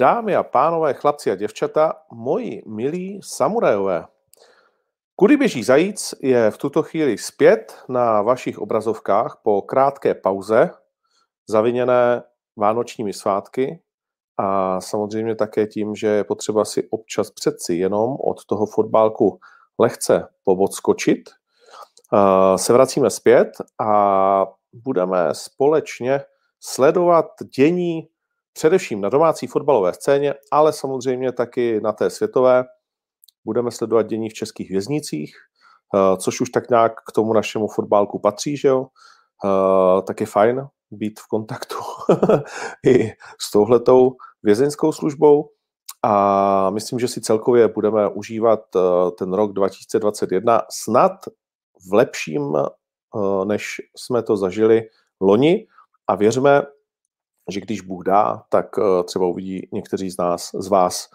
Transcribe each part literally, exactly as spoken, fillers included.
Dámy a pánové, chlapci a děvčata, moji milí samurajové. Kudy běží zajíc je v tuto chvíli zpět na vašich obrazovkách po krátké pauze, zaviněné vánočními svátky a samozřejmě také tím, že je potřeba si občas přeci jenom od toho fotbálku lehce pobodskočit. Se vracíme zpět a budeme společně sledovat dění především na domácí fotbalové scéně, ale samozřejmě taky na té světové. Budeme sledovat dění v českých věznicích, což už tak nějak k tomu našemu fotbálku patří, že jo? Tak je fajn být v kontaktu i s touhletou vězeňskou službou. A myslím, že si celkově budeme užívat ten rok dva tisíce dvacet jedna snad v lepším, než jsme to zažili loni. A věřme, že když Bůh dá, tak třeba uvidí někteří z nás, z vás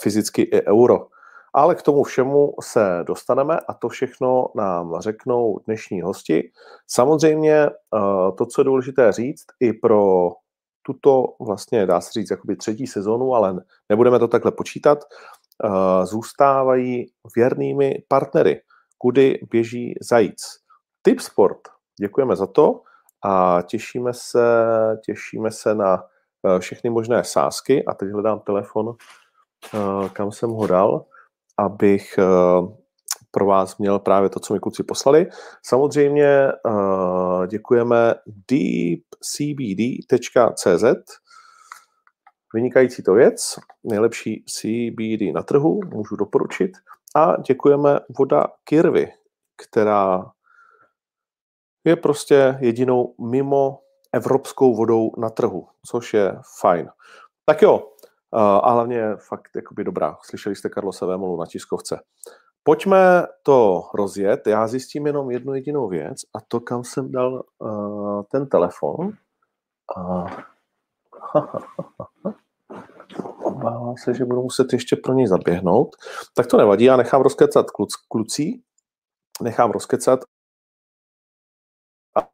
fyzicky i euro. Ale k tomu všemu se dostaneme a to všechno nám řeknou dnešní hosti. Samozřejmě to, co je důležité říct, i pro tuto vlastně, dá se říct, jakoby třetí sezonu, ale nebudeme to takhle počítat, zůstávají věrnými partnery, kudy běží zajíc. Tip Sport, děkujeme za to a těšíme se, těšíme se na všechny možné sázky. A teď hledám telefon, kam jsem ho dal, abych pro vás měl právě to, co mi kluci poslali. Samozřejmě děkujeme deep c b d tečka c z. Vynikající to věc, nejlepší C B D na trhu, můžu doporučit. A děkujeme voda Kirvy, která je prostě jedinou mimo evropskou vodou na trhu, což je fajn. Tak jo, a hlavně fakt jakoby dobrá. Slyšeli jste Karlose Vémolu na tiskovce. Pojďme to rozjet. Já zjistím jenom jednu jedinou věc a to, kam jsem dal uh, ten telefon. A... Obávám se, že budu muset ještě pro něj zaběhnout. Tak to nevadí, já nechám rozkecat kluc, klucí. Nechám rozkecat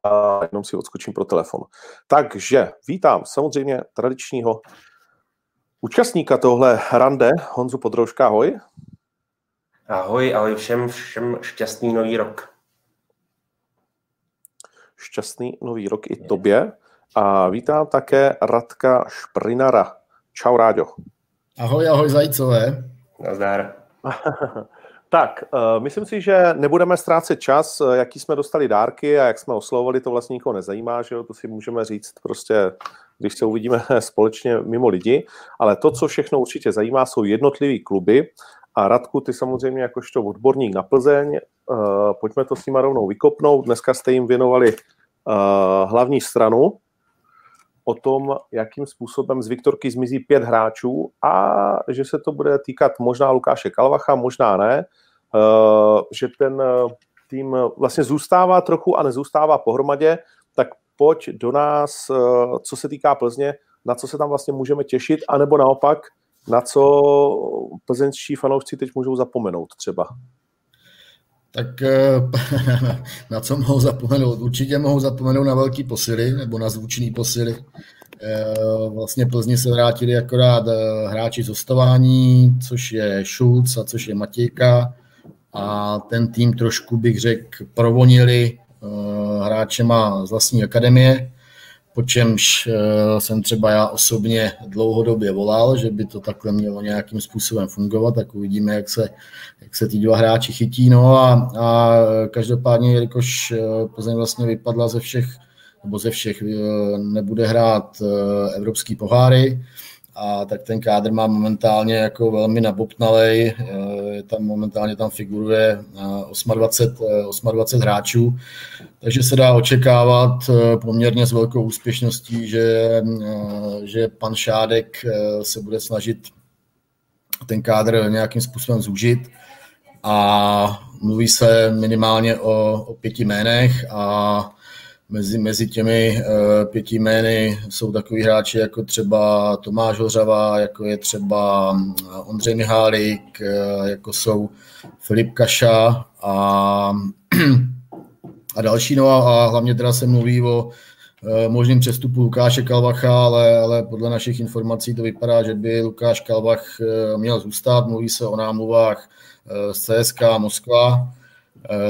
a jenom si odskočím pro telefon. Takže vítám samozřejmě tradičního účastníka tohle rande, Honzu Podroužka, ahoj. Ahoj, ahoj všem, všem šťastný nový rok. Šťastný nový rok i tobě. A vítám také Radka Šprinara. Čau, Ráďo. Ahoj, ahoj, zajícové. Nazdar. Tak, uh, myslím si, že nebudeme ztrácet čas, jaký jsme dostali dárky a jak jsme oslovovali, to vlastně nikoho nezajímá, že jo? To si můžeme říct prostě, když se uvidíme společně mimo lidi, ale to, co všechno určitě zajímá, jsou jednotlivý kluby a Radku, ty samozřejmě jakožto odborník na Plzeň, uh, pojďme to s nima rovnou vykopnout, dneska jste jim věnovali uh, hlavní stranu o tom, jakým způsobem z Viktorky zmizí pět hráčů a že se to bude týkat možná Lukáše Kalvacha, možná ne, že ten tým vlastně zůstává trochu a nezůstává pohromadě, tak pojď do nás, co se týká Plzně, na co se tam vlastně můžeme těšit, anebo naopak, na co plzeňští fanoušci teď můžou zapomenout třeba. Tak na co mohou zapomenout? Určitě mohou zapomenout na velký posily, nebo na zvučný posily. Vlastně Plzni se vrátili akorát hráči z hostování, což je Šulc a což je Matějka. A ten tým trošku, bych řekl, provonili hráčema z vlastní akademie, po čemž jsem třeba já osobně dlouhodobě volal, že by to takhle mělo nějakým způsobem fungovat, tak uvidíme, jak se, jak se ty dva hráči chytí. No a, a každopádně, jelikož Plzeň vlastně vypadla ze všech, nebo ze všech nebude hrát evropský poháry, a tak ten kádr má momentálně jako velmi nabobtnalej, tam momentálně tam figuruje dvacet osm, dvacet osm hráčů, takže se dá očekávat poměrně s velkou úspěšností, že, že pan Šádek se bude snažit ten kádr nějakým způsobem zúžit a mluví se minimálně o, o pěti jménech a Mezi, mezi těmi uh, pěti jmény jsou takový hráči jako třeba Tomáš Hořava, jako je třeba Ondřej Mihálik, uh, jako jsou Filip Kaša a, a další. No a, a hlavně teda se mluví o, možným přestupu Lukáše Kalvacha, ale, ale podle našich informací to vypadá, že by Lukáš Kalvach měl zůstat. Mluví se o námluvách z C S K A Moskva,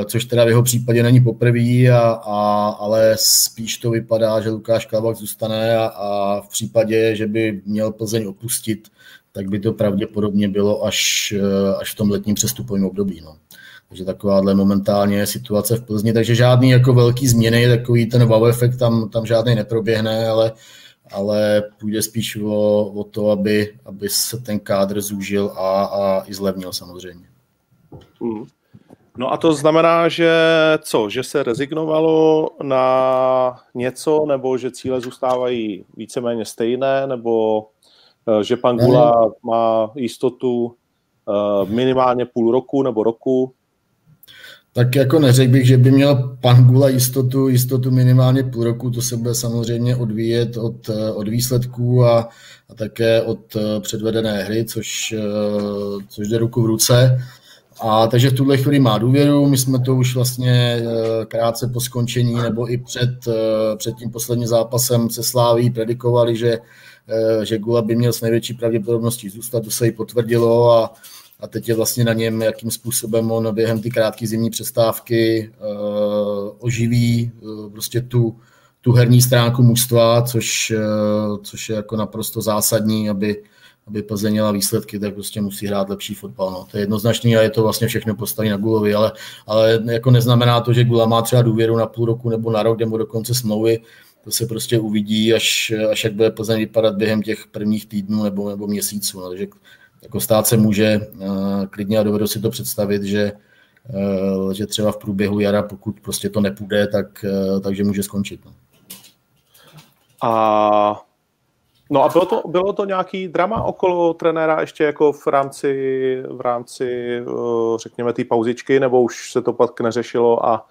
což teda v jeho případě není poprvé, a, a, ale spíš to vypadá, že Lukáš Kalvach zůstane a, a v případě, že by měl Plzeň opustit, tak by to pravděpodobně bylo až, až v tom letním přestupovém období. No. Takže takováhle momentálně je situace v Plzni, takže žádný jako velký změny, takový ten wow efekt tam, tam žádný neproběhne, ale, ale půjde spíš o, o to, aby, aby se ten kádr zúžil a, a i zlevnil samozřejmě. Mm. No a to znamená, že co? Že se rezignovalo na něco, nebo že cíle zůstávají víceméně stejné, nebo že pan Gula má jistotu minimálně půl roku nebo roku? Tak jako neřekl bych, že by měl pan Gula jistotu, jistotu minimálně půl roku, to se bude samozřejmě odvíjet od, od výsledků a, a také od předvedené hry, což, což jde ruku v ruce. A takže v tuhle chvíli má důvěru, my jsme to už vlastně krátce po skončení nebo i před, před tím posledním zápasem se Sláví predikovali, že, že Gula by měl s největší pravděpodobností zůstat, to se jí potvrdilo a, a teď je vlastně na něm, jakým způsobem on během ty krátké zimní přestávky oživí prostě tu, tu herní stránku mužstva, což, což je jako naprosto zásadní, aby aby Plzeň měla výsledky, tak prostě musí hrát lepší fotbal. No. To je jednoznačný a je to vlastně všechno postaví na Gulovi, ale, ale jako neznamená to, že Gula má třeba důvěru na půl roku nebo na rok, nebo dokonce smlouvy. To se prostě uvidí, až, až jak bude Plzeň vypadat během těch prvních týdnů nebo, nebo měsíců. No. Takže jako stát se může klidně a dovedu si to představit, že, že třeba v průběhu jara, pokud prostě to nepůjde, tak, takže může skončit. No. A... No a bylo to, bylo to nějaký drama okolo trenéra ještě jako v rámci, v rámci řekněme, té pauzičky, nebo už se to pak neřešilo a,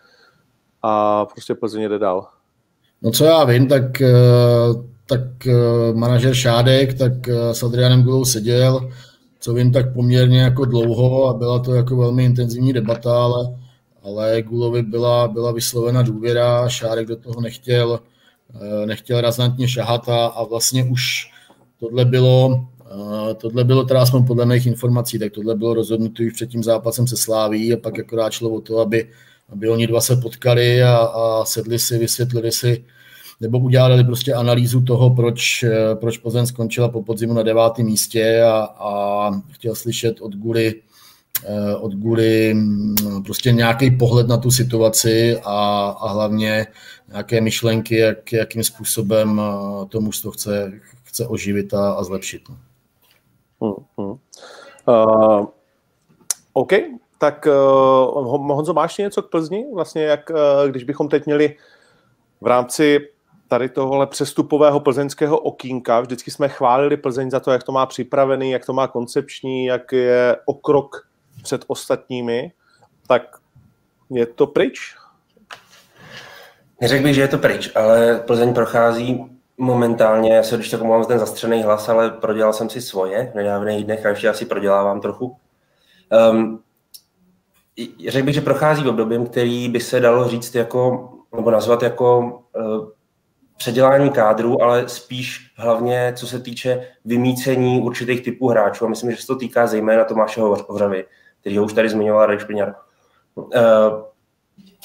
a prostě Plzeň jde dál? No co já vím, tak, tak manažer Šádek tak s Adrianem Gulou seděl, co vím, tak poměrně jako dlouho a byla to jako velmi intenzivní debata, ale, ale Gulovi byla, byla vyslovena důvěra, Šádek do toho nechtěl nechtěl razantně šahat a, a vlastně už tohle bylo, tohle bylo teda aspoň podle mých informací, tak tohle bylo rozhodnuté už před tím zápasem se Sláví a pak akorát šlo o to, aby, aby oni dva se potkali a, a sedli si, vysvětlili si, nebo udělali prostě analýzu toho, proč, proč Plzeň skončila po podzimu na devátém místě a, a chtěl slyšet od Guly, od Guly prostě nějaký pohled na tu situaci a, a hlavně nějaké myšlenky, jak, jakým způsobem to mužstvo chce, chce oživit a, a zlepšit. Hmm, hmm. Uh, OK, tak uh, Honzo, máš něco k Plzni? Vlastně jak, uh, když bychom teď měli v rámci tady tohohle přestupového plzeňského okýnka, vždycky jsme chválili Plzeň za to, jak to má připravený, jak to má koncepční, jak je o krok před ostatními, tak je to pryč? Neřekl bych, že je to pryč, ale Plzeň prochází momentálně, já se když tak mám ten zastřený hlas, ale prodělal jsem si svoje v nedávných dnech a ještě asi prodělávám trochu. Um, řekl bych, že prochází obdobím, který by se dalo říct jako, nebo nazvat jako uh, předělání kádru, ale spíš hlavně, co se týče vymícení určitých typů hráčů. A myslím, že se to týká zejména Tomáše Hořavy, který ho už tady zmiňoval Radek Šprinař. Uh,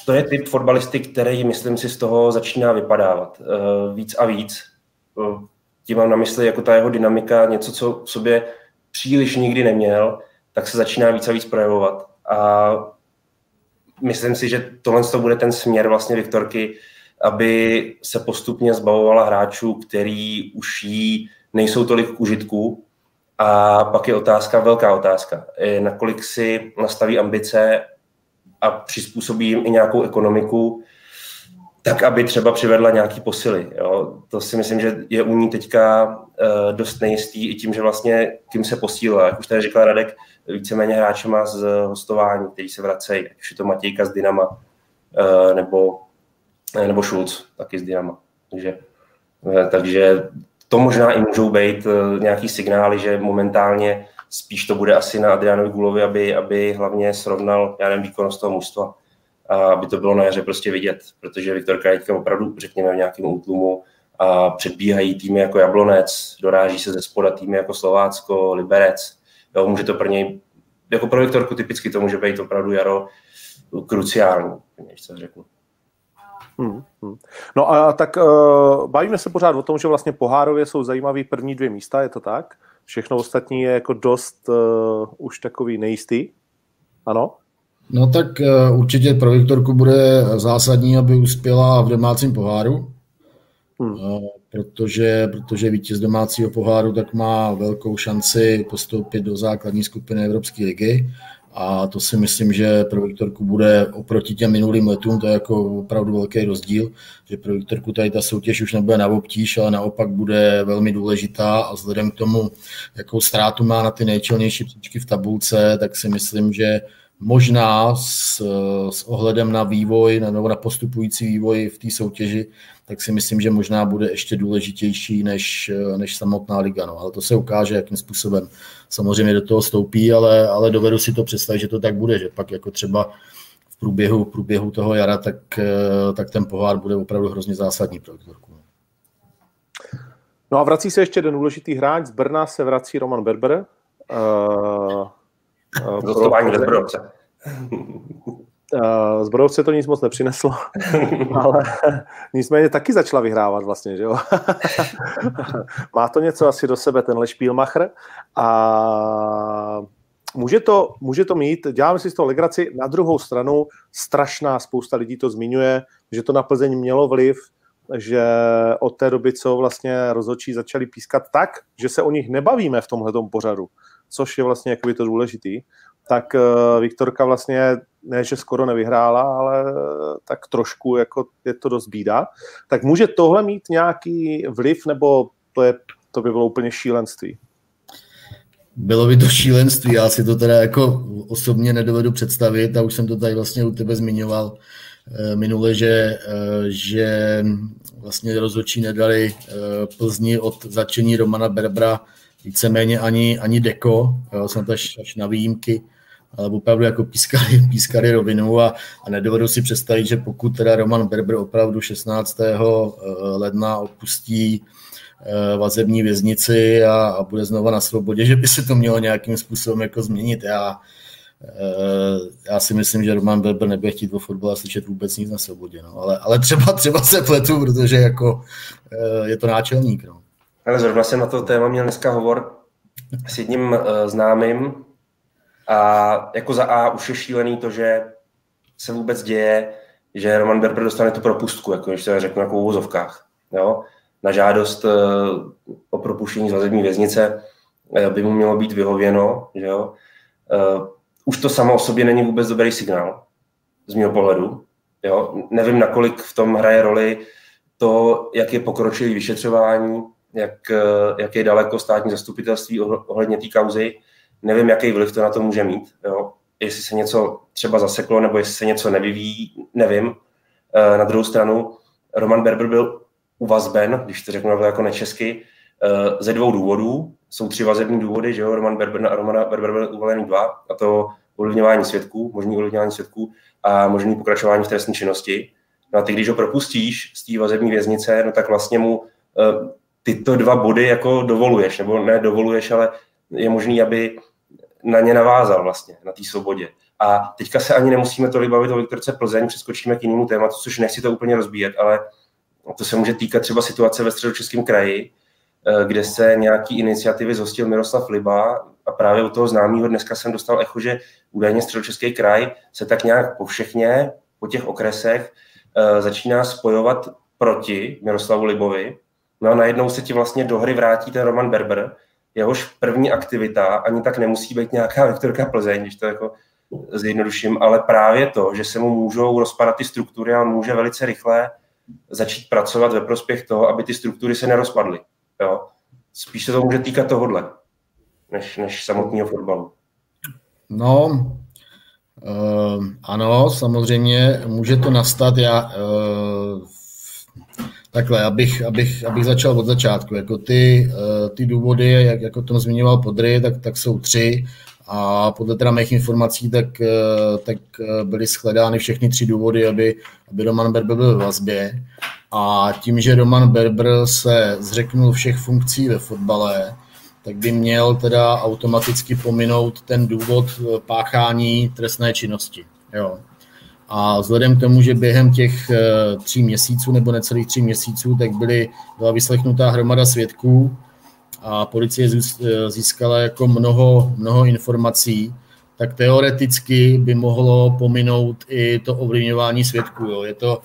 to je typ fotbalisty, který, myslím si, z toho začíná vypadávat uh, víc a víc. Uh, tím mám na mysli jako ta jeho dynamika, něco, co v sobě příliš nikdy neměl, tak se začíná víc a víc projevovat. A myslím si, že tohle to bude ten směr vlastně Viktorky, aby se postupně zbavovala hráčů, který už jí nejsou tolik k užitku. A pak je otázka, velká otázka, nakolik si nastaví ambice a přizpůsobí jim i nějakou ekonomiku, tak aby třeba přivedla nějaký posily. Jo. To si myslím, že je u ní teďka dost nejistý i tím, že vlastně kým se posílá. Jak už tady říkal Radek, víceméně hráče má z hostování, který se vracejí, ať už je to Matějka z Dynama nebo nebo Schulz, taky z Dynama. Takže, takže to možná i můžou být nějaký signály, že momentálně spíš to bude asi na Adrianovi Gulovi, aby, aby hlavně srovnal, já nevím, výkonnost toho mužstva. a aby to bylo na jaře prostě vidět, protože Viktorka je teďka opravdu, řekněme, v nějakém útlumu a předbíhají týmy jako Jablonec, doráží se ze spoda týmy jako Slovácko, Liberec. Jo, může to pro něj, jako pro Viktorku typicky to může být opravdu jaro kruciální, než se řeknu. Hmm, hmm. No a tak uh, bavíme se pořád o tom, že vlastně pohárově jsou zajímavý první dvě místa, je to tak? Všechno ostatní je jako dost uh, už takový nejistý, ano? No tak uh, určitě pro Viktorku bude zásadní, aby uspěla v domácím poháru, hmm. uh, protože, protože vítěz domácího poháru tak má velkou šanci postoupit do základní skupiny Evropské ligy. A to si myslím, že pro Viktorku bude oproti těm minulým letům, to je jako opravdu velký rozdíl, že pro Viktorku tady ta soutěž už nebude na obtíž, ale naopak bude velmi důležitá a vzhledem k tomu, jakou ztrátu má na ty nejčelnější příčky v tabulce, tak si myslím, že možná s, s ohledem na vývoj, nebo na postupující vývoj v té soutěži, tak si myslím, že možná bude ještě důležitější než, než samotná liga. No, ale to se ukáže, jakým způsobem samozřejmě do toho stoupí, ale, ale dovedu si to představit, že to tak bude, že pak jako třeba v průběhu, v průběhu toho jara, tak, tak ten pohár bude opravdu hrozně zásadní pro Viktorku. No a vrací se ještě jeden důležitý hráč, z Brna se vrací Roman Berbr. Uh... Zostování ve Zbrojovce. Zbrojovce to nic moc nepřineslo, ale nicméně taky začala vyhrávat vlastně, že jo? Má to něco asi do sebe, tenhle špílmachr. A může to, může to mít, děláme si z toho legraci, na druhou stranu strašná spousta lidí to zmiňuje, že to na Plzeň mělo vliv, že od té doby, co vlastně rozhodčí začali pískat tak, že se o nich nebavíme v tomhletom pořadu, což je vlastně jakoby to důležitý, tak uh, Viktorka vlastně, ne, že skoro nevyhrála, ale uh, tak trošku, jako je to dost bída, tak může tohle mít nějaký vliv, nebo to, je, to by bylo úplně šílenství? Bylo by to šílenství, já si to teda jako osobně nedovedu představit a už jsem to tady vlastně u tebe zmiňoval uh, minule, že, uh, že vlastně rozhodčí nedali uh, Plzni od začení Romana Berbra víceméně ani, ani deko, jo, snad až, až na výjimky, ale opravdu jako pískali, pískali rovinu a, a nedovedu si představit, že pokud teda Roman Berbr opravdu šestnáctého ledna opustí vazební věznici a, a bude znova na svobodě, že by se to mělo nějakým způsobem jako změnit. Já, já si myslím, že Roman Berbr nebude chtít o fotbale slyšet vůbec nic na svobodě, no. ale, ale třeba, třeba se pletu, protože jako je to náčelník, no. Ale zrovna jsem na to téma měl dneska hovor s jedním uh, známým a jako za A už je šílený to, že se vůbec děje, že Roman Berbr dostane tu propustku, jako když se řeknu, jako v uvozovkách. Jo? Na žádost uh, o propuštění z vazební věznice uh, by mu mělo být vyhověno. Že jo? Uh, už to samo o sobě není vůbec dobrý signál, z mého pohledu. Jo? Nevím, nakolik v tom hraje roli to, jak je pokročilý vyšetřování, Jak, jak je daleko státní zastupitelství ohledně té kauzy. Nevím, jaký vliv to na to může mít. Jo? Jestli se něco třeba zaseklo, nebo jestli se něco nevyvíjí, nevím. Na druhou stranu, Roman Berbr byl uvazben, když to řeknu jako nečesky, ze dvou důvodů. Jsou tři vazební důvody, že jo? Roman Berbr a Romana Berbr byl uvalený dva, a to ovlivňování svědků, možný ovlivňování svědků a možný pokračování v trestní činnosti. No a ty, když ho propustíš z té vazební věznice, no tak vlastně mu tyto dva body jako dovoluješ, nebo ne dovoluješ, ale je možný, aby na ně navázal vlastně, na té svobodě. A teďka se ani nemusíme tolik bavit o Viktorce Plzeň, přeskočíme k jinému tématu, což nechci to úplně rozbíjet, ale to se může týkat třeba situace ve Středočeském kraji, kde se nějaký iniciativy zhostil Miroslav Liba a právě u toho známého dneska jsem dostal echo, že údajně Středočeský kraj se tak nějak povšechně, po těch okresech, začíná spojovat proti Miroslavu Libovi. No a najednou se ti vlastně do hry vrátí ten Roman Berbr, jehož první aktivita ani tak nemusí být nějaká Viktorka Plzeň, když to jako zjednoduším, ale právě to, že se mu můžou rozpadat ty struktury a on může velice rychle začít pracovat ve prospěch toho, aby ty struktury se nerozpadly. Jo? Spíš se to může týkat tohodle, než, než samotného fotbalu. No, uh, ano, samozřejmě může to nastat. Já... Uh, Takhle, abych, abych, abych začal od začátku. Jako ty, ty důvody, jak, jak o tom zmiňoval Podry, tak, tak jsou tři a podle teda mých informací tak, tak byly shledány všechny tři důvody, aby, aby Roman Berbr byl ve vazbě. A tím, že Roman Berbr se zřeknul všech funkcí ve fotbale, tak by měl teda automaticky pominout ten důvod páchání trestné činnosti. Jo. A vzhledem k tomu, že během těch tří měsíců nebo necelých tří měsíců, tak byly, byla vyslechnutá hromada svědků a policie získala jako mnoho, mnoho informací, tak teoreticky by mohlo pominout i to ovlivňování svědků. Jo. Je to,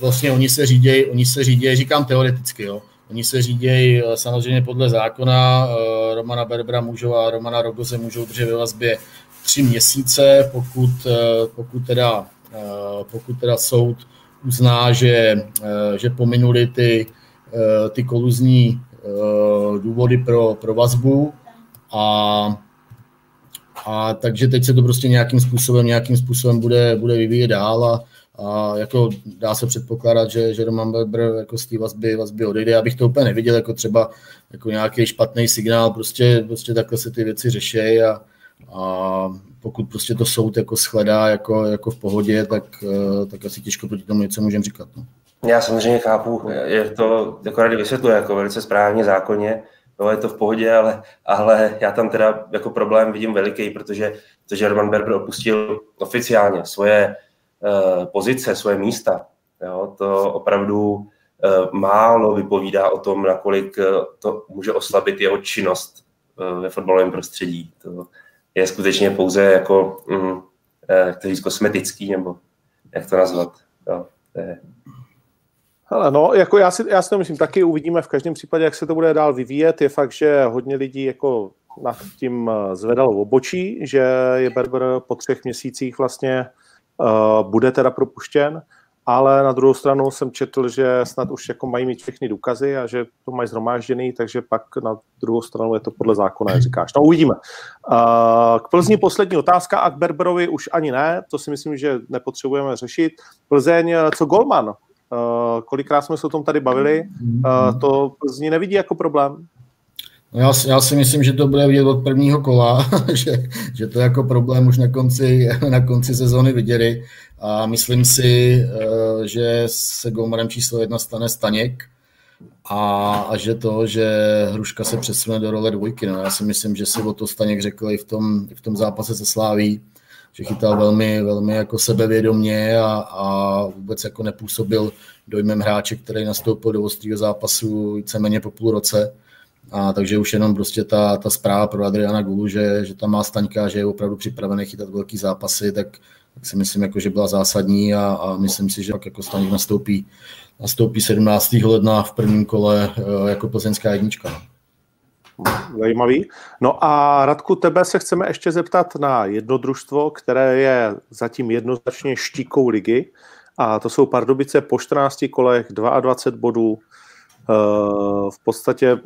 vlastně oni se řídějí, oni se řídějí, říkám teoreticky, jo. Oni se řídějí samozřejmě podle zákona, Romana Berbra můžou a Romana Rogoze můžou držet ve vazbě tři měsíce, pokud, pokud, teda, pokud teda soud uzná, že, že pominuli ty, ty koluzní důvody pro, pro vazbu. A, a takže teď se to prostě nějakým způsobem, nějakým způsobem bude, bude vyvíjet dál a, a jako dá se předpokládat, že, že Roman Berbr jako z té vazby, vazby odejde. Já bych to úplně neviděl jako třeba jako nějaký špatný signál, prostě, prostě takhle se ty věci řeší a, a pokud prostě to soud jako shledá jako, jako v pohodě, tak, tak asi těžko proti tomu něco můžeme říkat. No. Já samozřejmě chápu, je to jako Rady vysvětluje jako velice správně zákonně, no, je to v pohodě, ale, ale já tam teda jako problém vidím veliký, protože, protože Roman Berbr opustil oficiálně svoje pozice, svoje místa. Jo, to opravdu málo vypovídá o tom, nakolik to může oslabit jeho činnost ve fotbalovém prostředí. To je skutečně pouze jako, mm, jak to říct, kosmetický, nebo jak to nazvat. Jo, to je... Hele, no, jako já si, já si to myslím taky, uvidíme v každém případě, jak se to bude dál vyvíjet. Je fakt, že hodně lidí jako nad tím zvedalo obočí, že je Berbr po třech měsících vlastně bude teda propuštěn, ale na druhou stranu jsem četl, že snad už jako mají mít všechny důkazy a že to mají zhromážděný, takže pak na druhou stranu je to podle zákona, jak říkáš. No uvidíme. K Plzni poslední otázka a k Berberovi už ani ne, to si myslím, že nepotřebujeme řešit. Plzeň, co golman? Kolikrát jsme se o tom tady bavili, to Plzni nevidí jako problém. Já, já si myslím, že to bude vidět od prvního kola, že, že to jako problém už na konci, na konci sezóny viděli a myslím si, že se golmanem číslo jedna stane Staněk a, a že to, že Hruška se přesune do role dvojky. No, já si myslím, že si o to Staněk řekl i v tom, i v tom zápase se Sláví, že chytal velmi, velmi jako sebevědomě a, a vůbec jako nepůsobil dojmem hráče, který nastoupil do ostrýho zápasu víceméně po půl roce. A takže už jenom prostě ta, ta zpráva pro Adriana Gulu, že, že tam má Staňka, že je opravdu připravený chytat velký zápasy, tak, tak si myslím, jako, že byla zásadní a, a myslím si, že pak jako Staněk nastoupí, nastoupí sedmnáctého ledna v prvním kole jako plzeňská jednička. Zajímavý. No a Radku, tebe se chceme ještě zeptat na jedno družstvo, které je zatím jednoznačně štíkou ligy a to jsou Pardubice po čtrnácti kolech, dvacet dva bodů. V podstatě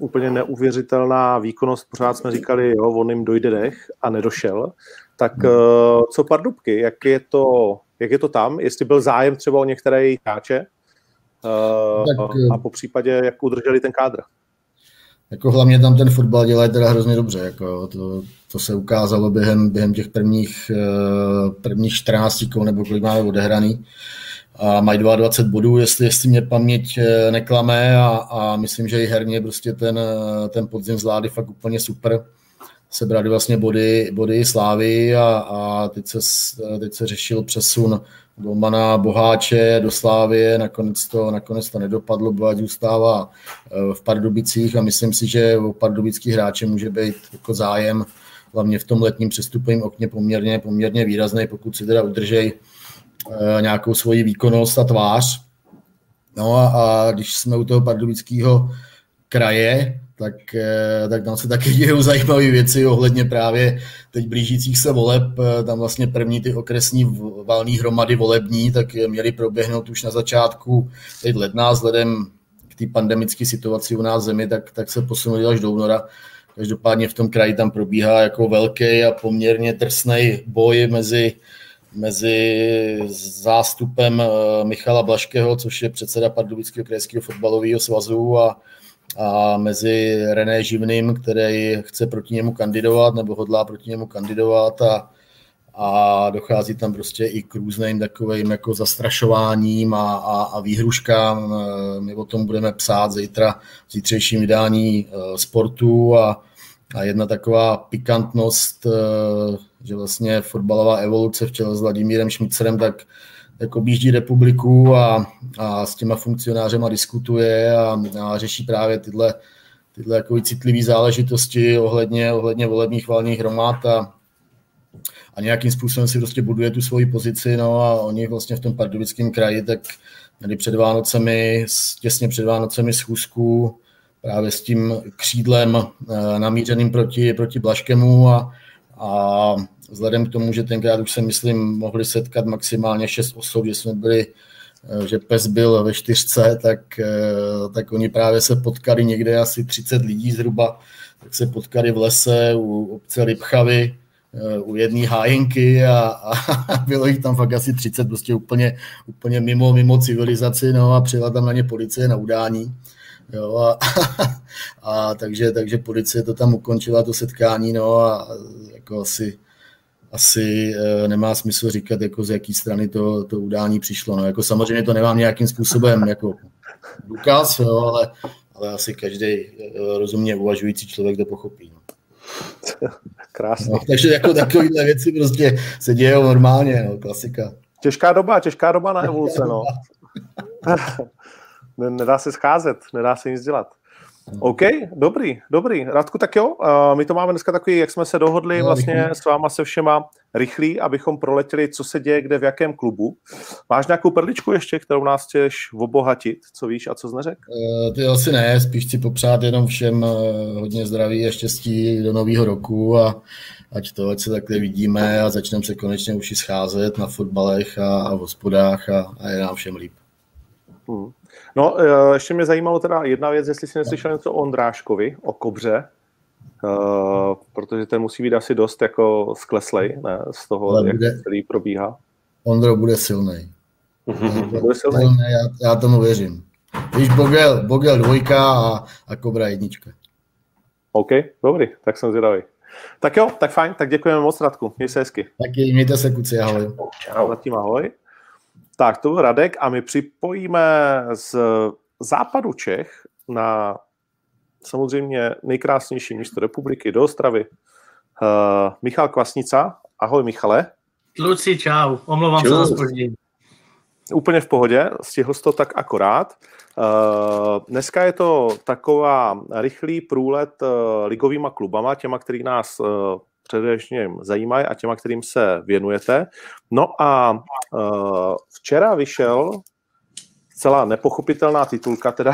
úplně neuvěřitelná výkonnost, pořád jsme říkali, jo, on jim dojde dech a nedošel. Tak co Pardubky, jak je to, jak je to tam, jestli byl zájem třeba o některé jejich hráče a po případě, jak udrželi ten kádr? Jako hlavně tam ten fotbal dělá teda hrozně dobře, jako to, to se ukázalo během, během těch prvních, prvních čtrnácti kol, nebo kolik máme odehraný. A mají dvacet dva bodů, jestli, jestli mě paměť neklame a, a myslím, že i herně prostě ten, ten podzim zvládli fakt úplně super. Sebrali vlastně body, body Slávy a, a teď, se, teď se řešil přesun golmana Boháče do Slávie, nakonec to, nakonec to nedopadlo, Boháč zůstává v Pardubicích a myslím si, že o pardubických hráče může být jako zájem, hlavně v tom letním přestupovém okně poměrně, poměrně výrazný, pokud si teda udržej nějakou svoji výkonnost a tvář. No a, a když jsme u toho pardubického kraje, tak, tak tam se taky dějou zajímavé věci ohledně právě teď blížících se voleb. Tam vlastně první ty okresní valné hromady volební, tak měly proběhnout už na začátku teď ledna, vzhledem k té pandemické situaci u nás zemi, tak, tak se posunuli až do února. Každopádně v tom kraji tam probíhá jako velký a poměrně drsnej boj mezi mezi zástupem Michala Blažkého, což je předseda Pardubického krajského fotbalového svazu a, a mezi René Živným, který chce proti němu kandidovat nebo hodlá proti němu kandidovat a, a dochází tam prostě i k různým takovým jako zastrašováním a, a, a výhruškám. My o tom budeme psát zítra v zítřejším vydání Sportu a, a jedna taková pikantnost, že vlastně fotbalová evoluce v čele s Vladimírem Šmicerem tak jako objíždí republiku a, a s těma funkcionářema diskutuje a, a řeší právě tyhle, tyhle jako citlivé záležitosti ohledně, ohledně volebních valných hromad a, a nějakým způsobem si prostě buduje tu svoji pozici. No a oni vlastně v tom Pardubickém kraji tak měli před Vánocemi, těsně před Vánocemi schůzku právě s tím křídlem namířeným proti, proti Blažkému a A vzhledem k tomu, že tenkrát už se, myslím, mohli setkat maximálně šest osob, že jsme byli, že pes byl ve čtyřce, tak, tak oni právě se potkali někde asi třicet lidí zhruba, tak se potkali v lese u obce Rybchavy, u jedné hájenky a, a bylo jich tam fakt asi třicet, prostě úplně, úplně mimo, mimo civilizaci, no a přijela tam na ně policie na udání. Jo, a, a takže, takže policie to tam ukončila, to setkání, no a jako asi, asi nemá smysl říkat, jako z jaký strany to, to udání přišlo. No, jako samozřejmě to nemám nějakým způsobem jako důkaz, jo, ale, ale asi každý rozumně uvažující člověk to pochopí. No. Krásně. No, takže jako takovýhle věci prostě se dějou normálně, no, klasika. Těžká doba, těžká doba na evoluce, no. Nedá se scházet, nedá se nic dělat. OK, dobrý, dobrý. Radku, tak jo, my to máme dneska takový, jak jsme se dohodli vlastně s váma se všema rychlí, abychom proletěli, co se děje, kde, v jakém klubu. Máš nějakou perličku ještě, kterou nás chceš obohatit, co víš a co jsi neřekl? Ty asi ne, spíš chci popřát jenom všem hodně zdraví a štěstí do nového roku a ať to, ať se takhle vidíme a začneme se konečně už i scházet na fotbalech a, a v hospodách a, a je nám všem líp. Hmm. No, ještě mě zajímalo teda jedna věc, jestli jsi neslyšel něco o Ondráškovi, o Kobře, uh, protože ten musí být asi dost jako skleslej, ne, z toho, bude, jak celý probíhá. Ondro bude silnej. Bude silnej? Já, já tomu věřím. Víš, Bogel, Bogel dvojka a, a Kobra jednička. OK, dobrý, tak jsem zvědavý. Tak jo, tak fajn, tak děkujeme moc, Radku, měj se hezky. Taky, mějte se, kuci, ahoj. Čau. Zatím ahoj. Tak, to byl Radek a my připojíme z západu Čech na samozřejmě nejkrásnější místo republiky do Ostravy. Uh, Michal Kvasnica. Ahoj, Michale. Luci, čau. Omlouvám čau. se za zpoždění. Úplně v pohodě. Stihl jsi to tak akorát. Uh, dneska je to taková rychlý průlet uh, ligovýma klubama, těma, který nás... Uh, především zajímají a těma, kterým se věnujete. No a e, včera vyšel celá nepochopitelná titulka, teda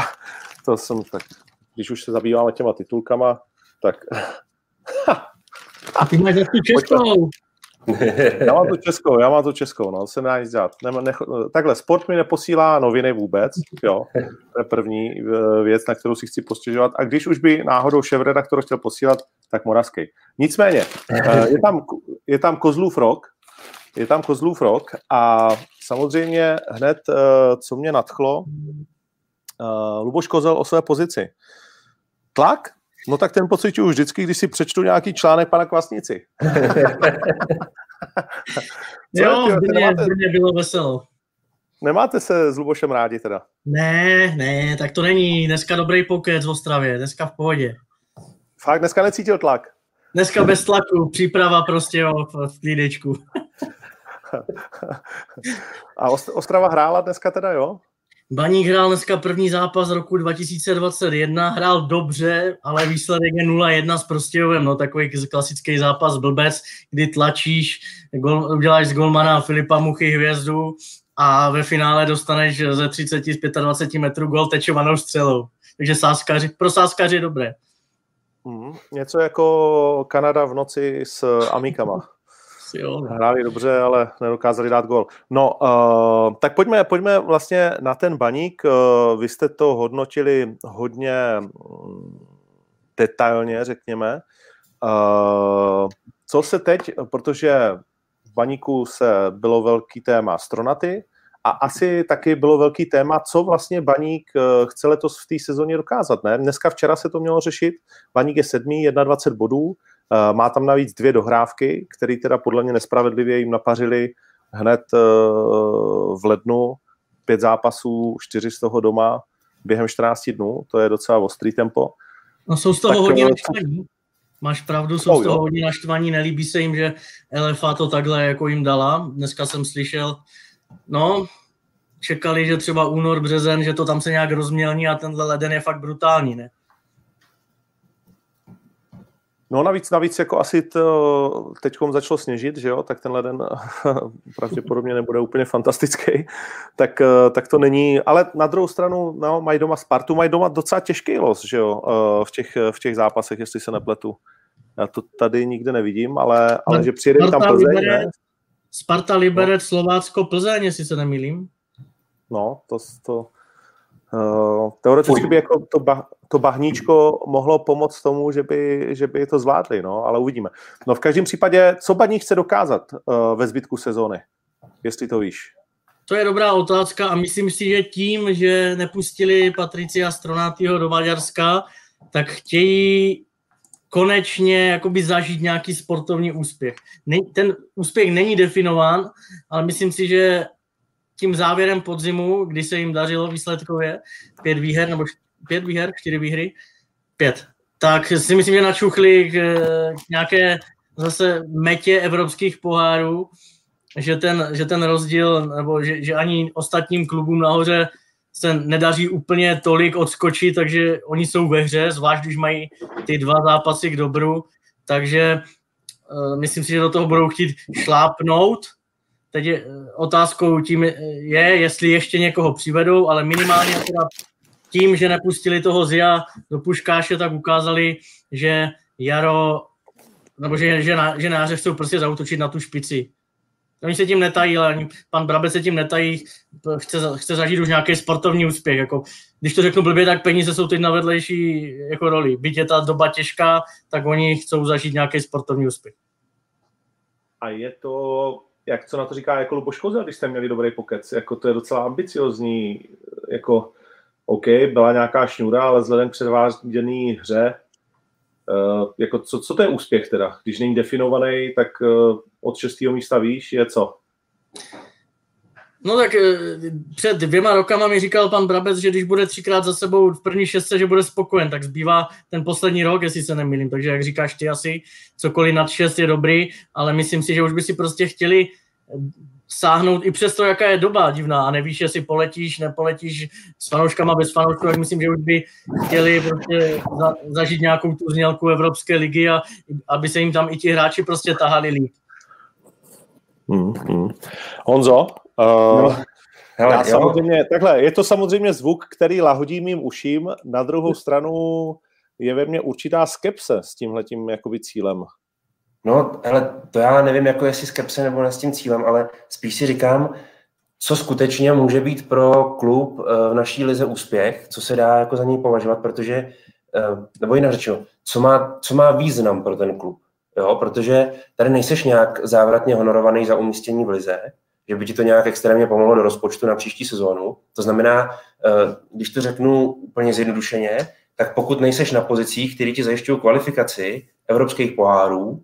to jsem tak, když už se zabýváme těma titulkama, tak... A ty máš tu českou. Já mám tu českou, já mám tu českou, no, se nedá nic dělat. Ne, ne, takhle, Sport mi neposílá noviny vůbec, jo, to je první věc, na kterou si chci postěžovat. A když už by náhodou šéfredaktor chtěl posílat, tak moravský. Nicméně, je tam, je tam Kozlův rok, je tam Kozlův rok a samozřejmě hned, co mě nadchlo, Luboš Kozel o své pozici. Tlak? No tak ten pocituju vždycky, když si přečtu nějaký článek pana Kvasnici. Jo, by mě, nemáte... by mě bylo veselo. Nemáte se s Lubošem rádi teda? Ne, ne, tak to není. Dneska dobrý pokec v Ostravě, dneska v pohodě. Fakt, dneska necítil tlak? Dneska bez tlaku, příprava prostě jo, v klídečku. A Ostrava hrála dneska teda, jo? Baník hrál dneska první zápas roku dva tisíce dvacet jedna, hrál dobře, ale výsledek je nula jedna s Prostějovem, no takový klasický zápas blbec, kdy tlačíš, gol, uděláš z golmana Filipa Muchy hvězdu a ve finále dostaneš ze třicet z dvaceti pěti metrů gol tečovanou střelou. Takže sáskaři, pro sáskaři je dobré. Mm, něco jako Kanada v noci s Amikama. Hráli dobře, ale nedokázali dát gól. No, uh, tak pojďme, pojďme vlastně na ten Baník. Uh, vy jste to hodnotili hodně detailně, řekněme. Uh, co se teď, protože v Baníku se bylo velký téma Stronaty A asi taky bylo velký téma, co vlastně Baník chce letos v té sezóně dokázat. Ne? Dneska včera se to mělo řešit. Baník je sedmý, dvacet jedna bodů. Má tam navíc dvě dohrávky, které teda podle mě nespravedlivě jim napařili hned v lednu. Pět zápasů, čtyři z toho doma během čtrnácti dnů. To je docela ostrý tempo. No jsou z toho tak, hodně naštvaní. Máš pravdu, jsou no, z toho jo. hodně naštvaní. Nelíbí se jim, že L F A to takhle jako jim dala. Dneska jsem slyšel, no, čekali, že třeba únor, březen, že to tam se nějak rozmělní a tenhle leden je fakt brutální, ne? No navíc, navíc jako asi to teďkom začalo sněžit, že jo, tak ten leden pravděpodobně nebude úplně fantastický, tak, tak to není, ale na druhou stranu, no, mají doma Spartu, mají doma docela těžký los, že jo, v těch, v těch zápasech, jestli se nepletu. Já to tady nikde nevidím, ale, ale že přijede tam Plzeň, ne? Sparta, Liberec, no. Slovácko, Plzeň, jestli se nemýlím. No, to, to uh, teoreticky by jako to, bah, to bahníčko mohlo pomoct tomu, že by, že by to zvládli, no, ale uvidíme. No v každém případě, co Baník chce dokázat uh, ve zbytku sezóny, jestli to víš? To je dobrá otázka a myslím si, že tím, že nepustili Patrizia Stronatiho do Maďarska, tak chtějí konečně jakoby zažít nějaký sportovní úspěch. Ten úspěch není definován, ale myslím si, že tím závěrem podzimu, kdy se jim dařilo výsledkově pět výher, nebo pět výher, čtyři výhry, pět, tak si myslím, že načuchli k nějaké zase metě evropských pohárů, že ten, že ten rozdíl, nebo že, že ani ostatním klubům nahoře se nedaří úplně tolik odskočit, takže oni jsou ve hře, zvlášť když mají ty dva zápasy k dobru, takže uh, myslím si, že do toho budou chtít šlápnout. Teď je, uh, otázkou tím je, jestli ještě někoho přivedou, ale minimálně teda tím, že nepustili toho Zia do Puškáše, tak ukázali, že Jaro, nebo že, že, na, že náře chcou prostě zaútočit na tu špici. Oni se tím netají, ale ani pan Brabec se tím netají, chce, chce zažít už nějaký sportovní úspěch. Jako, když to řeknu blbě, tak peníze jsou teď na vedlejší jako roli. Byť je ta doba těžká, tak oni chcou zažít nějaký sportovní úspěch. A je to, jak co na to říká jako Luboš Kozel, když jste měli dobrý pokec, jako to je docela ambiciozní, jako OK, byla nějaká šňůra, ale vzhledem k předváděný hře, Uh, jako co, co to je úspěch teda? Když není definovaný, tak uh, od šestého místa výš je co? No tak uh, před dvěma rokama mi říkal pan Brabec, že když bude třikrát za sebou v první šestce, že bude spokojen, tak zbývá ten poslední rok, jestli se nemýlím. Takže jak říkáš ty, asi cokoliv nad šest je dobrý, ale myslím si, že už by si prostě chtěli sáhnout i přes to, jaká je doba divná a nevíš, jestli poletíš, nepoletíš s fanouškama, bez fanoušků, tak myslím, že už by chtěli prostě za, zažít nějakou tu znělku Evropské ligy a aby se jim tam i ti hráči prostě tahali líp. Hmm, hmm. Honzo, uh, no, hele, já samozřejmě, takhle, je to samozřejmě zvuk, který lahodí mým uším, na druhou stranu je ve mně určitá skepse s tímhletím jakoby cílem. No, ale to já nevím, jako jestli skepse nebo ne s tím cílem, ale spíš si říkám, co skutečně může být pro klub v naší lize úspěch, co se dá jako za něj považovat, protože, nebo jinak řečeno, co má, co má význam pro ten klub, jo, protože tady nejseš nějak závratně honorovaný za umístění v lize, že by ti to nějak extrémně pomohlo do rozpočtu na příští sezónu, to znamená, když to řeknu úplně zjednodušeně, tak pokud nejseš na pozicích, které ti zajišťují kvalifikaci evropských pohárů,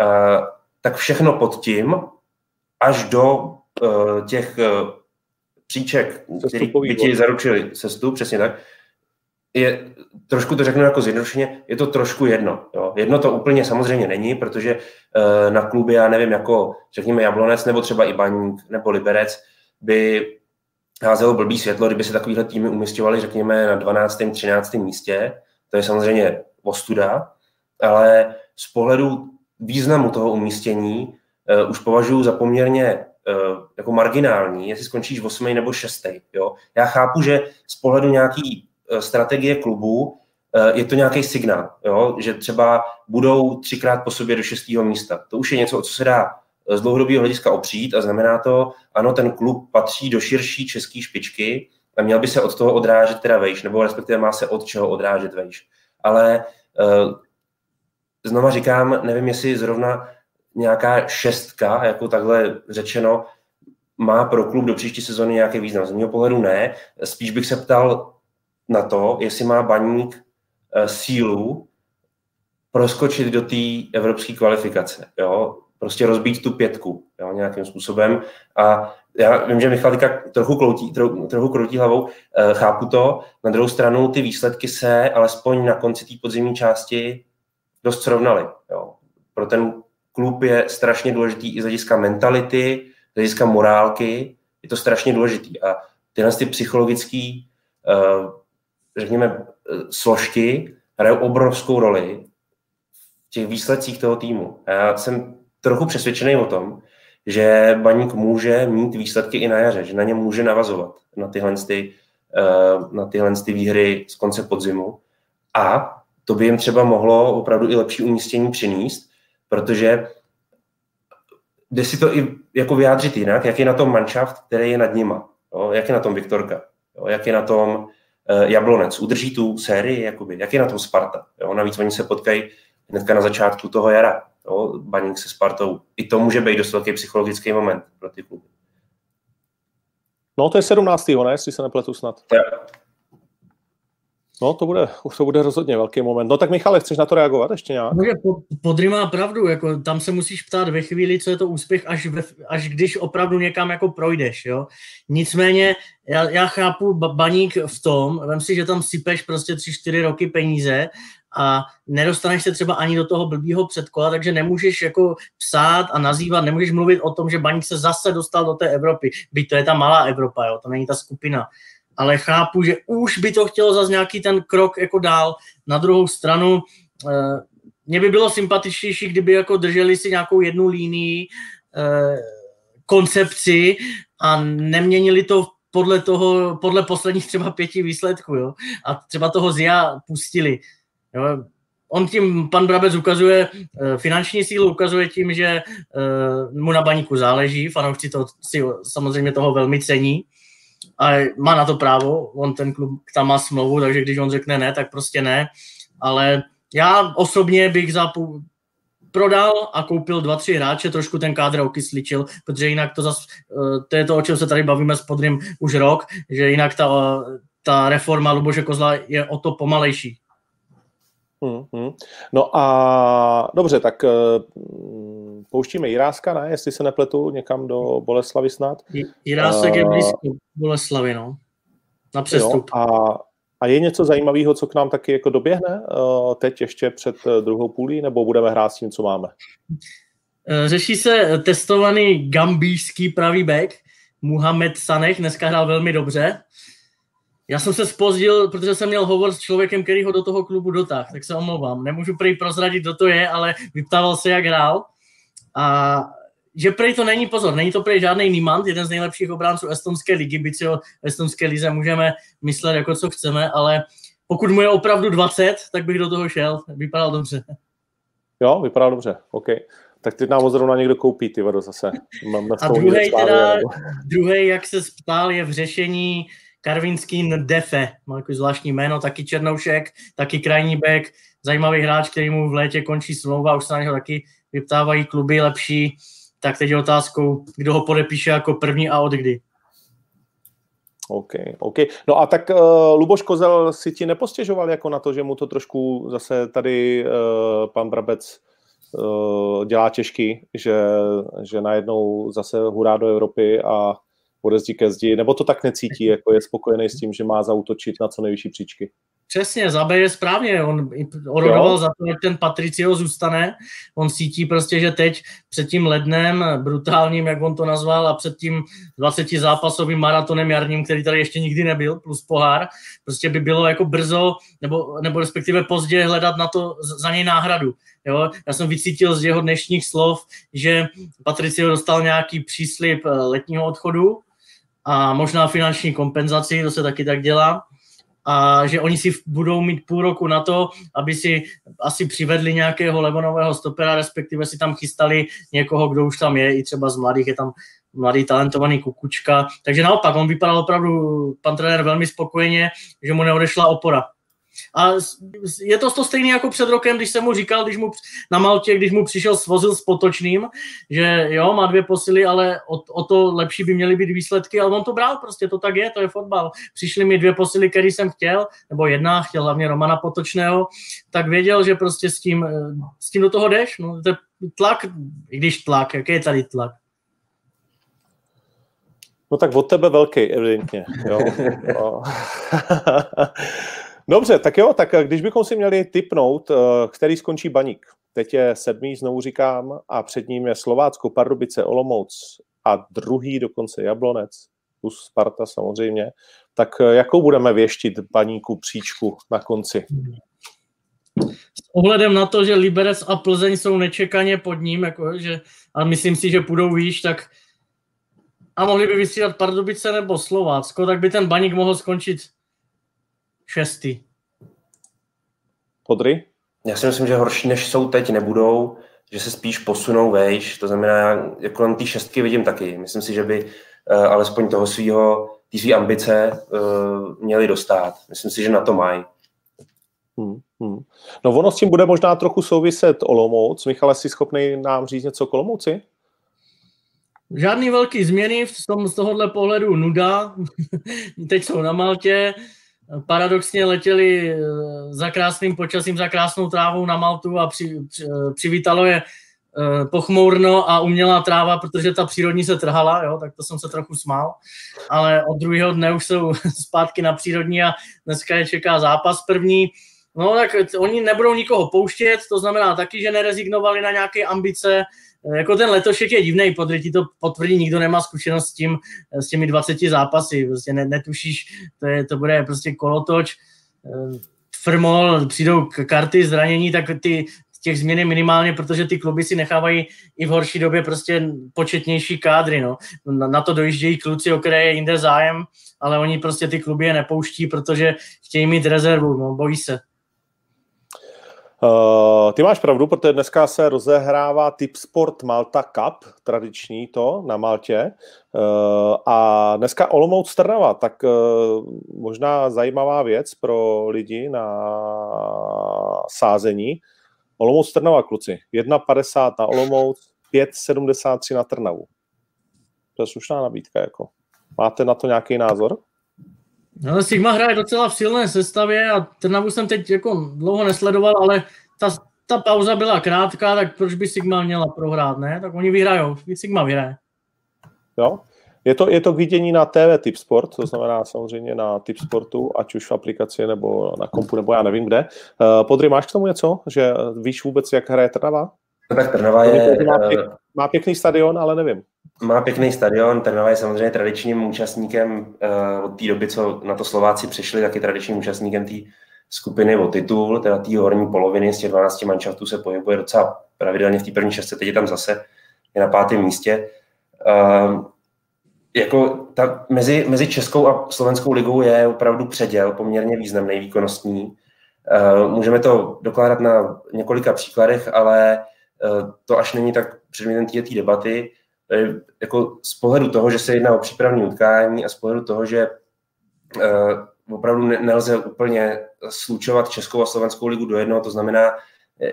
Uh, tak všechno pod tím, až do uh, těch uh, příček, které by ti zaručili sestup, přesně tak, je, trošku to řeknu jako zjednodušeně, je to trošku jedno. Jo. Jedno to úplně samozřejmě není, protože uh, na kluby, já nevím, jako řekněme Jablonec, nebo třeba i Baník, nebo Liberec, by házelo blbý světlo, kdyby se takovýhle týmy umisťovaly, řekněme, na dvanáctém, třináctém místě. To je samozřejmě ostuda, ale z pohledu významu toho umístění uh, už považuji za poměrně uh, jako marginální, jestli skončíš osmý nebo šestý. Jo? Já chápu, že z pohledu nějaký uh, strategie klubu uh, je to nějaký signál, jo? Že třeba budou třikrát po sobě do šestého místa. To už je něco, o co se dá z dlouhodobého hlediska opřít a znamená to, ano, ten klub patří do širší české špičky a měl by se od toho odrážet teda vejš, nebo respektive má se od čeho odrážet vejš. Ale uh, znova říkám, nevím, jestli zrovna nějaká šestka, jako takhle řečeno, má pro klub do příští sezony nějaký význam. Z mého pohledu ne. Spíš bych se ptal na to, jestli má Baník sílu proskočit do té evropské kvalifikace. Jo? Prostě rozbít tu pětku, jo? Nějakým způsobem. A já vím, že Michal trochu kloutí, trochu, trochu kroutí hlavou, e, chápu to. Na druhou stranu ty výsledky se alespoň na konci té podzimní části dost srovnaly. Jo? Pro ten klub je strašně důležitý i z hlediska mentality, z hlediska morálky, je to strašně důležitý. A tyhle ty psychologické, řekněme, složky hrajou obrovskou roli v těch výsledcích toho týmu. A já jsem trochu přesvědčený o tom, že Baník může mít výsledky i na jaře, že na ně může navazovat, na tyhle, ty, na tyhle ty výhry z konce podzimu. A to by jim třeba mohlo opravdu i lepší umístění přinést, protože jde si to i jako vyjádřit jinak, jak je na tom manšaft, který je nad nima, jo? Jak je na tom Viktorka, jo? Jak je na tom e, Jablonec, udrží tu sérii, jakoby. Jak je na tom Sparta. Jo? Navíc oni se potkají hnedka na začátku toho jara, jo? Baník se Spartou. I to může být dost velký psychologický moment pro ty kluby. No to je sedmnáctého ne, jestli se nepletu snad. Ja. No, to bude, to bude rozhodně velký moment. No tak Michale, chceš na to reagovat ještě nějak? Podry má pravdu, jako tam se musíš ptát ve chvíli, co je to úspěch, až, ve, až když opravdu někam jako projdeš, jo. Nicméně, já, já chápu Baník v tom, vem si, že tam sypeš prostě tři, čtyři roky peníze a nedostaneš se třeba ani do toho blbýho předkola, takže nemůžeš jako psát a nazývat, nemůžeš mluvit o tom, že Baník se zase dostal do té Evropy, byť to je ta malá Evropa, jo, to není ta skupina. Ale chápu, že už by to chtělo zase nějaký ten krok jako dál. Na druhou stranu, mě by bylo sympatičtější, kdyby jako drželi si nějakou jednu línii, koncepci a neměnili to podle toho, podle posledních třeba pěti výsledků, jo? A třeba toho Zia pustili. Jo? On tím, pan Brabec ukazuje finanční sílu, ukazuje tím, že mu na Baníku záleží, fanoušci to si samozřejmě toho velmi cení. A má na to právo, on ten klub tam má smlouvu, takže když on řekne ne, tak prostě ne, ale já osobně bych zapů... prodal a koupil dva, tři hráče, trošku ten kádr okysličil, protože jinak to zas, to je to, o čem se tady bavíme s Podrym už rok, že jinak ta, ta reforma Luboše Kozla je o to pomalejší. Mm-hmm. No a dobře, tak uh, pouštíme Jiráska, ne? Jestli se nepletu někam do Boleslavy snad. Jirásek uh, je blízko Boleslavy, no. Na přestup. Jo, a, a je něco zajímavého, co k nám taky jako doběhne uh, teď ještě před druhou půlí, nebo budeme hrát s tím, co máme? Řeší se testovaný gambířský pravý bek Muhamed Saneh, dneska hrál velmi dobře. Já jsem se zpozdil, protože jsem měl hovor s člověkem, který ho do toho klubu dotáhl, tak se omlouvám. Nemůžu prej prozradit, kdo to je, ale vyptával se, jak hrál. A že prej to není, pozor, není to prej žádnej Nimant, jeden z nejlepších obránců estonské ligy, byť si o estonské lize můžeme myslet, jako co chceme, ale pokud mu je opravdu dvacet, tak bych do toho šel. Vypadal dobře. Jo, vypadal dobře, OK. Tak teď nám ho zrovna někdo koupí, ty vado, zase. Mám na a druhý teda, druhý, jak se ptal, je v řešení Karvinský Ndefe, má jako zvláštní jméno, taky černoušek, taky krajní bek, zajímavý hráč, který mu v létě končí smlouva, už se na něho taky vyptávají kluby lepší, tak teď je otázkou, kdo ho podepíše jako první a od kdy. OK, OK. No a tak uh, Luboš Kozel si ti nepostěžoval jako na to, že mu to trošku zase tady uh, pan Brabec uh, dělá těžký, že, že najednou zase hurá do Evropy a bude zdi ke zdi, nebo to tak necítí, jako je spokojený s tím, že má zaútočit na co nejvyšší příčky. Přesně, zabeje správně, on orodoval za to, jak ten Patrizio zůstane, on cítí prostě, že teď před tím lednem brutálním, jak on to nazval, a před tím dvacetizápasovým maratonem jarním, který tady ještě nikdy nebyl, plus pohár, prostě by bylo jako brzo, nebo, nebo respektive pozdě hledat na to za něj náhradu. Jo? Já jsem vycítil z jeho dnešních slov, že Patrizio dostal nějaký příslib letního odchodu, a možná finanční kompenzaci, to se taky tak dělá, a že oni si budou mít půl roku na to, aby si asi přivedli nějakého levonového stopera, respektive si tam chystali někoho, kdo už tam je, i třeba z mladých, je tam mladý talentovaný Kukučka, takže naopak, on vypadal opravdu, pan trenér, velmi spokojeně, že mu neodešla opora. A je to to stejné jako před rokem, když jsem mu říkal, když mu na Maltě, když mu přišel svozil s Potočným, že jo, má dvě posily, ale o, o to lepší by měly být výsledky, ale on to bral, prostě to tak je, to je fotbal. Přišly mi dvě posily, které jsem chtěl, nebo jedna, chtěl hlavně Romana Potočného, tak věděl, že prostě s tím, s tím do toho jdeš. No, to je tlak, i když tlak, jaký je tady tlak? No tak od tebe velký, evidentně. Jo. Dobře, tak jo, tak když bychom si měli tipnout, který skončí Baník. Teď je sedmý, znovu říkám, a před ním je Slovácko, Pardubice, Olomouc a druhý dokonce Jablonec, plus Sparta samozřejmě. Tak jakou budeme věštit Baníku příčku na konci? S ohledem na to, že Liberec a Plzeň jsou nečekaně pod ním, jako, že, a myslím si, že půjdou výš, tak a mohli by vysílat Pardubice nebo Slovácko, tak by ten Baník mohl skončit šestý. Podry? Já si myslím, že horší než jsou teď nebudou, že se spíš posunou vejš, to znamená, jak kolem té šestky vidím taky. Myslím si, že by uh, alespoň toho svýho, té svý ambice uh, měli dostat. Myslím si, že na to mají. Hmm, hmm. No ono s tím bude možná trochu souviset Olomouc. Michale, jsi schopný nám říct něco o Olomouci? Žádný velký změny, v tom, z tohohle pohledu nuda. Teď jsou na Maltě. Paradoxně letěli za krásným počasím, za krásnou trávou na Maltu a při, při, přivítalo je pochmourno a umělá tráva, protože ta přírodní se trhala, jo, tak to jsem se trochu smál, ale od druhého dne už jsou zpátky na přírodní a dneska je čeká zápas první. No tak oni nebudou nikoho pouštět, to znamená taky, že nerezignovali na nějaké ambice. Jako ten letošek je divnej, podrytí to potvrdí, nikdo nemá zkušenost s tím, s těmi dvaceti zápasy, prostě netušíš, to, je, to bude prostě kolotoč, firmol, přijdou karty, zranění, tak ty, těch změn je minimálně, protože ty kluby si nechávají i v horší době prostě početnější kádry, no. Na to dojíždějí kluci, o které je jinde zájem, ale oni prostě ty kluby je nepouští, protože chtějí mít rezervu, no, bojí se. Uh, ty máš pravdu, protože dneska se rozehrává Tip Sport Malta Cup, tradiční to, na Maltě. Uh, a dneska Olomouc Trnava, tak uh, možná zajímavá věc pro lidi na sázení. Olomouc Trnava, kluci, jedna padesát na Olomouc, pět sedmdesát tři na Trnavu. To je slušná nabídka, jako. Máte na to nějaký názor? No, Sigma hraje docela v silné sestavě a Trnavu jsem teď jako dlouho nesledoval, ale ta, ta pauza byla krátká, tak proč by Sigma měla prohrát, ne? Tak oni vyhrajou, Sigma vyhraje. Jo, je to, je to k vidění na T V Tip Sport, to znamená samozřejmě na Tip Sportu, ať už v aplikaci nebo na kompu, nebo já nevím kde. Podry, máš k tomu něco, že víš vůbec, jak hraje Trnava? Tak Trnava je... Má pěkný, má pěkný stadion, ale nevím. Má pěkný stadion, Trnava je samozřejmě tradičním účastníkem uh, od té doby, co na to Slováci přišli, taky tradičním účastníkem té skupiny o titul, teda té horní poloviny z těch dvanácti manšaftů se pohybuje docela pravidelně v té první šestce, teď je tam zase, je na pátém místě. Uh, jako ta, mezi, mezi Českou a Slovenskou ligou je opravdu předěl, poměrně významný, výkonnostní. Uh, můžeme to dokládat na několika příkladech, ale uh, to až není tak předmětem té debaty. Jako z pohledu toho, že se jedná o přípravní utkání a z pohledu toho, že uh, opravdu nelze úplně slučovat Českou a Slovenskou ligu do jednoho, to znamená,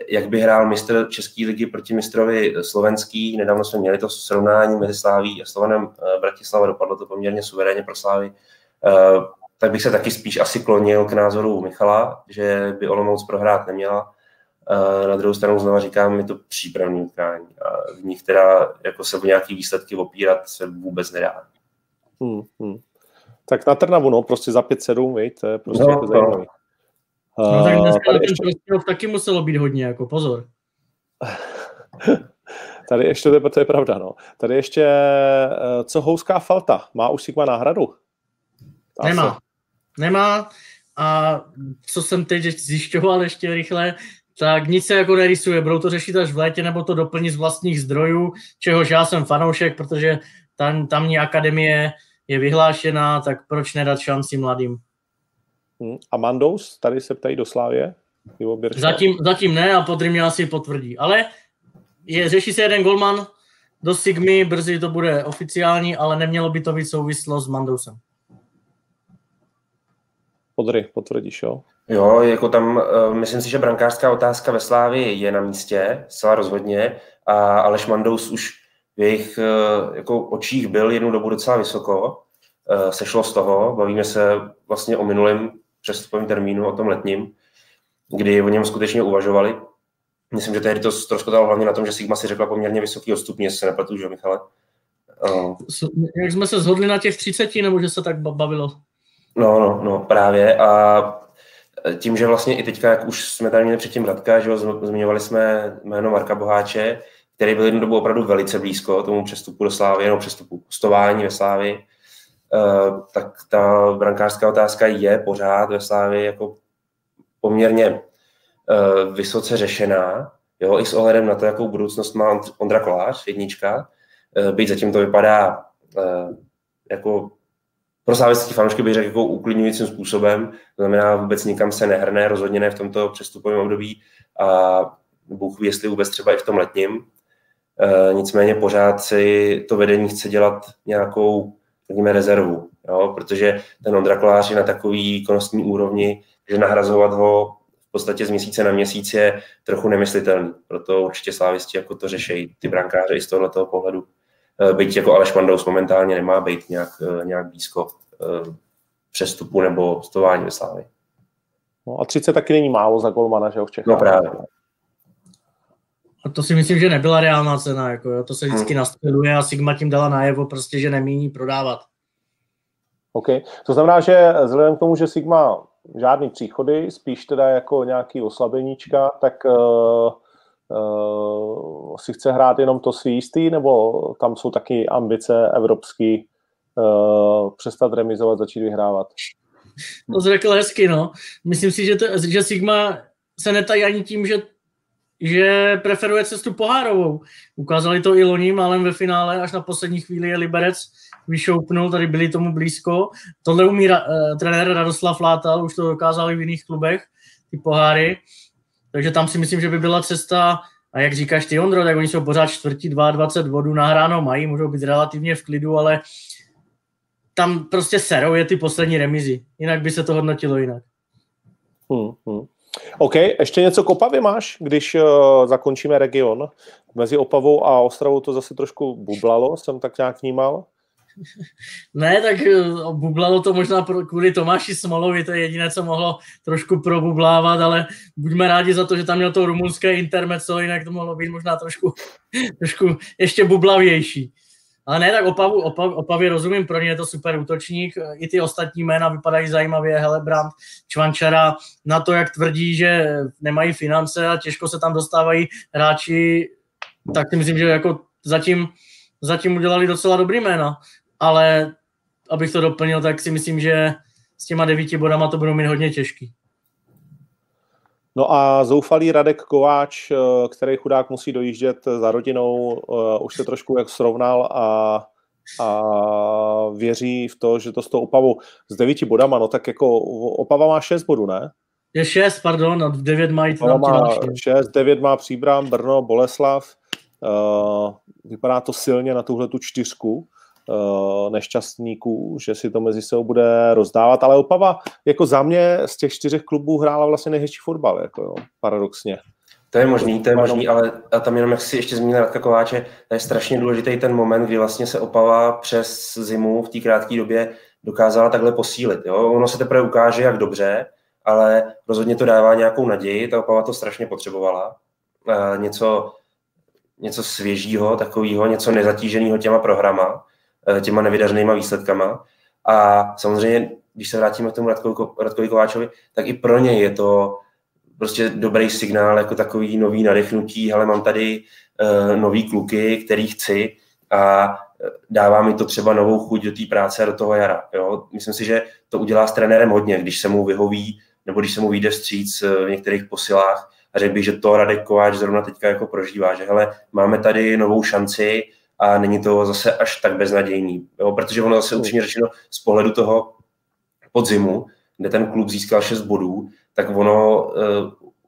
jak by hrál mistr České ligy proti mistrovi slovenský. Nedávno jsme měli to srovnání mezi Sláví a Slovanem uh, Bratislava, dopadlo to poměrně suverénně pro Slávy. Uh, tak bych se taky spíš asi klonil k názoru Michala, že by Olomouc prohrát neměla. Na druhou stranu znova říkám, je to přípravné utkání a v nich teda jako se o nějaký výsledky opírat se vůbec nedá. Hmm, hmm. Tak na Trnavu, no, prostě za pět sedm, víš, to je prostě no, jako zajímavé. No, no tak dneska na ten ještě... prostěrov taky muselo být hodně, jako pozor. Tady ještě, to je pravda, no. Tady ještě, co houská Falta? Má už Sigma náhradu? Tá Nemá. Se. Nemá a co jsem teď zjišťoval ještě rychle, tak nic se jako nerysuje, budou to řešit až v létě, nebo to doplní z vlastních zdrojů, čehož já jsem fanoušek, protože tam, tamní akademie je vyhlášená, tak proč nedat šanci mladým? A Mandous, tady se ptají do Slávě? Zatím, zatím ne a Podry mě asi potvrdí, ale je, řeší se jeden golman do Sigmy, brzy to bude oficiální, ale nemělo by to být souvislo s Mandousem. Podry, potvrdíš, jo? Jo, jako tam, myslím si, že brankářská otázka ve Slávii je na místě, zcela rozhodně, a Aleš Mandous už v jejich jako očích byl jednu dobu docela vysoko, sešlo z toho, bavíme se vlastně o minulém přestupovém termínu, o tom letním, kdy o něm skutečně uvažovali. Myslím, že tehdy to ztroskotalo hlavně na tom, že Sigma si řekla poměrně vysoký odstupně, jestli se nepletu, že Michale? Uh. Jak jsme se shodli na těch třiceti, nebo že se tak bavilo? No, no, no, právě. A tím, že vlastně i teďka, jak už jsme tady měli předtím Radka, že zmiňovali jsme jméno Marka Boháče, který byl jednu dobu opravdu velice blízko tomu přestupu do Slávy, jenom přestupu hostování ve Slávy, uh, tak ta brankářská otázka je pořád ve Slávy jako poměrně uh, vysoce řešená, jo, i s ohledem na to, jakou budoucnost má Ondra Kolář, jednička, uh, byť zatím to vypadá uh, jako pro slávistické fanoušky bych řekl jako uklidňujícím způsobem, to znamená vůbec nikam se nehrne, rozhodně ne v tomto přestupovém období a Bůh ví, jestli vůbec třeba i v tom letním. E, nicméně pořád si to vedení chce dělat nějakou, řekněme, rezervu, jo? Protože ten Ondra Kolář je na takový výkonnostní úrovni, že nahrazovat ho v podstatě z měsíce na měsíc je trochu nemyslitelný. Proto určitě slávisti jako to řeší ty brankáře i z tohoto pohledu. Byť jako Aleš Mandous momentálně nemá být nějak, nějak blízko přestupu nebo hostování ve Slávy. No a třicet taky není málo za golmana, že jo, v Čechách. No právě. A to si myslím, že nebyla reálná cena, jako jo, to se vždycky hmm. nastřeluje a Sigma tím dala najevo prostě, že nemíní prodávat. OK, to znamená, že vzhledem k tomu, že Sigma žádný příchody, spíš teda jako nějaký oslabeníčka, tak... Uh... Uh, si chce hrát jenom to svý jistý, nebo tam jsou taky ambice evropský uh, přestat remizovat, začít vyhrávat? To jsi řekl hezky, no. Myslím si, že, to, že Sigma se netají ani tím, že, že preferuje cestu pohárovou. Ukázali to i loni, málem ve finále, až na poslední chvíli je Liberec vyšoupnul, tady byli tomu blízko. Tohle umí ra, uh, trenér Radoslav Látal, už to dokázali v jiných klubech, ty poháry. Takže tam si myslím, že by byla cesta, a jak říkáš ty, Ondro, tak oni jsou pořád čtvrtí, dvacet dva bodů nahráno mají, můžou být relativně v klidu, ale tam prostě serou je ty poslední remizy. Jinak by se to hodnotilo jinak. Hmm, hmm. OK, ještě něco k Opavě máš, když uh, zakončíme region? Mezi Opavou a Ostravou to zase trošku bublalo, jsem tak nějak vnímal. Ne, tak bublalo to možná kvůli Tomáši Smolovi, to je jediné, co mohlo trošku probublávat, ale buďme rádi za to, že tam měl to rumunské intermezzo, jinak to mohlo být možná trošku, trošku ještě bublavější. Ale ne, tak Opavu, Opav, Opavě rozumím, pro ně je to super útočník, i ty ostatní jména vypadají zajímavě, Helebrant, Čvančara, na to, jak tvrdí, že nemají finance a těžko se tam dostávají hráči, tak si myslím, že jako zatím, zatím udělali docela dobrý jména. Ale abych to doplnil, tak si myslím, že s těma devíti bodama to budou mít hodně těžký. No a zoufalý Radek Kováč, který chudák musí dojíždět za rodinou, už se trošku jak srovnal a, a věří v to, že to s tou Opavou s devíti bodama, no tak jako Opava má šest bodů, ne? Je šest, pardon, a devět mají to má šest, devět má Příbram, Brno, Boleslav. Uh, vypadá to silně na tuhle tu čtyřku nešťastníků, že si to mezi sebou bude rozdávat, ale Opava jako za mě z těch čtyřech klubů hrála vlastně nejhezčí fotbal, jako jo, paradoxně. To je možný, to je možný, ale a tam jenom, jak si ještě zmínil Radka Kováče, to je strašně důležitý ten moment, kdy vlastně se Opava přes zimu v té krátké době dokázala takhle posílit, jo. Ono se teprve ukáže, jak dobře, ale rozhodně to dává nějakou naději, ta Opava to strašně potřebovala. E, něco, něco svěžího, takového, něco nezatíženého těma programa, těma nevydařenýma výsledkama. A samozřejmě, když se vrátíme k tomu Radkovi Kováčovi, tak i pro něj je to prostě dobrý signál, jako takový nový nadechnutí, ale mám tady uh, nový kluky, který chci a dává mi to třeba novou chuť do té práce a do toho jara. Jo? Myslím si, že to udělá s trenérem hodně, když se mu vyhoví, nebo když se mu vyjde vstříc v některých posilách a řekl bych, že to Radek Kováč zrovna teďka jako prožívá, že hele, máme tady novou šanci, a není to zase až tak beznadějný, jo? Protože ono zase upřímně řečeno z pohledu toho podzimu, kde ten klub získal šest bodů, tak ono uh,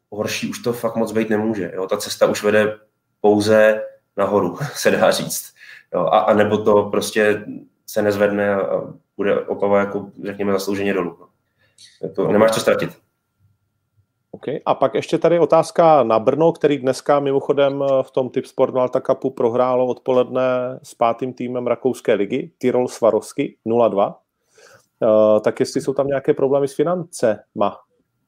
horší už to fakt moc být nemůže. Jo? Ta cesta už vede pouze nahoru, se dá říct. Jo? A, a nebo to prostě se nezvedne a bude Opava jako, řekněme, zaslouženě dolů. To, nemáš co ztratit. Okay. A pak ještě tady otázka na Brno, který dneska mimochodem v tom Tip Sport Malta Cupu prohrálo odpoledne s pátým týmem rakouské ligy, Tyrol Svarovsky nula dva. Uh, tak jestli jsou tam nějaké problémy s financema,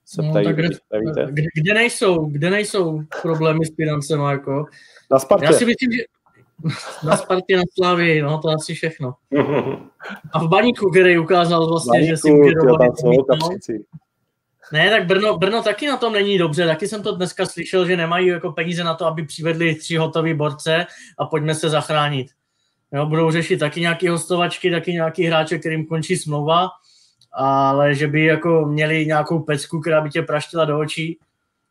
se ptají, no, kde, nevíte? Kde, kde, nejsou, kde nejsou problémy s financema, jako? Na Spartě. Já si myslím, že na Spartě, na Slavii, no to asi všechno. A v Baníku, který ukázal vlastně, Baníku, že si může dovolit. Ne, tak Brno, Brno taky na tom není dobře. Taky jsem to dneska slyšel, že nemají jako peníze na to, aby přivedli tři hotový borce a pojďme se zachránit. Jo, budou řešit taky nějaký hostovačky, taky nějaký hráče, kterým končí smlouva, ale že by jako měli nějakou pecku, která by tě praštila do očí,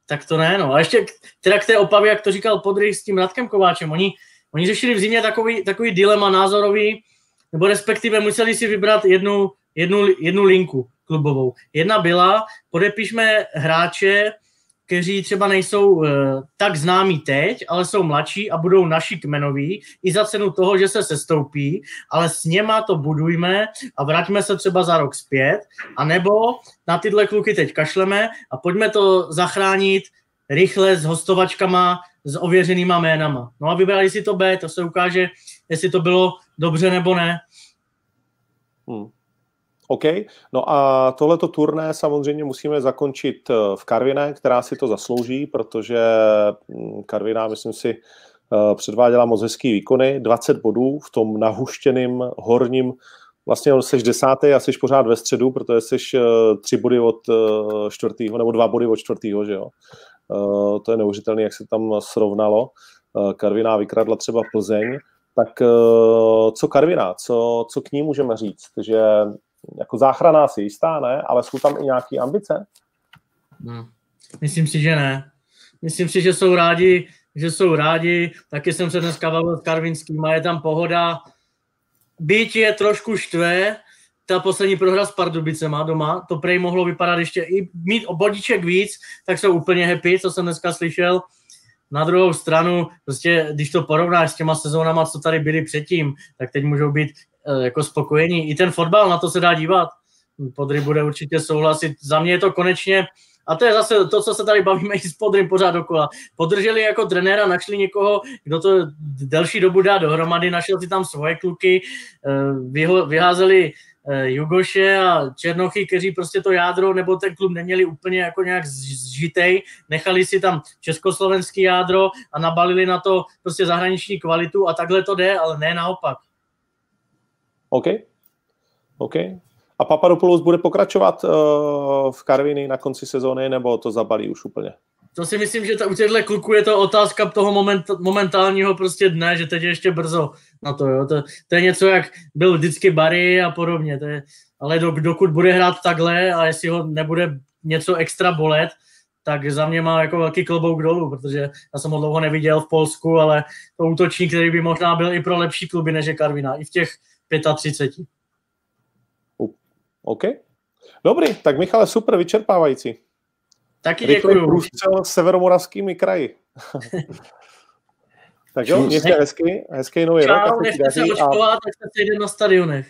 tak to ne. No. A ještě teda k té Opavě, jak to říkal Podry s tím Radkem Kováčem, oni, oni řešili v zimě takový, takový dilema názorový, nebo respektive museli si vybrat jednu, jednu, jednu linku klubovou. Jedna byla, podepišme hráče, kteří třeba nejsou uh, tak známí teď, ale jsou mladší a budou naši kmenoví i za cenu toho, že se sestoupí, ale s něma to budujme a vraťme se třeba za rok zpět, anebo na tyhle kluky teď kašleme a pojďme to zachránit rychle s hostovačkama, s ověřenýma jménama. No a vybrali si to B, to se ukáže, jestli to bylo dobře nebo ne. Hmm. OK, no a tohleto turné samozřejmě musíme zakončit v Karviné, která si to zaslouží, protože Karviná, myslím si, předváděla moc hezký výkony, dvacet bodů v tom nahuštěným horním, vlastně jsi desátý a jsi pořád ve středu, protože jsi tři body od čtvrtýho, nebo dva body od čtvrtýho, že jo. To je neuvěřitelné, jak se tam srovnalo. Karviná vykradla třeba Plzeň, tak co Karviná, co, co k ní můžeme říct, že jako záchrana si jistá, ne? Ale jsou tam i nějaké ambice? No, myslím si, že ne. Myslím si, že jsou rádi, že jsou rádi. Taky jsem se dneska bavil s Karvinským a je tam pohoda. Byť je trošku štve, ta poslední prohra s Pardubicema doma, to prej mohlo vypadat ještě i mít o bodíček víc, tak jsou úplně happy, co jsem dneska slyšel. Na druhou stranu, prostě, když to porovnáš s těma sezónama, co tady byly předtím, tak teď můžou být jako spokojení. I ten fotbal, na to se dá dívat. Podry bude určitě souhlasit. Za mě je to konečně, a to je zase to, co se tady bavíme i s Podrym pořád dokola. Podrželi jako trenéra, našli někoho, kdo to delší dobu dá dohromady, našel si tam svoje kluky, vyho, vyházeli Jugoše a Černochy, kteří prostě to jádro nebo ten klub neměli úplně jako nějak zžitej, nechali si tam československý jádro a nabalili na to prostě zahraniční kvalitu a takhle to jde, ale ne naopak. OK, OK. A Papadopoulos bude pokračovat uh, v Karviní na konci sezóny, nebo to zabalí už úplně? To si myslím, že ta, u těchto kluků je to otázka toho moment, momentálního prostě dne, že teď je ještě brzo na to, jo. To, to je něco, jak byl vždycky Barry a podobně. To je, ale do, dokud bude hrát takhle a jestli ho nebude něco extra bolet, tak za mě má jako velký klobouk dolů, protože já jsem ho dlouho neviděl v Polsku, ale to útočník, který by možná byl i pro lepší kluby, než je Karviná, i v těch třicet pět. OK. Dobrý, tak Michale, super, vyčerpávající. Taky děkuju. Průstřel severomoravskými kraji. Tak jo, mějte hezky, hezký nový rok. Čau, nechte se očkovat, tak se sejdeme na stadionech.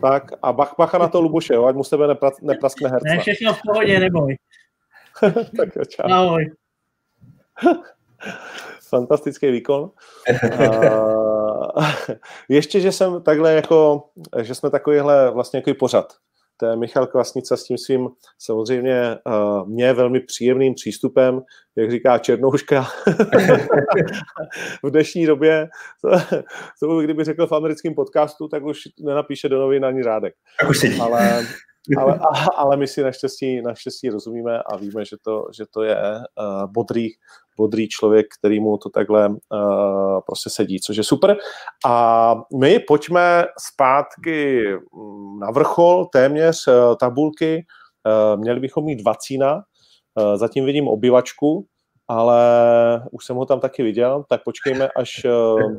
Tak a bach, bacha na to Luboše, jo, ať mu z tebe nepra, nepraskne herce. Ne, všechno v pohodě, neboj. Tak jo, čau. Ahoj. Fantastický výkon. A ještě, že jsem takhle jako, že jsme takovýhle vlastně jako pořad. To je Michal Kvasnica s tím svým samozřejmě mě velmi příjemným přístupem, jak říká Černouška. V dnešní době, co kdyby řekl v americkém podcastu, tak už nenapíše do novin ani Rádek. Ale... Ale, ale my si naštěstí, naštěstí rozumíme a víme, že to, že to je uh, bodrý, bodrý člověk, kterýmu to takhle uh, prostě sedí, což je super. A my pojďme zpátky na vrchol téměř uh, tabulky. Uh, měli bychom mít dvacína, uh, zatím vidím obyvačku, ale už jsem ho tam taky viděl, tak počkejme, až, uh,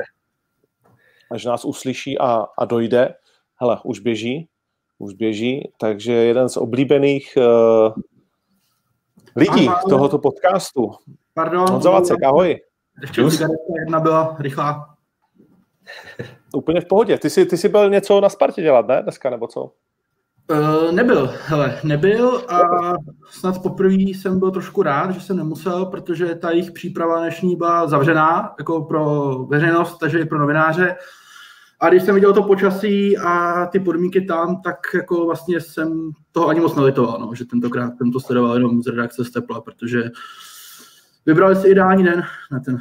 až nás uslyší a, a dojde. Hele, už běží. Už běží, takže jeden z oblíbených uh, lidí Aha, tohoto podcastu. Pardon. Honza Vacek, ahoj. Ještě jedna byla rychlá. Úplně v pohodě. Ty jsi, ty jsi byl něco na Spartě dělat, ne? Dneska, nebo co? Uh, nebyl, hele, nebyl a snad poprvé jsem byl trošku rád, že jsem nemusel, protože ta jejich příprava dnešní byla zavřená jako pro veřejnost, takže i pro novináře. A když jsem viděl to počasí a ty podmínky tam, tak jako vlastně jsem toho ani moc nelitoval, no, že tentokrát jsem to sledoval jenom z redakce z tepla, protože vybrali si ideální den na ten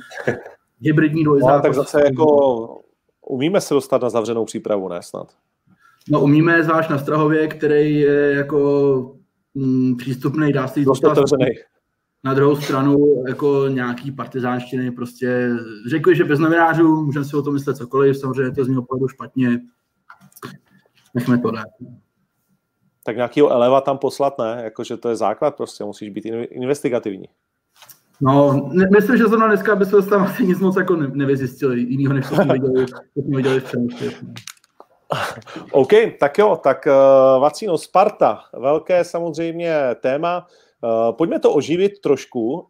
hybridní dvojzápas. No, tak zase jako umíme se dostat na zavřenou přípravu, ne snad? No umíme, zvlášť na Strahově, který je jako m, přístupný, dá se jít na druhou stranu jako nějaký partizánštiny, prostě řekli, že bez novinářů, můžeme si o tom myslet cokoliv, samozřejmě to z mého pohledu špatně, nechme to dát. Tak nějakýho eleva tam poslat, ne? Jakože to je základ prostě, musíš být investigativní. No, ne, myslím, že zrovna dneska bychom tam asi nic moc jako nevyzjistili, jinýho než to jsme viděli, to jsme viděli v přenosu. OK, tak jo, tak uh, Vacino, Sparta, velké samozřejmě téma. Uh, pojďme to oživit trošku uh,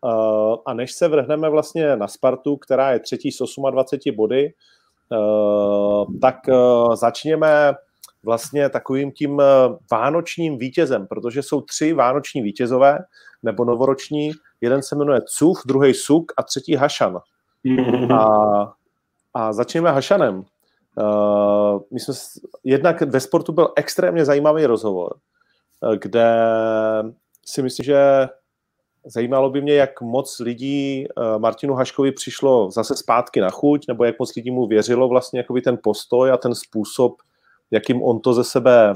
a než se vrhneme vlastně na Spartu, která je třetí s dvaceti osmi body, uh, tak uh, začněme vlastně takovým tím uh, vánočním vítězem, protože jsou tři vánoční vítězové, nebo novoroční, jeden se jmenuje Cuf, druhý Suk a třetí Hašan. A, a začněme Hašanem. Uh, my jsme, jednak ve Sportu byl extrémně zajímavý rozhovor, kde si myslím, že zajímalo by mě, jak moc lidí Martinu Haškovi přišlo zase zpátky na chuť, nebo jak moc lidí mu věřilo vlastně jakoby ten postoj a ten způsob, jakým on to ze sebe,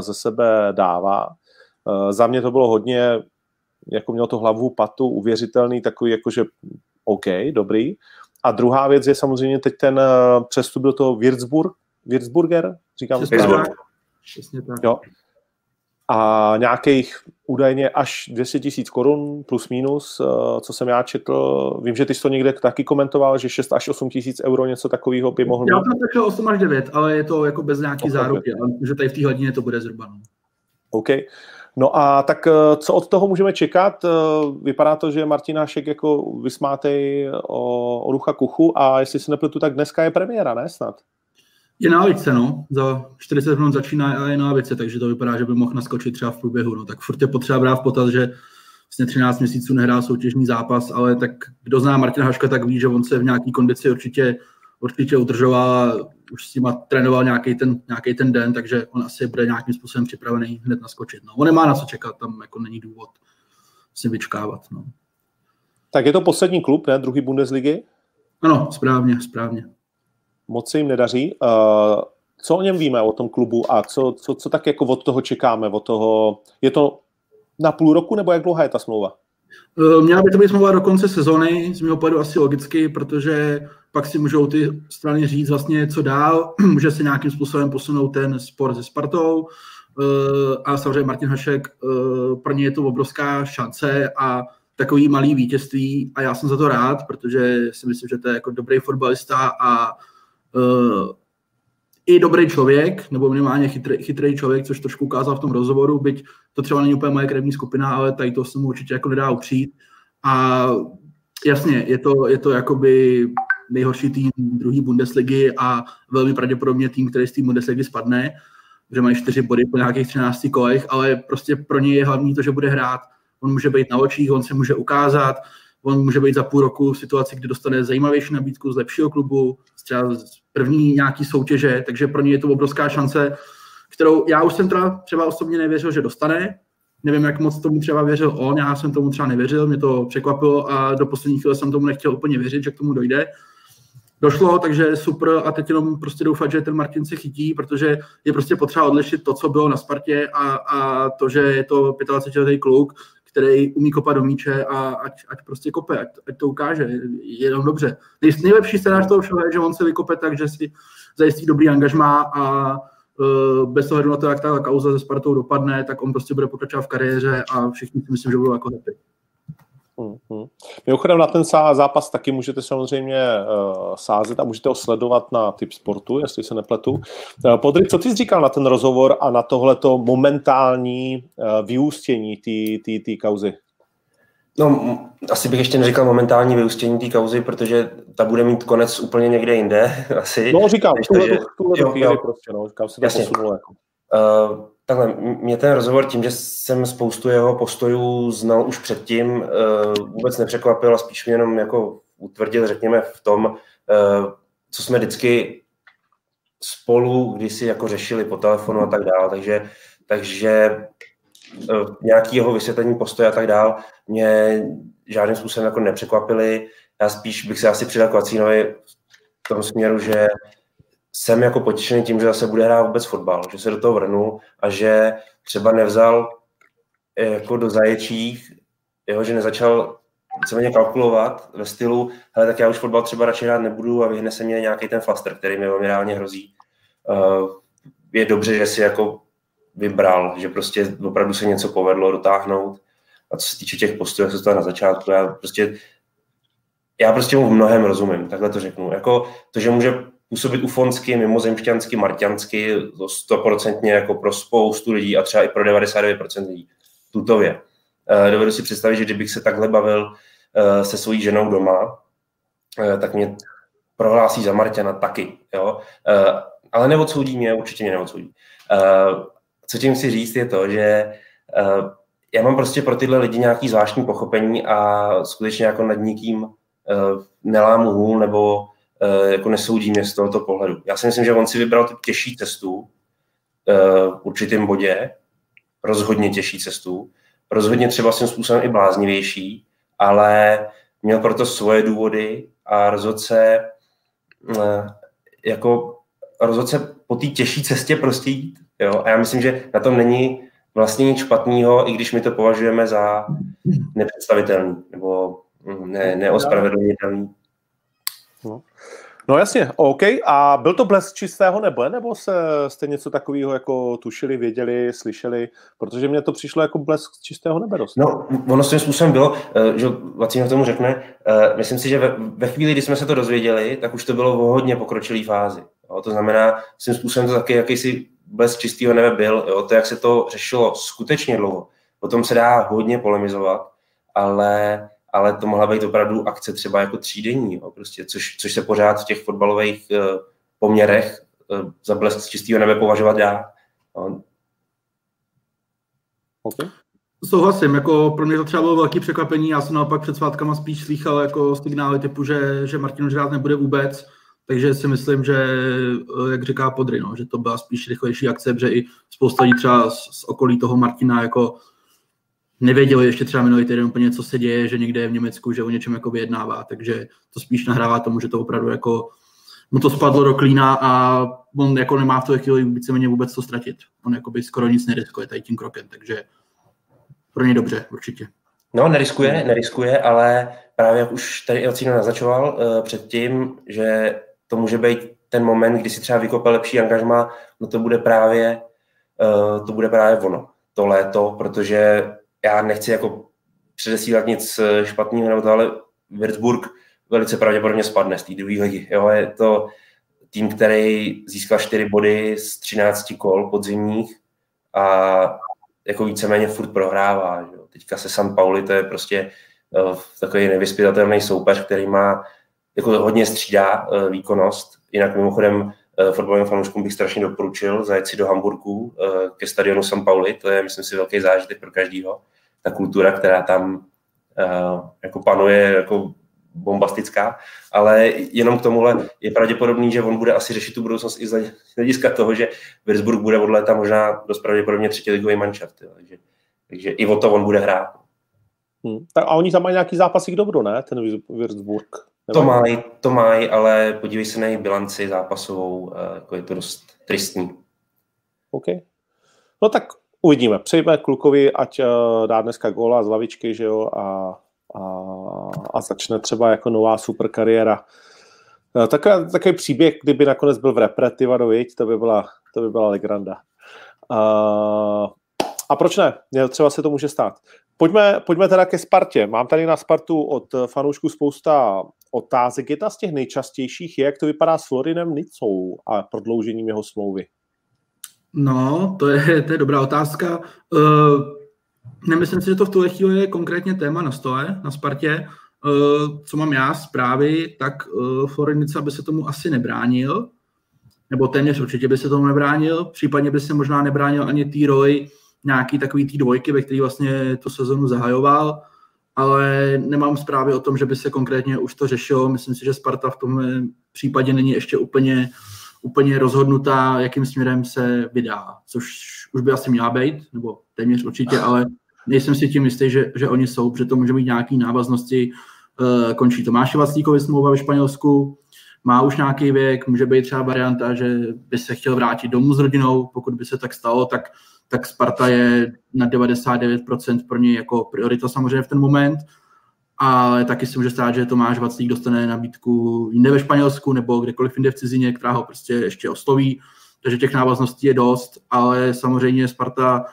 ze sebe dává. Za mě to bylo hodně, jako mělo to hlavu patu, uvěřitelný, takový jakože OK, dobrý. A druhá věc je samozřejmě teď ten přestup do toho Würzburg, Würzburger, říkám přesně tak. Jo. A nějakých údajně až dvě stě tisíc korun plus minus, co jsem já četl. Vím, že ty jsi to někde taky komentoval, že šest až osm tisíc euro, něco takového by mohlo. Já jsem řekl osm až devět, ale je to jako bez nějaký záruky, že tady v té hladině to bude zhruba. OK. No a tak co od toho můžeme čekat? Vypadá to, že Martin Hašek jako vysmátej o, o rucha kuchu a jestli se nepletu, tak dneska je premiéra, ne snad? Je na lavice, no. Za čtyřicet minut začíná a je na lavice, takže to vypadá, že by mohl naskočit třeba v průběhu. No. Tak furt je potřeba brát v potaz, že vlastně třináct měsíců nehrál soutěžní zápas, ale tak kdo zná Martina Haška, tak ví, že on se v nějaký kondici určitě, určitě udržoval, už s nima trénoval nějaký ten, nějaký ten den, takže on asi bude nějakým způsobem připravený hned naskočit. No. On nemá na co čekat, tam jako není důvod si vyčkávat. No. Tak je to poslední klub, ne? Druhý Bundesligy? Ano, správně, správně. Moc se jim nedaří. Co o něm víme, o tom klubu a co, co, co tak jako od toho čekáme? Od toho... Je to na půl roku nebo jak dlouhá je ta smlouva? Měla by to být smlouva do konce sezony, z mého pohledu asi logicky, protože pak si můžou ty strany říct vlastně co dál, může se nějakým způsobem posunout ten spor se Spartou a samozřejmě Martin Hašek, pro ně je to obrovská šance a takový malý vítězství a já jsem za to rád, protože si myslím, že to je jako dobrý fotbalista a Uh, i dobrý člověk, nebo minimálně chytrý, chytrý člověk, což trošku ukázal v tom rozhovoru, byť to třeba není úplně moje krevní skupina, ale tady to se mu určitě jako nedá upřít. A jasně, je to, je to jakoby nejhorší tým druhý Bundesligy a velmi pravděpodobně tým, který z té Bundesligy spadne, že mají čtyři body po nějakých třinácti kolech, ale prostě pro něj je hlavní to, že bude hrát. On může být na očích, on se může ukázat, on může být za půl roku v situaci, kdy dostane zajímavější nabídku z lepšího klubu, třeba z první nějaký soutěže, takže pro ně je to obrovská šance, kterou já už jsem třeba, třeba osobně nevěřil, že dostane. Nevím, jak moc tomu třeba věřil on, já jsem tomu třeba nevěřil, mě to překvapilo a do poslední chvíle jsem tomu nechtěl úplně věřit, že k tomu dojde. Došlo, takže super a teď jenom prostě doufat, že ten Martin se chytí, protože je prostě potřeba odlišit to, co bylo na Spartě a, a to, že je to dvacetiletý kluk, který umí kopat do míče a ať, ať prostě kope, ať, ať to ukáže, jenom dobře. Nejlepší scénář toho všeho je, že on se vykope tak, že si zajistí dobrý angažmá a uh, bez ohledu na to, jak ta kauza se Spartou dopadne, tak on prostě bude pokračovat v kariéře a všichni si myslím, že budou jako happy. Mm-hmm. Mimochodem na ten zápas taky můžete samozřejmě uh, sázet a můžete ho sledovat na Tip Sportu, jestli se nepletu. Uh, Podry, co ty jsi říkal na ten rozhovor a na tohleto momentální uh, vyústění té kauzy? No, asi bych ještě neříkal momentální vyústění té kauzy, protože ta bude mít konec úplně někde jinde, asi. No, říkám, v tuhle chvíli prostě, no, říkám, se to posunulo. Jako. Uh, Takhle, mě ten rozhovor tím, že jsem spoustu jeho postojů znal už předtím, vůbec nepřekvapil a spíš mě jenom jako utvrdil, řekněme, v tom, co jsme vždycky spolu kdysi jako řešili po telefonu a tak dále, takže, takže nějaký jeho vysvětlení postoje a tak dále mě žádným způsobem jako nepřekvapili. Já spíš bych se asi přidal Kvacínovi v tom směru, že jsem jako potěšený tím, že zase bude hrát vůbec fotbal, že se do toho vrnul a že třeba nevzal jako do zaječích, jeho, že nezačal celé kalkulovat ve stylu, hele, tak já už fotbal třeba radši rád nebudu a vyhne se mě nějaký ten flaster, který mi velmi reálně hrozí. Uh, je dobře, že si jako vybral, že prostě opravdu se něco povedlo dotáhnout. A co se týče těch postojů, co se to na začátku, já prostě, já prostě mu v mnohem rozumím, takhle to řeknu. Jako to, že může působit ufonsky, mimozemšťansky, marťansky, to stoprocentně jako pro spoustu lidí a třeba i pro devadesát devět procent lidí. Tutově. Dovedu si představit, že kdybych se takhle bavil se svojí ženou doma, tak mě prohlásí za marťana taky, jo. Ale neodsoudí mě, určitě mě neodsoudí. Co tím chci říct je to, že já mám prostě pro tyhle lidi nějaký zvláštní pochopení a skutečně jako nad nikým nelámu hůl nebo jako nesoudí mě z tohoto pohledu. Já si myslím, že on si vybral tu těžší cestu v určitém bodě, rozhodně těžší cestu, rozhodně třeba svým způsobem i bláznivější, ale měl proto svoje důvody a rozhodl se jako rozhodl se po té těžší cestě prostě jít. Jo? A já myslím, že na tom není vlastně nic špatného, i když my to považujeme za nepředstavitelný nebo ne, neospravedlnitelný. No. no jasně, OK. A byl to blesk čistého nebe, nebo se, jste něco takového jako tušili, věděli, slyšeli? Protože mně to přišlo jako blesk čistého nebe dost. No, ono svým způsobem bylo, že Vacíno tomu řekne, myslím si, že ve, ve chvíli, kdy jsme se to dozvěděli, tak už to bylo v hodně pokročilý fázi. Jo? To znamená, svým způsobem to taky jakýsi blesk čistého nebe byl. Jo? To, jak se to řešilo skutečně dlouho. O tom se dá hodně polemizovat, ale... ale to mohla být opravdu akce třeba jako třídenní, jo, prostě, což, což se pořád v těch fotbalových e, poměrech e, za blesk čistého nebe považovat dá. No. Okay. Souhlasím, jako pro mě to třeba bylo velké překvapení, já jsem naopak před svátkama spíš slýchal jako signály typu, že, že Martin už rád nebude vůbec, takže si myslím, že, jak říká Podry, no, že to byla spíš rychlejší akce, protože i spousta lidí třeba z, z okolí toho Martina jako nevěděli ještě třeba minulý týden úplně, co se děje, že někde je v Německu, že o něčem jako vyjednává, takže to spíš nahrává tomu, že to opravdu jako mu to spadlo do klína a on jako nemá v té chvíli víceméně vůbec co ztratit. On jakoby skoro nic neriskuje tady tím krokem, takže pro něj dobře, určitě. No, neriskuje, neriskuje, ale právě jak už tady Ilcino naznačoval uh, předtím, že to může být ten moment, kdy si třeba vykope lepší angažma, no to bude právě, uh, to bude právě ono, to léto, protože já nechci jako předesílat nic špatného, nebo to, ale Würzburg velice pravděpodobně spadne z té druhé ligy. Jo, je to tým, který získal čtyři body z třinácti kol podzimních a jako víceméně furt prohrává. Jo. Teďka se San Pauli, to je prostě uh, takový nevyspytatelný soupeř, který má jako hodně střídá uh, výkonnost. Jinak mimochodem fotbalovým fanouškům bych strašně doporučil zajet si do Hamburku ke stadionu San Pauli, to je, myslím si, velký zážitek pro každýho. Ta kultura, která tam jako panuje, jako bombastická, ale jenom k tomuhle je pravděpodobný, že on bude asi řešit tu budoucnost i z hlediska toho, že Würzburg bude od léta možná dost pravděpodobně třetiligový manšaft, takže, takže i o to on bude hrát. Hmm. A oni tam mají nějaký zápasík dobro, ne, ten Würzburg? To mají, to mají, ale podívej se na jejich bilanci zápasovou, jako je to dost tristní. OK. No tak uvidíme. Přejme klukovi, ať dá dneska góla z lavičky, že jo, a, a, a začne třeba jako nová superkariéra. Takový, takový příběh, kdyby nakonec byl v repretivaru, to by byla, to by byla legranda. A, a proč ne? Třeba se to může stát. Pojďme, pojďme teda ke Spartě. Mám tady na Spartu od fanoušků spousta otázek. Jedna z těch nejčastějších je, jak to vypadá s Florinem Nicou a prodloužením jeho smlouvy. No, to je, to je dobrá otázka. Uh, nemyslím si, že to v tuhle chvíli je konkrétně téma na stole, na Spartě. Uh, co mám já zprávy, tak uh, Florin Nică by se tomu asi nebránil. nebo téměř určitě by se tomu nebránil, případně by se možná nebránil ani tý roj nějaký takový tý dvojky, ve který vlastně tu sezonu zahajoval, ale nemám zprávy o tom, že by se konkrétně už to řešilo. Myslím si, že Sparta v tomhle případě není ještě úplně, úplně rozhodnutá, jakým směrem se vydá, což už by asi měla být, nebo téměř určitě, ale nejsem si tím jistý, že, že oni jsou, protože to může být nějaký návaznosti. Končí Tomáši Vaclíkovi smlouva ve Španělsku, má už nějaký věk, může být třeba varianta, že by se chtěl vrátit domů s rodinou, pokud by se tak stalo, tak, tak Sparta je na devadesát devět procent pro něj jako priorita samozřejmě v ten moment, ale taky si může stát, že Tomáš Vaclík dostane nabídku jinde ve Španělsku nebo kdekoliv jinde v cizině, která ho prostě ještě osloví, takže těch návazností je dost, ale samozřejmě Sparta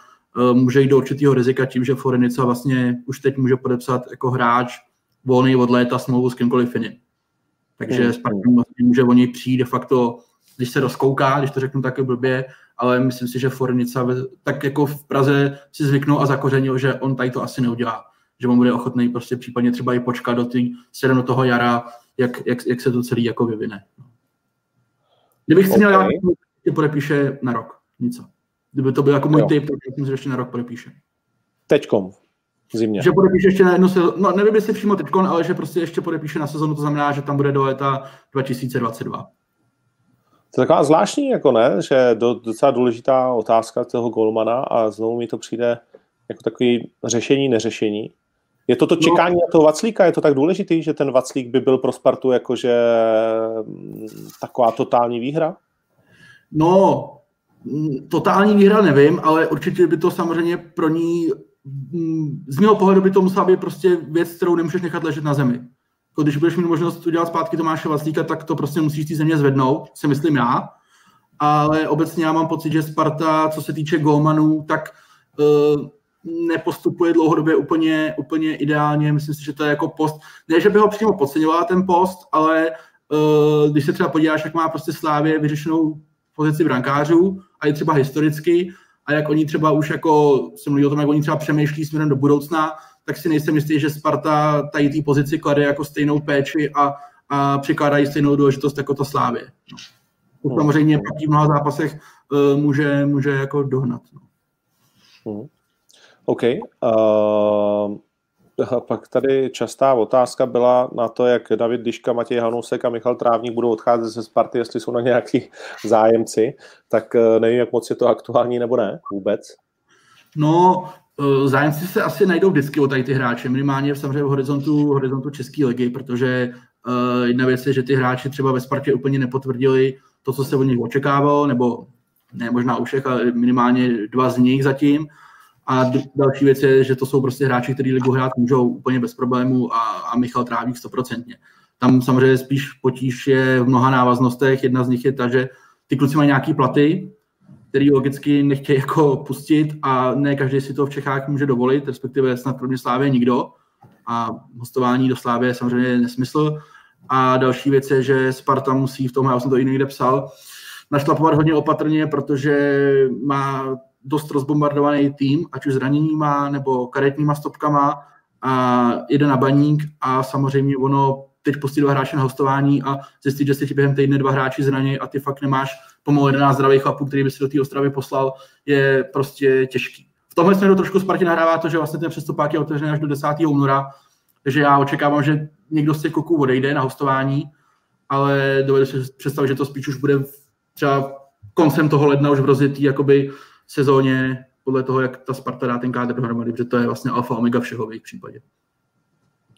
může jít do určitého rizika tím, že Florin Nică vlastně už teď může podepsat jako hráč volný od léta smlouvu s kýmkoliv jiným. Takže Sparta vlastně může o něj přijít de facto, když se rozkouká, když to řeknu taky blbě, ale myslím si, že Florin Nică tak jako v Praze si zvyknou a zakořenil, že on tady to asi neudělá. Že on bude ochotný prostě případně třeba i počkat do tý, sedem do toho jara, jak, jak, jak se to celý jako vyvine. Kdybych si okay. měl, já to podepíše na rok. Nică. Kdyby to byl jako můj tip, tak myslím, že ještě na rok podepíše. Tečkom. Zimně. Že podepíše ještě na jednu sezonu, no nevím, jestli přímo teďkon, ale že prostě ještě podepíše na sezonu, to znamená, že tam bude do léta dva tisíce dvacet dva. To je taková zvláštní, jako ne, že do, docela důležitá otázka toho golmana a znovu mi to přijde jako takový řešení, neřešení. Je to to čekání no. na toho Vaclíka, je to tak důležitý, že ten Vaclík by byl pro Spartu jakože taková totální výhra? No, totální výhra nevím, ale určitě by to samozřejmě pro ní z mého pohledu by to musela být prostě věc, kterou nemůžeš nechat ležet na zemi. Když budeš mít možnost udělat zpátky Tomáše Vaclíka, tak to prostě musíš té země zvednout, si myslím já. Ale obecně já mám pocit, že Sparta, co se týče golmanů, tak uh, nepostupuje dlouhodobě úplně, úplně ideálně. Myslím si, že to je jako post. Ne, že by ho přímo podceňovala ten post, ale uh, když se třeba podíváš, jak má prostě Slávě vyřešenou pozici brankářů a je třeba historicky, a jak oni třeba už jako, se mluví o tom, jak oni třeba přemýšlí směrem do budoucna, tak si nejsem jistý, že Sparta tady té pozici klade jako stejnou péči a, a přikládají stejnou důležitost jako to Slávě. No. Samozřejmě no. v mnoha zápasech uh, může, může jako dohnat. No. Hmm. OK. Uh, pak tady častá otázka byla na to, jak David Dyška, Matěj Hanousek a Michal Trávník budou odcházet ze Sparty, jestli jsou na nějaký zájemci, tak nevím, jak moc je to aktuální nebo ne vůbec. No, zájemci se asi najdou vždycky o tady ty hráče, minimálně samozřejmě v horizontu, horizontu České ligy, protože uh, jedna věc je, že ty hráči třeba ve Spartě úplně nepotvrdili to, co se od nich očekávalo, nebo ne možná u všech, ale minimálně dva z nich zatím. A další věc je, že to jsou prostě hráči, kteří ligu hrát můžou úplně bez problémů a, a Michal Trávník stoprocentně. Tam samozřejmě spíš potíž je v mnoha návaznostech. Jedna z nich je ta, že ty kluci mají nějaký platy, který logicky nechtějí jako pustit a ne každý si to v Čechách může dovolit, respektive snad kromě Slávy nikdo. A hostování do Slávy je samozřejmě nesmysl. A další věc je, že Sparta musí v tom, já jsem to i někde psal, našlapovat hodně opatrně, protože má dost rozbombardovaný tým, ať už zraněníma nebo karetníma stopkama a jede na baník a samozřejmě ono teď pustí dva hráče na hostování a zjistit, že se ti během týdne dva hráči zraní a ty fakt nemáš pomalu jedenáct zdravých chlapů, který by si do té Ostravy poslal, je prostě těžký. V tomhle směru trošku Spartě nahrává to, že vlastně ten přestupák je otevřený až do desátého února, takže já očekávám, že někdo z těch kluků odejde na hostování, ale dovedu si představit, že to spíš už bude třeba koncem toho ledna už v rozjetý jakoby sezóně, podle toho, jak ta Sparta dá ten kádr dohromady, protože to je vlastně alfa omega všeho v jejich případě.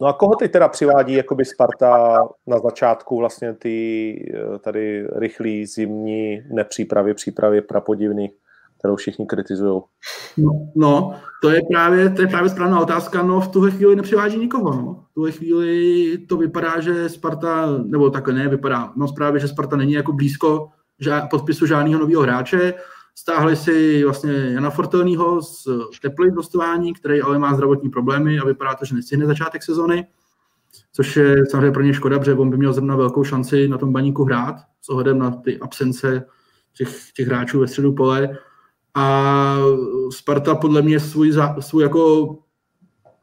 No a koho teď teda přivádí jakoby Sparta na začátku vlastně ty tady rychlý zimní nepřípravy, přípravy prapodivný, kterou všichni kritizují? No, no to, je právě, to je právě správná otázka, no v tuhle chvíli nepřivádí nikoho, no. V tuhle chvíli to vypadá, že Sparta, nebo takhle ne, vypadá, no právě, že Sparta není jako blízko ža- podpisu žádného nového hráče. Stáhli si vlastně Jana Fortelnýho z Teplic dostování, který ale má zdravotní problémy a vypadá to, že nestihne začátek sezony, což je samozřejmě pro ně škoda, protože on by měl zrovna velkou šanci na tom baníku hrát s ohledem na ty absence těch, těch hráčů ve středu pole. A Sparta podle mě svůj, za, svůj jako,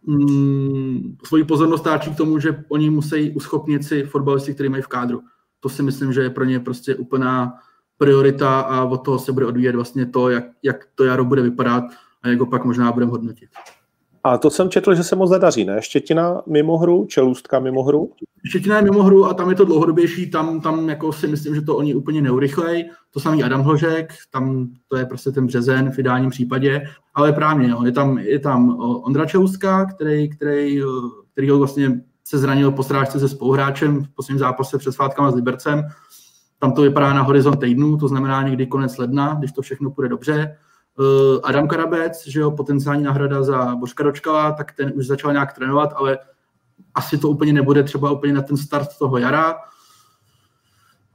mm, svůj pozornost táčí k tomu, že oni musí uschopnit si fotbalisty, který mají v kádru. To si myslím, že je pro ně prostě úplná priorita a od toho se bude odvíjet vlastně to, jak, jak to jaro bude vypadat a jak ho pak možná budeme hodnotit. A to jsem četl, že se moc nedaří, ne? Štětina mimo hru, Čelůstka mimo hru? Štětina je mimo hru a tam je to dlouhodobější, tam, tam jako si myslím, že to oni úplně neurychlej. To samý Adam Hořek, tam to je prostě ten březen v ideálním případě, ale právě jo, je tam, je tam Ondra Čelůstka, který, který, který vlastně se zranil po srážce se spoluhráčem v posledním zápase před svátkama s Libercem. Tam to vypadá na horizont týdnu, to znamená někdy konec ledna, když to všechno půjde dobře. Adam Karabec, že jo, potenciální náhrada za Božka Dočkala, tak ten už začal nějak trénovat, ale asi to úplně nebude třeba úplně na ten start toho jara.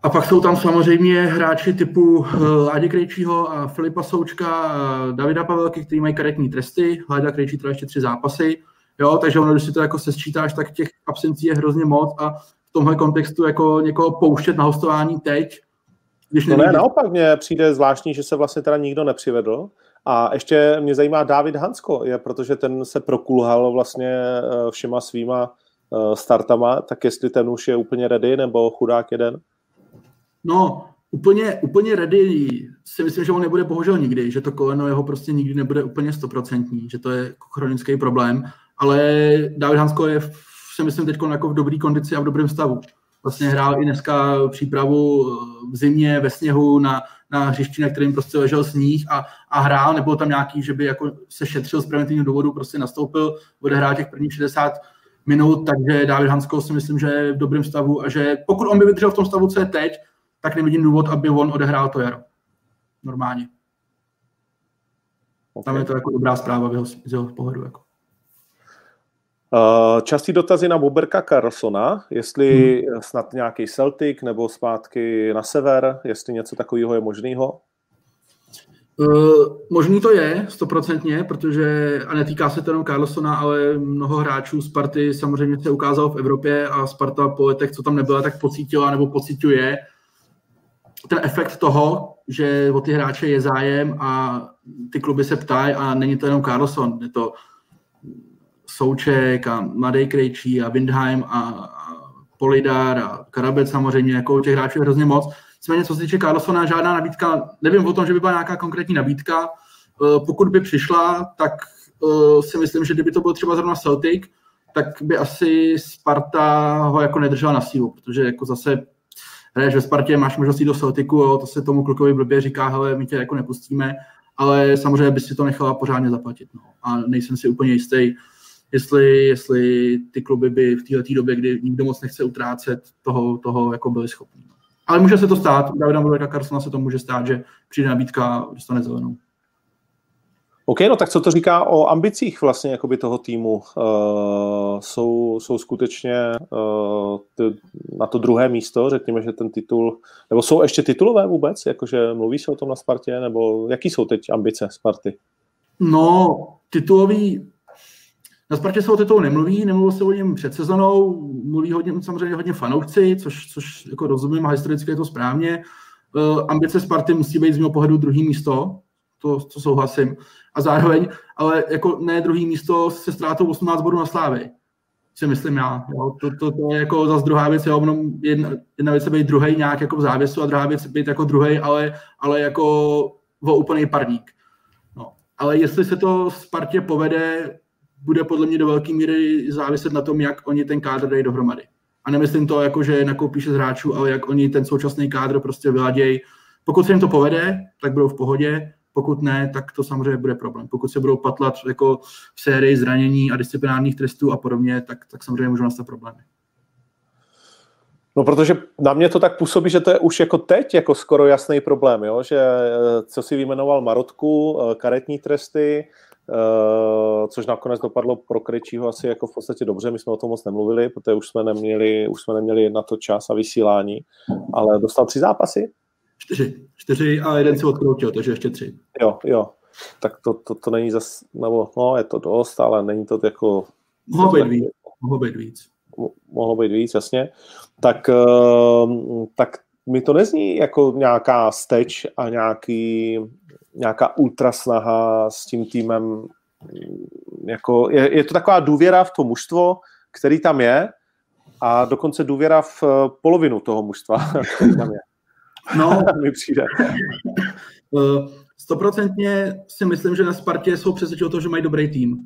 A pak jsou tam samozřejmě hráči typu Ládi Krejčího a Filipa Součka a Davida Pavelky, kteří mají karetní tresty. Láda Krejčí trvá ještě tři zápasy. Jo, takže ono, když si to jako sesčítáš, tak těch absencí je hrozně moc a v tomhle kontextu jako někoho pouštět na hostování teď. Když no ne, naopak mně přijde zvláštní, že se vlastně teda nikdo nepřivedl. A ještě mě zajímá Dávid Hansko, je, protože ten se prokulhal vlastně všema svýma startama, tak jestli ten už je úplně ready, nebo chudák jeden? No, úplně, úplně ready si myslím, že on nebude bohužel nikdy, že to koleno jeho prostě nikdy nebude úplně stoprocentní, že to je chronický problém, ale Dávid Hansko je, si myslím, teď jako v dobré kondici a v dobrém stavu. Vlastně hrál i dneska přípravu v zimě, ve sněhu, na, na hřišti, na kterým prostě ležel sníh a, a hrál, nebylo tam nějaký, že by jako se šetřil z preventivního důvodu, prostě nastoupil, odehrál těch prvních šedesát minut, takže Dávid Hansko si myslím, že je v dobrém stavu a že pokud on by vydržel v tom stavu, co je teď, tak nevidím důvod, aby on odehrál to jaro. Normálně. Okay. Tam je to jako dobrá zpráva v jeho, z jeho pohledu. Jako. Častý dotazy na Boberka Carlsona, jestli hmm. snad nějaký Celtic nebo zpátky na sever, jestli něco takového je možného? Uh, možný to je, stoprocentně, protože, a netýká se to jenom Carlsona, ale mnoho hráčů Sparty samozřejmě se ukázalo v Evropě a Sparta po letech, co tam nebyla, tak pocítila nebo pociťuje ten efekt toho, že o ty hráče je zájem a ty kluby se ptají a není to jenom Carlson, je to Souček a Mladej Krejčí a Windheim a, a Polidar a Karabec samozřejmě, jako těch hráčů je hrozně moc. Nicméně, co se týče Carlsona, žádná nabídka, nevím o tom, že by byla nějaká konkrétní nabídka. Pokud by přišla, tak si myslím, že kdyby to bylo třeba zrovna Celtic, tak by asi Sparta ho jako nedržela na sílu, protože jako zase hraješ ve Spartě, máš možnost jít do Celticu, jo, to se tomu klukovi blbě říká, hele, my tě jako nepustíme, ale samozřejmě by si to nechala pořádně zaplatit. No. A nejsem si úplně jistý, Jestli, jestli ty kluby by v této době, kdy nikdo moc nechce utrácet, toho, toho jako byli schopni. Ale může se to stát, u Davida Mluveka Carlsona se to může stát, že přijde nabídka, dostane zelenou. OK, no tak co to říká o ambicích vlastně jakoby toho týmu? Uh, jsou, jsou skutečně uh, ty, na to druhé místo, řekněme, že ten titul, nebo jsou ještě titulové vůbec, jakože mluví se o tom na Spartě, nebo jaký jsou teď ambice Sparty? No, titulový Na Spartě se o titul nemluví, nemluvil se o něm před sezonou, mluví hodně, samozřejmě hodně fanoušci, což, což jako rozumím a historicky je to správně. Uh, ambice Sparty musí být z mého pohledu druhý místo, to, to souhlasím, a zároveň, ale jako ne druhý místo se ztrátou osmnáct bodů na Slávy, si myslím já. Jo. To, to, to je jako zase druhá věc, jo, jedna, jedna věc je být druhej nějak jako v závěsu a druhá věc je být jako druhej, ale, ale jako o úplný parník. No. Ale jestli se to Spartě povede, bude podle mě do velké míry záviset na tom, jak oni ten kádr dají dohromady. A nemyslím to, jako, že nakoupíš z hráčů, ale jak oni ten současný kádr prostě vyladějí. Pokud se jim to povede, tak budou v pohodě, pokud ne, tak to samozřejmě bude problém. Pokud se budou patlat jako v sérii zranění a disciplinárních trestů a podobně, tak, tak samozřejmě můžou nastat problémy. No, protože na mě to tak působí, že to je už jako teď jako skoro jasný problém, jo? Že co si vyjmenoval Marotku, karetní tresty, Uh, což nakonec dopadlo pro Krejčího asi jako v podstatě dobře, my jsme o tom moc nemluvili, protože už jsme neměli, už jsme neměli na to čas a vysílání, ale dostal tři zápasy? Čtyři, čtyři a jeden si odkroutil, takže ještě tři. Jo, jo, tak to, to, to není zase, nebo no, je to dost, ale není to jako... Mohlo být víc, mohlo být víc. Mohlo být víc, jasně. Tak, uh, tak mi to nezní jako nějaká steč a nějaký... nějaká ultrasnaha s tím týmem. Jako je, je to taková důvěra v to mužstvo, který tam je, a dokonce důvěra v polovinu toho mužstva, který tam je. No, mi přijde. Stoprocentně si myslím, že na Spartě jsou přesvědčeni o tom, že mají dobrý tým.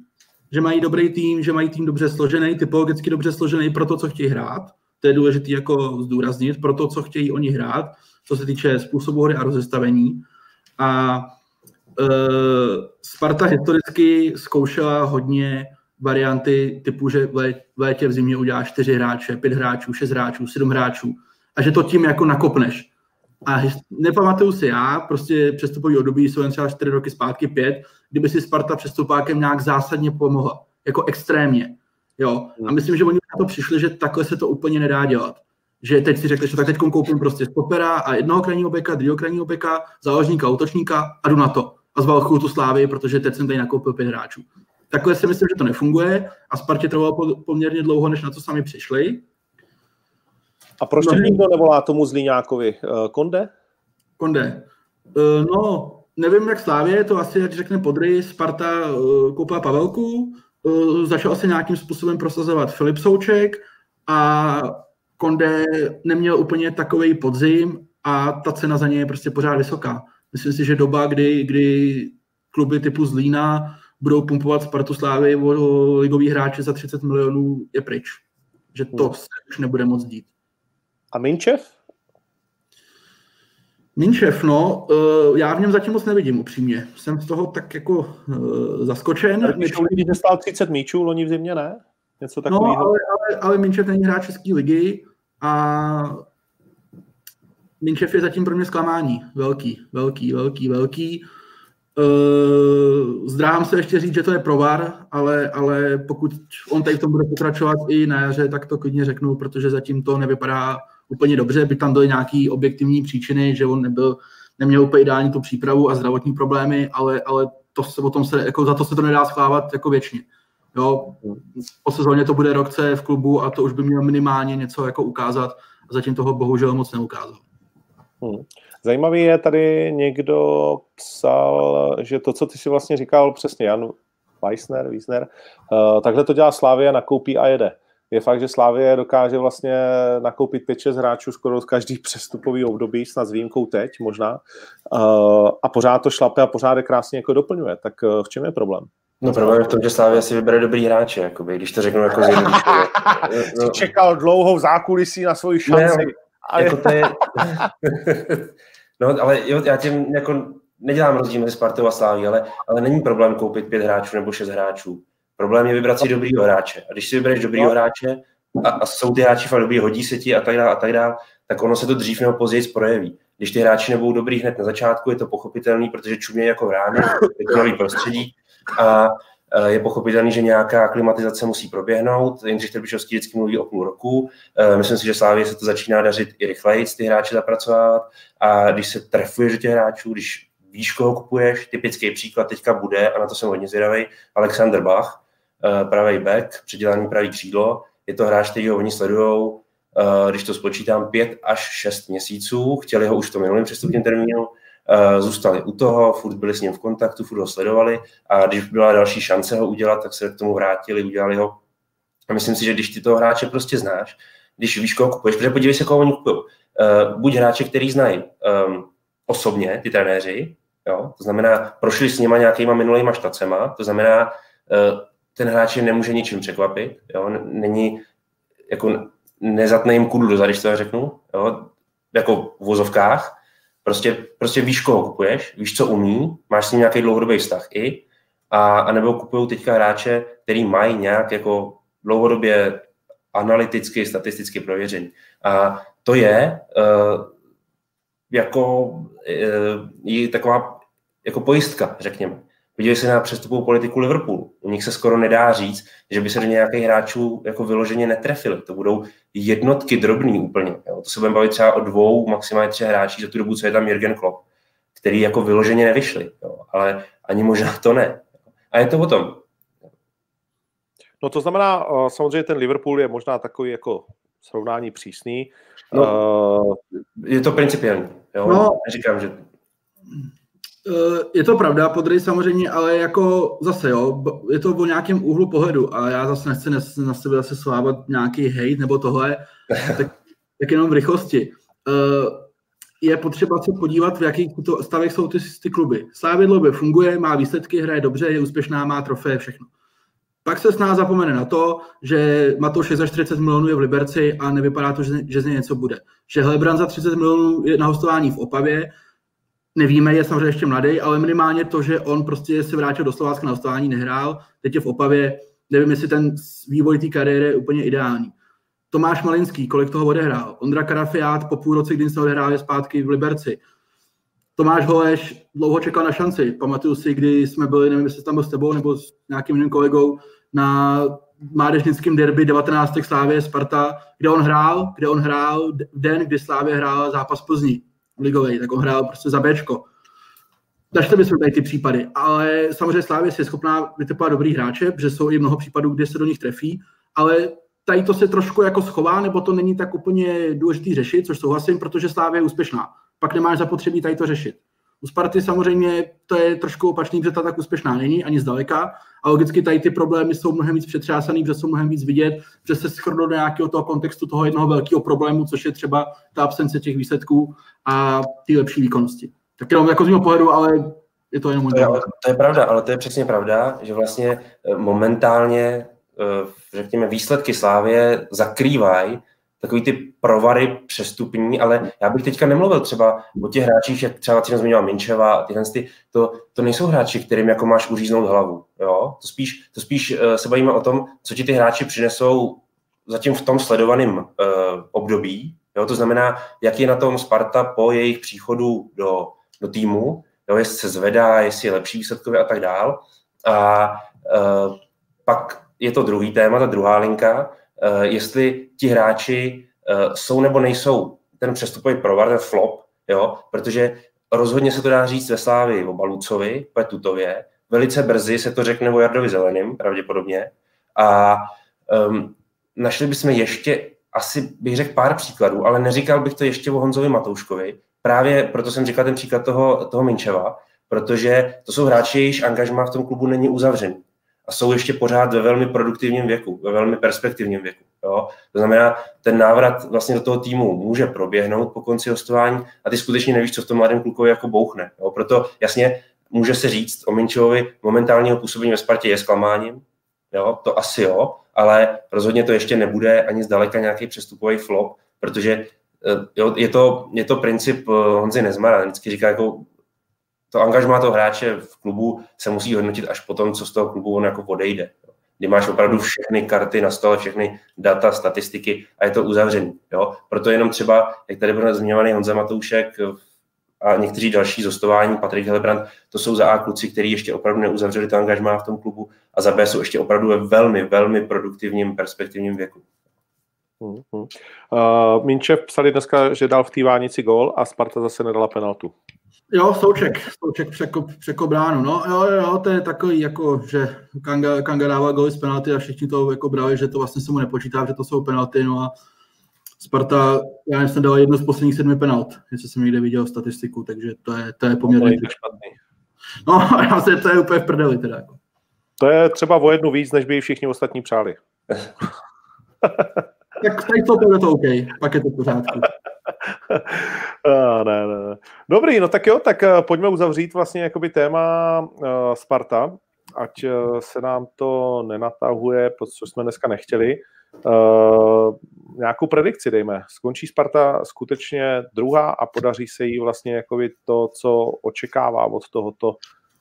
Že mají dobrý tým, že mají tým dobře složený, typologicky dobře složený pro to, co chtějí hrát. To je důležité jako zdůraznit, pro to, co chtějí oni hrát, co se týče způsobu hry a rozestavení. A e, Sparta historicky zkoušela hodně varianty typu, že v létě, v zimě udělá čtyři hráče, pět hráčů, šest hráčů, sedm hráčů a že to tím jako nakopneš. A nepamatuju si já, prostě přestupový období jsou jen třeba čtyři roky zpátky, pět, kdyby si Sparta přestupákem nějak zásadně pomohla, jako extrémně. Jo? A myslím, že oni na to přišli, že takhle se to úplně nedá dělat. Že teď si řekli, že tak teď koupím prostě stopera a jednoho krajního beka, druhého krajního beka, záložníka, útočníka a jdu na to. A zbalchuju tu Slávy, protože teď jsem tady nakoupil pět hráčů. Takhle si myslím, že to nefunguje a Spartě trvalo poměrně dlouho, než na to sami přišli. A proč no, nikdo nevolá tomu Zlíňákovi? Konde? Konde. No, nevím, jak Slávě, to asi, jak řekne Podry, Sparta koupila Pavelku, začal se nějakým způsobem prosazovat Filip Souček a Konde neměl úplně takovej podzim a ta cena za něj je prostě pořád vysoká. Myslím si, že doba, kdy, kdy kluby typu Zlína budou pumpovat Spartu Slávy o ligový hráče za třicet milionů je pryč. Že to hmm. se už nebude moc dít. A Minčev? Minčev, no, já v něm zatím moc nevidím, upřímně. Jsem z toho tak jako zaskočen. Minčev lidé stál třicet míčů, loni v zimě, ne? Něco takového. No, ale, ale, ale Minčev není hráč české ligy a Minčev je zatím pro mě zklamání. Velký, velký, velký, velký. Zdráhám se ještě říct, že to je provar, ale, ale pokud on tady v tom bude pokračovat i na jaře, tak to klidně řeknu, protože zatím to nevypadá úplně dobře, by tam byly nějaké objektivní příčiny, že on nebyl, neměl úplně ideální tu přípravu a zdravotní problémy, ale, ale to se, potom se, jako za to se to nedá schvávat jako věčně. Jo? Po sezóně to bude rok C v klubu a to už by měl minimálně něco jako ukázat a zatím toho bohužel moc neukázal. Hmm. Zajímavý je, tady někdo psal, že to, co ty si vlastně říkal, přesně Jan Weissner, Wiesner, uh, takhle to dělá Slavia, nakoupí a jede. Je fakt, že Slavia dokáže vlastně nakoupit pět šest hráčů skoro z každý přestupový období, snad s výjimkou teď možná, uh, a pořád to šlape a pořád je krásně jako doplňuje. Tak uh, v čem je problém? No problém je v tom, že Slavia si vybere dobrý hráče, jakoby, když to řeknu jako zjednodušeně. No. Jsi čekal dlouho v zákulisí na svoji šanci. Ne, ale... Jako to je... No, ale jo, já tím jako nedělám rozdíl mezi Spartou a Sláví, ale, ale není problém koupit pět hráčů nebo šest hráčů. Problém je vybrat si dobrýho hráče. A když si vybereš dobrýho hráče a, a jsou ty hráči fakt dobrý, hodí se ti a tak dál a tak dál, tak ono se to dřív nebo později projeví. Když ty hráči nebudou dobrý hned na začátku, je to pochopitelný, protože čumějí jako v ráně, je to nový prostředí a je pochopitelný, že nějaká aklimatizace musí proběhnout. Jindřich Trpišovský vždycky mluví o půl roku. Myslím si, že Slávě se to začíná dařit i rychleji, ty hráče zapracovat. A když se trefuješ do těch hráčů, když víš, koho kupuješ, typický příklad teďka bude, a na to jsem hodně zvědavý, Alexander Bach, pravý back, předělaný pravý křídlo. Je to hráč, který ho oni sledují, když to spočítám, pět až šest měsíců. Chtěli ho už v tom minulém přestupním termínu. Zůstali u toho, furt byli s ním v kontaktu, furt ho sledovali a když byla další šance ho udělat, tak se k tomu vrátili, udělali ho. A myslím si, že když ty toho hráče prostě znáš, když víš, koho kupuješ, protože podívej se, koho oni kupují. Uh, buď hráče, který znají um, osobně ty trenéři, jo? To znamená, prošli s nima nějakýma minulejma štacema, to znamená, uh, ten hráč nemůže ničím překvapit, jo? Není, jako nezatne jim kudu dozadu, když to řeknu, jo? Jako v vozovkách. Prostě, prostě víš, koho kupuješ, víš, co umí, máš s ním nějaký dlouhodobý vztah i, a, a nebo kupují teďka hráče, který mají nějak jako dlouhodobě analyticky, statisticky prověření. A to je uh, jako uh, je taková jako pojistka, řekněme. Podívej se na přestupovou politiku Liverpoolu. U nich se skoro nedá říct, že by se do nějakých hráčů jako vyloženě netrefili. To budou jednotky drobný úplně. Jo. To se budeme bavit třeba o dvou, maximálně tři hráčích za tu dobu, co je tam Jürgen Klopp, který jako vyloženě nevyšli. Jo. Ale ani možná to ne. A je to o tom. No to znamená, samozřejmě ten Liverpool je možná takový jako srovnání přísný. No, uh, je to principiální. Jo. No. Říkám, že... Je to pravda, Podry samozřejmě, ale jako zase, jo, je to o nějakém úhlu pohledu a já zase nechci na sebe zase slávat nějaký hejt nebo tohle, tak, tak jenom v rychlosti. je potřeba se podívat, v jakých stavech jsou ty, ty kluby. Slávě dlouhé funguje, má výsledky, hraje dobře, je úspěšná, má trofeje, všechno. Pak se s nás zapomene na to, že Matoušek za čtyřicet milionů je v Liberci a nevypadá to, že z něj něco bude. Že Hlebrant za třicet milionů je na hostování v Opavě, nevíme, je samozřejmě ještě mladý, ale minimálně to, že on prostě se vrátil do Slovácka na hostování, nehrál, teď je v Opavě, nevím, jestli ten vývoj té kariéry je úplně ideální. Tomáš Malinský, kolik toho odehrál. Ondra Karafiát po půl roce, kdy se odehrál, je zpátky v Liberci. Tomáš Holeš dlouho čekal na šanci. Pamatuju si, kdy jsme byli, nevím, jestli tam byl s tebou nebo s nějakým jiným kolegou, na mládežnickém derby devatenáctého Slávie Sparta, kde on hrál, kde on hrál den, kdy Slávie hrál zápas Plzni ligovej, tak on hrál prostě za Bčko. Dažte mi tady ty případy, ale samozřejmě Slávie je schopná vytipovat dobrý hráče, protože jsou i mnoho případů, kde se do nich trefí, ale tady to se trošku jako schová, nebo to není tak úplně důležitý řešit, což souhlasím, protože Slávie je úspěšná. Pak nemáš zapotřebí tady to řešit. U Sparty samozřejmě to je trošku opačný, protože ta tak úspěšná není, ani zdaleka. A logicky tady ty problémy jsou mnohem víc přetřásaný, protože jsou mnohem víc vidět, že se shrnou do nějakého toho kontextu toho jednoho velkého problému, což je třeba ta absence těch výsledků a ty lepší výkonnosti. Tak jenom jako z mého pohledu, ale je to jenom můj to, to je pravda, ale to je přesně pravda, že vlastně momentálně, řekněme, výsledky Slávie zakrývají takový ty provary přestupní, ale já bych teďka nemluvil třeba o těch hráčích, jak třeba si zmiňoval Minčeva a tyhle, to, to nejsou hráči, kterým jako máš uříznout hlavu. Jo? To spíš, to spíš se bavíme o tom, co ti ty hráči přinesou zatím v tom sledovaném uh, období. Jo? To znamená, jak je na tom Sparta po jejich příchodu do, do týmu, jo? Jestli se zvedá, jestli je lepší výsledkově a tak dál. A uh, pak je to druhý téma, ta druhá linka, Uh, jestli ti hráči uh, jsou nebo nejsou ten přestupový provar, ten flop, jo? Protože rozhodně se to dá říct ve Slávii o Balucovi, Petutově, velice brzy se to řekne o Jardovi Zeleným, pravděpodobně, a um, našli bychom ještě, asi bych řekl pár příkladů, ale neříkal bych to ještě o Honzovi Matouškovi, právě proto jsem říkal ten příklad toho, toho Minčeva, protože to jsou hráči, jejichž angažmá v tom klubu není uzavřený. A jsou ještě pořád ve velmi produktivním věku, ve velmi perspektivním věku. Jo? To znamená, ten návrat vlastně do toho týmu může proběhnout po konci hostování a ty skutečně nevíš, co v tom mladém klukovi jako bouchne. Jo? Proto jasně může se říct o Minčevovi, momentálního působení ve Spartě je zklamáním, jo? To asi jo, ale rozhodně to ještě nebude ani zdaleka nějaký přestupový flop, protože jo, je, to, je to princip Honzy Nezmara, vždycky říká jako to angažmá toho hráče v klubu se musí hodnotit až potom, co z toho klubu on jako odejde. Kdy máš opravdu všechny karty na stole, všechny data, statistiky a je to uzavřený. Jo? Proto jenom třeba, jak tady byl zmiňovaný Honza Matoušek a někteří další z hostování, Patrik Helebrant, to jsou za A kluci, kteří ještě opravdu neuzavřeli to angažmá v tom klubu a za B jsou ještě opravdu ve velmi, velmi produktivním, perspektivním věku. Uh, uh. Uh, Minčev psali dneska, že dal v té Vánici gól a Sparta zase nedala penaltu. Jo, Souček, Souček překop, překop bránu, no jo, jo, to je takový, jako, že Kanga, Kanga dává goly z penalty a všichni to jako brali, že to vlastně se mu nepočítá, že to jsou penalty, no a Sparta, já jsem dala jednu z posledních sedmi penalt, jestli jsem někde viděl statistiku, takže to je, to je poměrně no, špatný. No, já se, to je úplně v prdeli teda. Jako. To je třeba o jednu víc, než by ji všichni ostatní přáli. Tak tady to bude to OK, pak je to v pořádku. No, ne, ne. Dobrý, no tak jo, tak pojďme uzavřít vlastně jakoby téma uh, Sparta, ať uh, se nám to nenatahuje, protože jsme dneska nechtěli. Uh, nějakou predikci dejme. Skončí Sparta skutečně druhá a podaří se jí vlastně jakoby to, co očekává od tohoto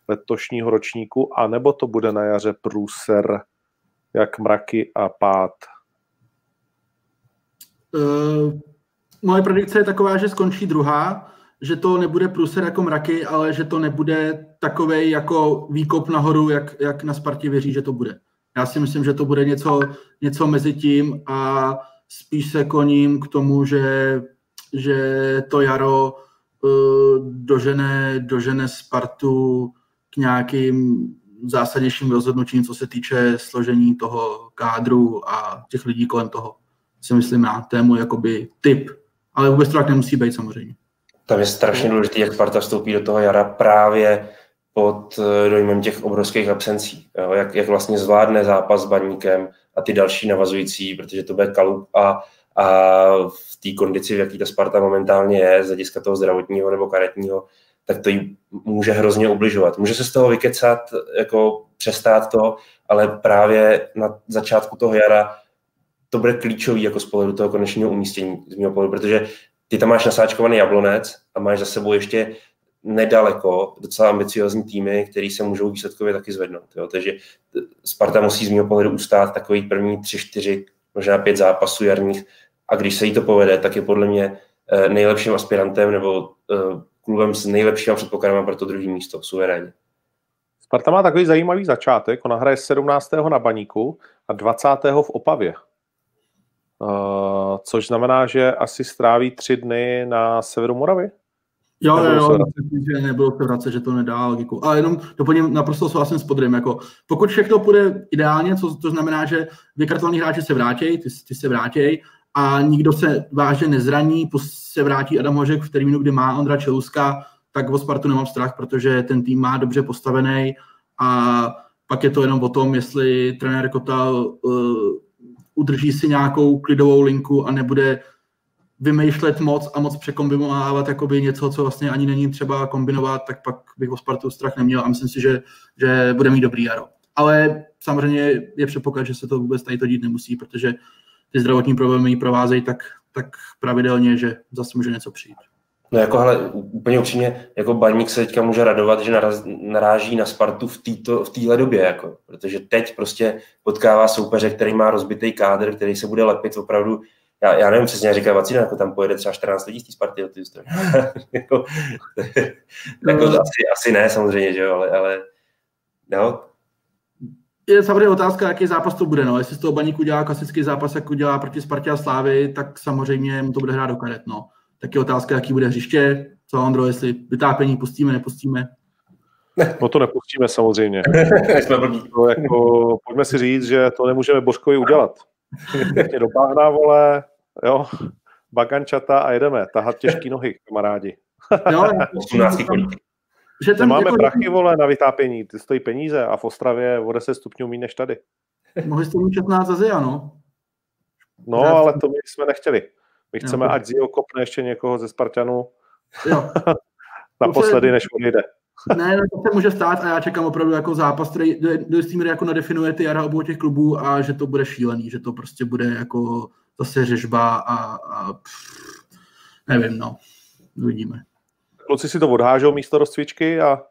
letošního ročníku, anebo to bude na jaře průser jak mraky a pád? Uh... Moje predikce je taková, že skončí druhá, že to nebude průser jako mraky, ale že to nebude takovej jako výkop nahoru, jak, jak na Spartě věří, že to bude. Já si myslím, že to bude něco, něco mezi tím a spíš se kloním k tomu, že, že to jaro uh, dožene, dožene Spartu k nějakým zásadnějším rozhodnutím, co se týče složení toho kádru a těch lidí kolem toho. Si myslím na tému jakoby tip. Ale vůbec to tak nemusí být samozřejmě. Tam je strašně důležitý, jak Sparta vstoupí do toho jara právě pod dojmem těch obrovských absencí. Jo? Jak, jak vlastně zvládne zápas s Baníkem a ty další navazující, protože to bude kalup a, a v té kondici, v jaký ta Sparta momentálně je, z hlediska toho zdravotního nebo karetního, tak to jí může hrozně ubližovat. Může se z toho vykecat, jako přestát to, ale právě na začátku toho jara to bude klíčový jako z pohledu toho konečného umístění z mého pohledu, protože ty tam máš nasáčkovaný Jablonec a máš za sebou ještě nedaleko docela ambiciozní týmy, které se můžou výsledkově taky zvednout. Jo? Takže Sparta musí z mého pohledu ustát takový první tři, čtyři, možná pět zápasů jarních a když se jí to povede, tak je podle mě nejlepším aspirantem nebo klubem s nejlepšíma předpokladama pro to druhé místo suverénně. Sparta má takový zajímavý začátek. Ona hraje sedmnáctého na Baníku a dvacátého v Opavě. Uh, což znamená, že asi stráví tři dny na severu Moravy? Jo, nebudu jo, jo, že nebudou se vracet, že to nedá logiku. Ale jenom doplním, naprosto souhlasím s Podrym. Jako, pokud všechno půjde ideálně, co to znamená, že vykartovaní hráči se vrátí, ty, ty se vrátí a nikdo se vážně nezraní, se vrátí Adam Hořek v termínu, kdy má Ondra Čeluska, tak o Spartu nemám strach, protože ten tým má dobře postavený a pak je to jenom o tom, jestli trenér Kotal uh, udrží si nějakou klidovou linku a nebude vymýšlet moc a moc překombinovat jakoby něco, co vlastně ani není třeba kombinovat, tak pak bych o Spartu strach neměl a myslím si, že, že bude mít dobrý jaro. Ale samozřejmě je předpoklad, že se to vůbec tady to dít nemusí, protože ty zdravotní problémy ji provázejí tak, tak pravidelně, že zase může něco přijít. No jako hele, úplně upřímně, jako Baník se teďka může radovat, že naraz, naráží na Spartu v této v téhle době, jako, protože teď prostě potkává soupeře, který má rozbitý kádr, který se bude lepit opravdu, já, já nevím přesně, jak říká Vacina, jako tam pojede třeba čtrnáct lidí z té Sparty do té strany. jako, jako no. asi, asi ne samozřejmě, že jo, ale, ale no. Je samozřejmě otázka, jaký zápas to bude, no, jestli z toho Baník udělá klasický zápas, jak udělá proti Spartě a Slávy, tak samozřejmě mu to bude hrát do karet, no. Tak je otázka, jaký bude hřiště, co Ondro, jestli vytápění pustíme, nepustíme. No to nepustíme samozřejmě. No, jako, pojďme si říct, že to nemůžeme Božkovi udělat. Pěkně dobáhná, vole, jo, bagančata a jedeme, tahat těžký nohy, kamarádi. Jo, že tam nemáme děkoliv... prachy, vole, na vytápění, ty stojí peníze a v Ostravě o deset stupňů míň než tady. Mohli jste mít šestnáct Azia, no. No, ale to my jsme nechtěli. My chceme, jo, ať Zio kopne ještě někoho ze Spartanů naposledy, než on jde. Ne, no, to se může stát a já čekám opravdu jako zápas, který do jistý míry jako nadefinuje ty jara obou těch klubů a že to bude šílený, že to prostě bude jako zase řežba a, a pff, nevím, no. Uvidíme. Kluci si to odhážou místo rozcvičky a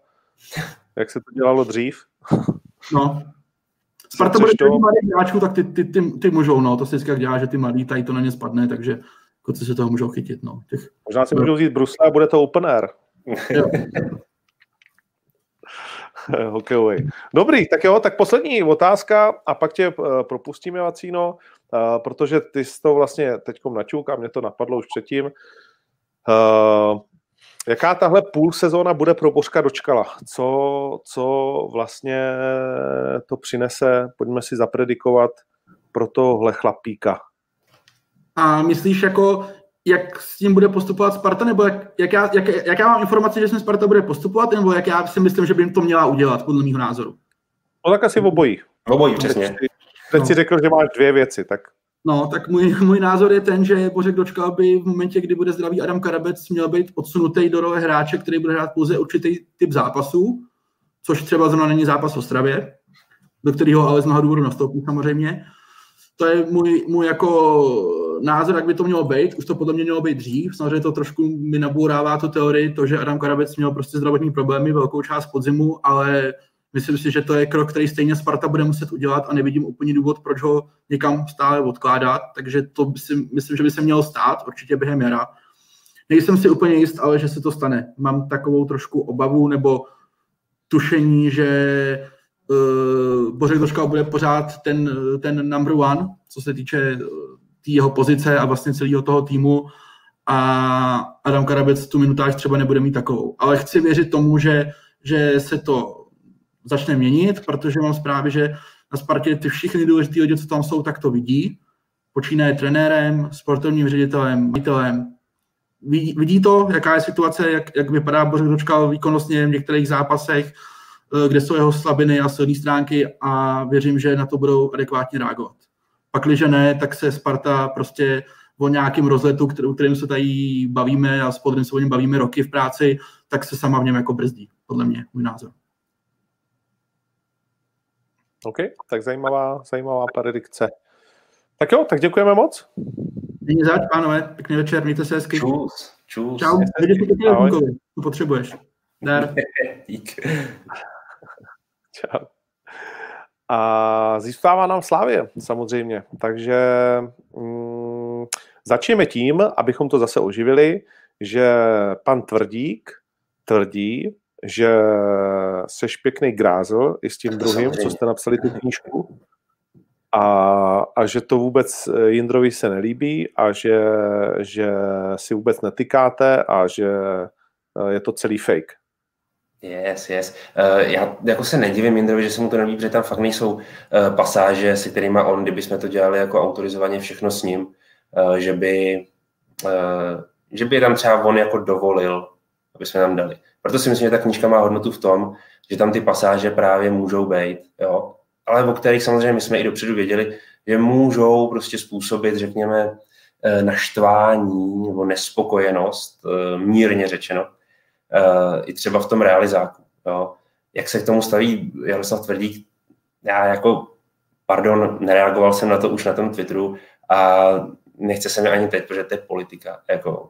jak se to dělalo dřív. No. Sparta bude těch mladých hráčů, tak ty, ty, ty, ty můžou, no. To se vždycky dělá, že ty mladí tady to na ně spadne, takže kluci se toho můžou chytit, no. Těch... Možná si můžou vzít Brusla a bude to open air. Hokejový. Dobrý, tak jo, tak poslední otázka a pak tě uh, propustíme, Vacíno, uh, protože ty jsi to vlastně teďkom načuk a mě to napadlo už předtím. Uh, Jaká tahle půl sezóna bude pro Bořka Dočkala? Co, co vlastně to přinese? Pojďme si zapredikovat pro tohle chlapíka. A myslíš, jako, jak s tím bude postupovat Sparta? Nebo jak, jak, já, jak, jak já mám informaci, že s Sparta bude postupovat? Nebo jak já si myslím, že by jim to měla udělat, podle mýho názoru? No tak asi obojí. Obojí, přesně. Teď, teď no. si řekl, že máš dvě věci, tak... No, tak můj, můj názor je ten, že Bořek Dočkal by v momentě, kdy bude zdravý Adam Karabec, měl být odsunutý do role hráče, který bude hrát pouze určitý typ zápasů, což třeba zrovna není zápas v Ostravě, do kterého ale z mnoha důvodů nastoupí samozřejmě. To je můj, můj jako názor, jak by to mělo být. Už to podle mě mělo být dřív. Samozřejmě to trošku mi nabourává tu teorii, to, že Adam Karabec měl prostě zdravotní problémy velkou část podzimu, ale... Myslím si, že to je krok, který stejně Sparta bude muset udělat a nevidím úplně důvod, proč ho někam stále odkládat, takže to si, myslím, že by se mělo stát určitě během jara. Nejsem si úplně jist, ale že se to stane. Mám takovou trošku obavu nebo tušení, že uh, Bořek Dočkal bude pořád ten, ten number one, co se týče tý jeho pozice a vlastně celého toho týmu a Adam Karabec tu minutáž třeba nebude mít takovou. Ale chci věřit tomu, že, že se to začne měnit, protože mám zprávy, že na Spartě ty všichni důležitý lidi, co tam jsou, tak to vidí. Počínaje trenérem, sportovním ředitelem, majitelem. Vidí, vidí to, jaká je situace, jak, jak vypadá Bořek Dočkal výkonnostně v některých zápasech, kde jsou jeho slabiny a silné stránky a věřím, že na to budou adekvátně reagovat. Pakliže ne, tak se Sparta prostě o nějakém rozletu, který, kterým se tady bavíme a s podrým se o něm bavíme roky v práci, tak se sama v něm jako brzdí, podle mě, můj názor. OK, tak zajímavá, zajímavá predikce. Tak jo, tak děkujeme moc. Není zač, pánové, pěkný večer, mějte se hezky. Čus, čus. Čau, vědět si těký hodinkovi, tu potřebuješ. Dar. Dík. Čau. A zůstává nám Slavie, samozřejmě, takže mm, začneme tím, abychom to zase oživili, že pan Tvrdík tvrdí, že seš pěkný grázl i s tím druhým, co jste napsali tu knížku, a, a že to vůbec Jindrovi se nelíbí a že, že si vůbec netykáte a že je to celý fake. Yes, yes. Uh, já jako se nedivím Jindrovi, že se mu to nelíbí, protože tam fakt nejsou uh, pasáže, se kterýma on, kdybychom to dělali jako autorizovaně všechno s ním, uh, že by uh, že by tam třeba on jako dovolil, aby jsme tam dali. Proto si myslím, že ta knížka má hodnotu v tom, že tam ty pasáže právě můžou být, jo? Ale o kterých samozřejmě my jsme i dopředu věděli, že můžou prostě způsobit, řekněme, naštvání nebo nespokojenost, mírně řečeno, i třeba v tom realizáku. Jo? Jak se k tomu staví Jaroslav Tvrdík, já jako, pardon, nereagoval jsem na to už na tom Twitteru a nechce se mi ani teď, protože to je politika, jako,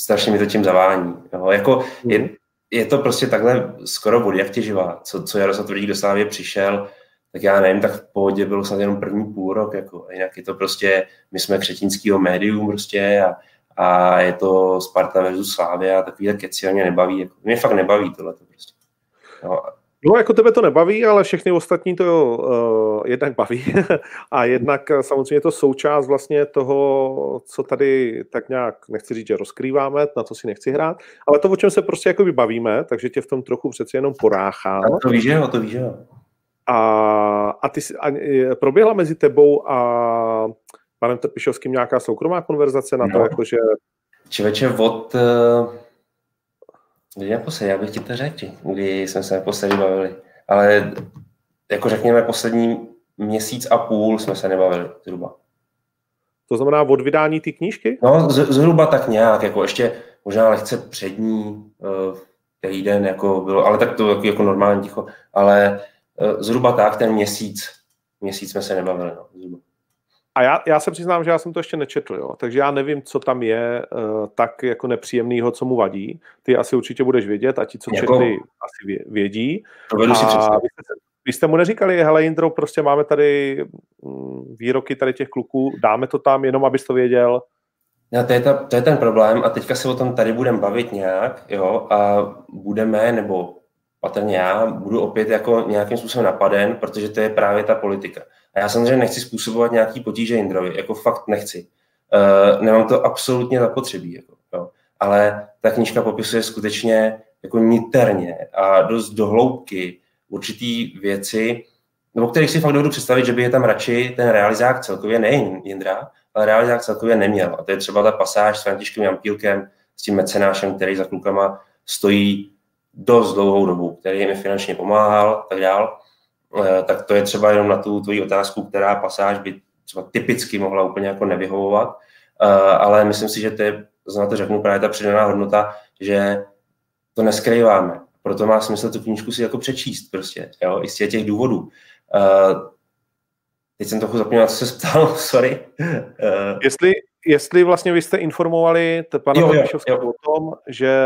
strašně mi to tím zavání. Jo? Jako, je, je to prostě takhle skoro vody, jak těživá. Co, co Jaroslav Tvrdík do Slávie přišel, tak já nevím, tak v pohodě bylo snad jenom první půl rok. Jako. Jinak je to prostě, my jsme křetínskýho médium prostě a, a je to Sparta versus Slávia a takovýhle keci mě nebaví. Jako. Mě fakt nebaví tohleto prostě. Jo. No, jako tebe to nebaví, ale všechny ostatní to jo, uh, jednak baví. A jednak samozřejmě to součást vlastně toho, co tady tak nějak, nechci říct, že rozkrýváme, na co si nechci hrát, ale to, o čem se prostě jakoby bavíme, takže tě v tom trochu přeci jenom poráchá. A to víš, jo, to víš, jo. A, a, ty, a proběhla mezi tebou a panem Trpišovským nějaká soukromá konverzace na no. to, jakože... Čeveče od... Uh... Kdy naposledy, já bych ti to řekl, kdy jsme se naposledy bavili, ale jako řekněme poslední měsíc a půl jsme se nebavili zhruba. To znamená od vydání ty knížky? No z, zhruba tak nějak, jako ještě možná lehce přední týden, jako bylo, ale tak to jako, jako normální ticho, ale zhruba tak ten měsíc, měsíc jsme se nebavili, no, zhruba. A já, já se přiznám, že já jsem to ještě nečetl, jo? Takže já nevím, co tam je uh, tak jako nepříjemného, co mu vadí. Ty asi určitě budeš vědět a ti, co jako... četli, asi vědí. A si vy jste mu neříkali, hele Jindro, prostě máme tady výroky tady těch kluků, dáme to tam, jenom abys to věděl. No, to, je ta, to je ten problém a teďka se o tom tady budeme bavit nějak, jo, a budeme, nebo patrně já, budu opět jako nějakým způsobem napaden, protože to je právě ta politika. A já samozřejmě nechci způsobovat nějaký potíže Jindrovi, jako fakt nechci. Uh, nemám to absolutně zapotřebí, jako, no. Ale ta knížka popisuje skutečně jako niterně a dost dohloubky určitý věci, nebo kterých si fakt dovedu představit, že by je tam radši ten realizák celkově, nejen Jindra, ale realizák celkově neměl. A to je třeba ta pasáž s Františkem Jampílkem, s tím mecenášem, který za klukama stojí dost dlouhou dobu, který jim finančně pomáhal, tak dál. Tak to je třeba jenom na tu tvoji otázku, která pasáž by třeba typicky mohla úplně jako nevyhovovat, ale myslím si, že to je, znovu to řeknu, právě ta přidaná hodnota, že to neskrýváme. Proto má smysl tu knížku si jako přečíst prostě, jo, i z těch důvodů. Teď jsem trochu zapomněl, co se ptal, sorry. Jestli, jestli vlastně vy jste informovali pana Trpišovského o tom, že,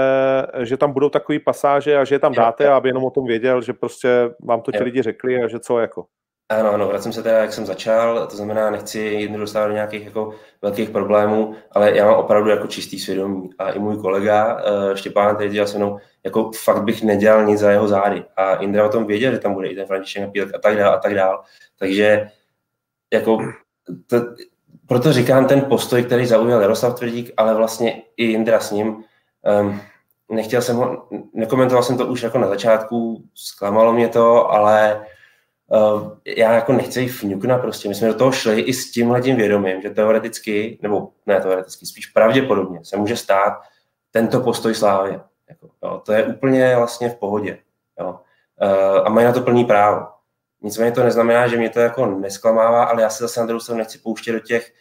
že tam budou takové pasáže a že je tam jo, dáte, jo. Aby jenom o tom věděl, že prostě vám to ti lidi řekli a že co jako. Ano, ano, vracím se teda, jak jsem začal, to znamená, nechci jednu dostávat do nějakých jako velkých problémů, ale já mám opravdu jako čistý svědomí a i můj kolega Štěpán, který dělal se mnou, jako fakt bych nedělal nic za jeho zády a Indra o tom věděl, že tam bude i ten František Napílek a tak dál a tak dál, takže jako, to, proto říkám ten postoj, který zaujal Jaroslav Tvrdík, ale vlastně i Jindra s ním. Um, nechtěl jsem ho, nekomentoval jsem to už jako na začátku, zklamalo mě to, ale uh, já jako nechci fňuknat prostě. My jsme do toho šli i s tímhletím vědomím, že teoreticky, nebo ne teoreticky, spíš pravděpodobně se může stát tento postoj Slávy. Jako, to je úplně vlastně v pohodě. Jo. Uh, a mají na to plný právo. Nicméně to neznamená, že mě to jako nesklamává, ale já se zase na druhou stranu nechci pouštět do těch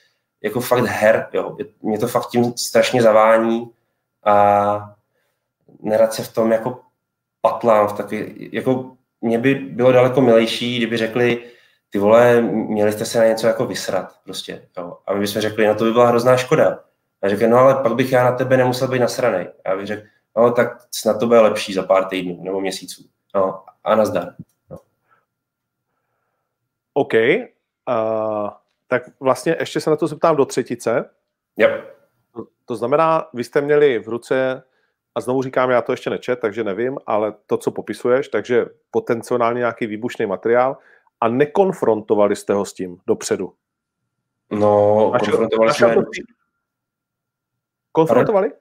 jako fakt her, jo. Mě to fakt tím strašně zavání a nerad se v tom jako patlám. V taky, jako mě by bylo daleko milejší, kdyby řekli, ty vole, měli jste se na něco jako vysrat prostě, jo. A my bychom řekli, no to by byla hrozná škoda. A řekli, no ale pak bych já na tebe nemusel být nasranej. A já bych řekl, no tak snad to bude lepší za pár týdnů nebo měsíců. No a nazdar. No. OK. Uh, tak vlastně ještě se na to zeptám do třetice. Yep. To, to znamená, vy jste měli v ruce, a znovu říkám, já to ještě nečet, takže nevím, ale to, co popisuješ, takže potenciálně nějaký výbušný materiál a nekonfrontovali jste ho s tím dopředu. No, až konfrontovali až jsme... To... Konfrontovali?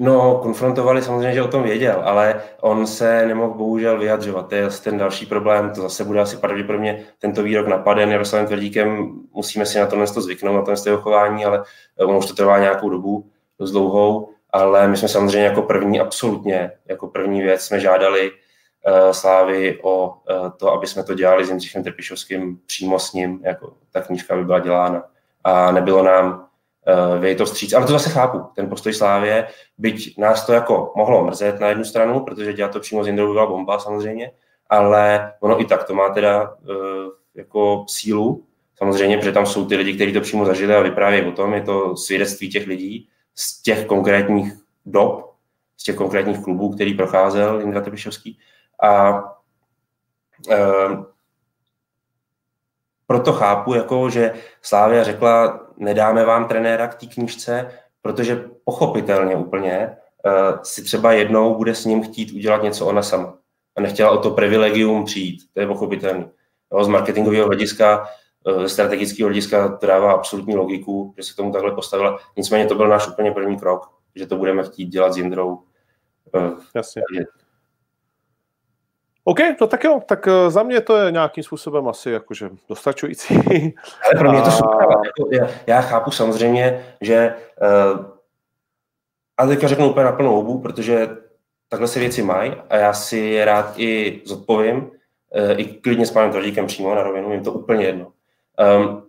No, konfrontovali, samozřejmě, že o tom věděl, ale on se nemohl bohužel vyjadřovat. To je ten další problém, to zase bude asi pravděpodobně tento výrok napaden Jaroslavem Tvrdíkem, musíme si na tohle zvyknout, na tohle jeho chování, ale ono už to trvá nějakou dobu, dost dlouhou, ale my jsme samozřejmě jako první, absolutně, jako první věc jsme žádali uh, Slávy o uh, to, aby jsme to dělali s Jindřichem Trpišovským přímo s ním, jako ta knížka by byla dělána a nebylo nám věj to vstříc, ale to zase chápu, ten postoj Slávě, byť nás to jako mohlo mrzet na jednu stranu, protože dělat to přímo z Jindrou byla bomba samozřejmě, ale ono i tak to má teda jako sílu, samozřejmě, protože tam jsou ty lidi, kteří to přímo zažili a vyprávějí o tom, je to svědectví těch lidí z těch konkrétních dob, z těch konkrétních klubů, který procházel Jindra Trpišovský a e, proto chápu, jako, že Slávia řekla, nedáme vám trenéra k té knížce, protože pochopitelně úplně uh, si třeba jednou bude s ním chtít udělat něco ona sama. A nechtěla o to privilegium přijít, to je pochopitelný. No, z marketingového hlediska, uh, strategického hlediska to dává absolutní logiku, že se tomu takhle postavila. Nicméně to byl náš úplně první krok, že to budeme chtít dělat s Jindrou. Uh, Jasně. Takže... OK, no tak jo, tak za mě to je nějakým způsobem asi jakože dostačující. Ale pro mě to super. Já, já chápu samozřejmě, že uh, a teďka řeknu úplně na plnou hubu, protože takhle se věci mají a já si je rád i zodpovím, uh, i klidně s panem Tvrdíkem přímo na rovinu, jim to úplně jedno. Um,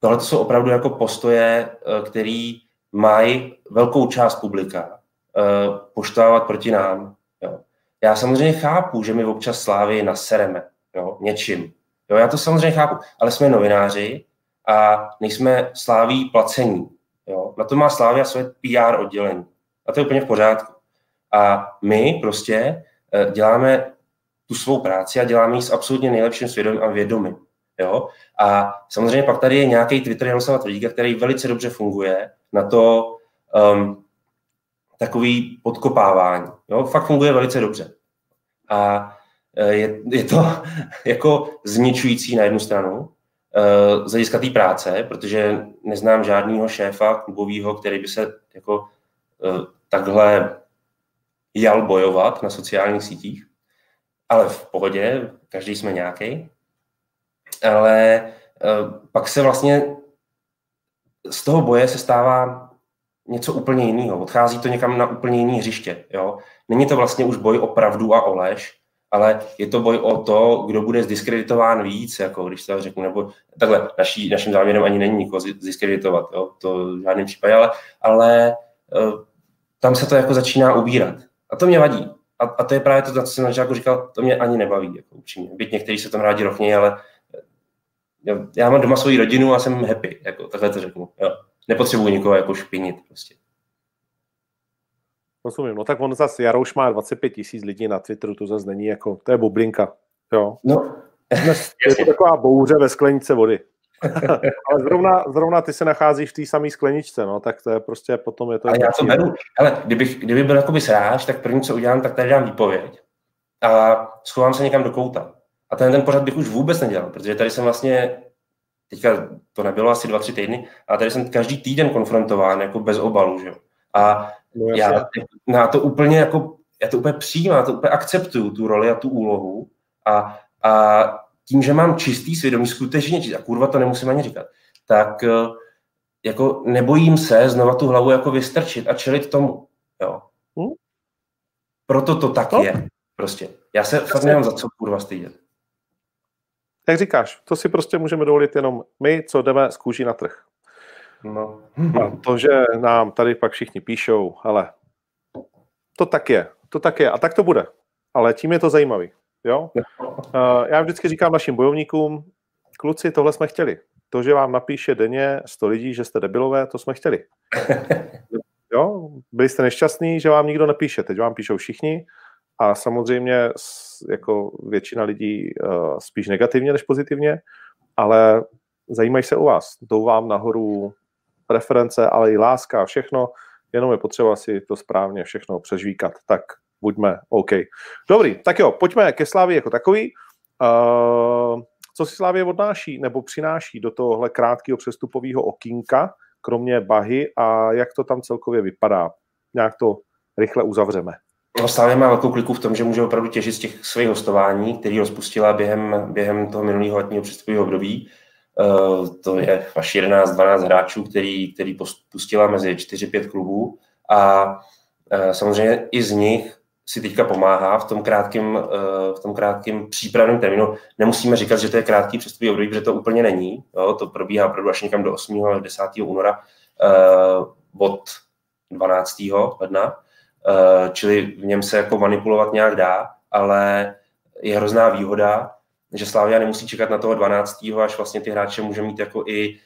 tohle to jsou opravdu jako postoje, uh, který mají velkou část publika uh, poštávat proti nám. Jo. Já samozřejmě chápu, že my občas Slávy nasereme, jo, něčím. Jo, já to samozřejmě chápu, ale jsme novináři a nejsme Sláví placení. Jo. Na to má Slávia svoje P R oddělení. A to je úplně v pořádku. A my prostě děláme tu svou práci a děláme ji s absolutně nejlepším svědomím a vědomím. Jo. A samozřejmě pak tady je nějaký Twitter Jaroslava Tvrdíka, který velice dobře funguje na to... Um, takový podkopávání. Jo? Fakt funguje velice dobře. A je, je to jako zničující na jednu stranu e, z hlediska té práce, protože neznám žádného šéfa klubového, který by se jako e, takhle jal bojovat na sociálních sítích. Ale v pohodě, každý jsme nějaký. Ale e, pak se vlastně z toho boje se stává něco úplně jiného. Odchází to někam na úplně jiný hřiště. Jo? Není to vlastně už boj o pravdu a o lež, ale je to boj o to, kdo bude zdiskreditován víc, jako když to řeknu, nebo takhle, naší, naším záměrem ani není nikoho zdiskreditovat, jo? To v žádném případě, ale, ale tam se to jako začíná ubírat. A to mě vadí. A, a to je právě to, co jsem na začátku říkal, to mě ani nebaví, jako upřímně. Byť někteří se tam rádi rochnějí, ale já, já mám doma svoji rodinu a jsem happy, jako takhle to řeknu, jo? Nepotřebuji nikoho jako špinit prostě. Rozumím, no tak on zase, Jaro už má dvacet pět tisíc lidí na Twitteru, to zase není jako, to je bublinka, jo. No. Je to taková bouře ve skleničce vody. Ale zrovna, zrovna ty se nacházíš v té samé skleničce, no, tak to je prostě potom je to... A já to beru, ale kdybych, kdyby byl jakoby sráž, tak první, co udělám, tak tady dám výpověď a schovám se někam do kouta. A ten, ten pořad bych už vůbec nedělal, protože tady jsem vlastně... Teďka to nebylo asi dva, tři týdny, a tady jsem každý týden konfrontován jako bez obalu, že jo. A no, já, já to úplně jako, já to úplně přijímám, já to úplně akceptuju, tu roli a tu úlohu a, a tím, že mám čistý svědomí, skutečně čistý, a kurva to nemusím ani říkat, tak jako nebojím se znova tu hlavu jako vystrčit a čelit tomu, jo. Hmm? Proto to tak no. je, prostě. Já se fakt nemám za co kurva stydět. Jak říkáš, to si prostě můžeme dovolit jenom my, co jdeme z kůží na trh. No. A to, že nám tady pak všichni píšou, ale to tak je, to tak je a tak to bude. Ale tím je to zajímavý, jo? Já vždycky říkám našim bojovníkům, kluci, tohle jsme chtěli. To, že vám napíše denně sto lidí, že jste debilové, to jsme chtěli. Jo? Byli jste nešťastní, že vám nikdo nepíše, teď vám píšou všichni a samozřejmě jako většina lidí spíš negativně než pozitivně, ale zajímají se o vás, jdou vám nahoru reference, ale i láska a všechno, jenom je potřeba si to správně všechno přežvíkat, tak buďme OK. Dobrý, tak jo, pojďme ke Slavii jako takový. Uh, co si Slavie odnáší nebo přináší do tohohle krátkého přestupového okýnka, kromě Bahy, a jak to tam celkově vypadá? Nějak to rychle uzavřeme. No, Slavie má velkou kliku v tom, že může opravdu těžit z těch svých hostování, který rozpustila během, během toho minulého letního přestupového období. Uh, to je až jedenáct dvanáct hráčů, který, který pustila mezi čtyři pět klubů a uh, samozřejmě i z nich si teďka pomáhá v tom krátkém, uh, v tom krátkém přípravném termínu. Nemusíme říkat, že to je krátký přestupový období, protože to úplně není. Jo? To probíhá opravdu až někam do osmého a desátého února uh, od dvanáctého ledna, uh, čili v něm se jako manipulovat nějak dá, ale je hrozná výhoda, že Slavia nemusí čekat na toho dvanáctého až vlastně ty hráče může mít jako i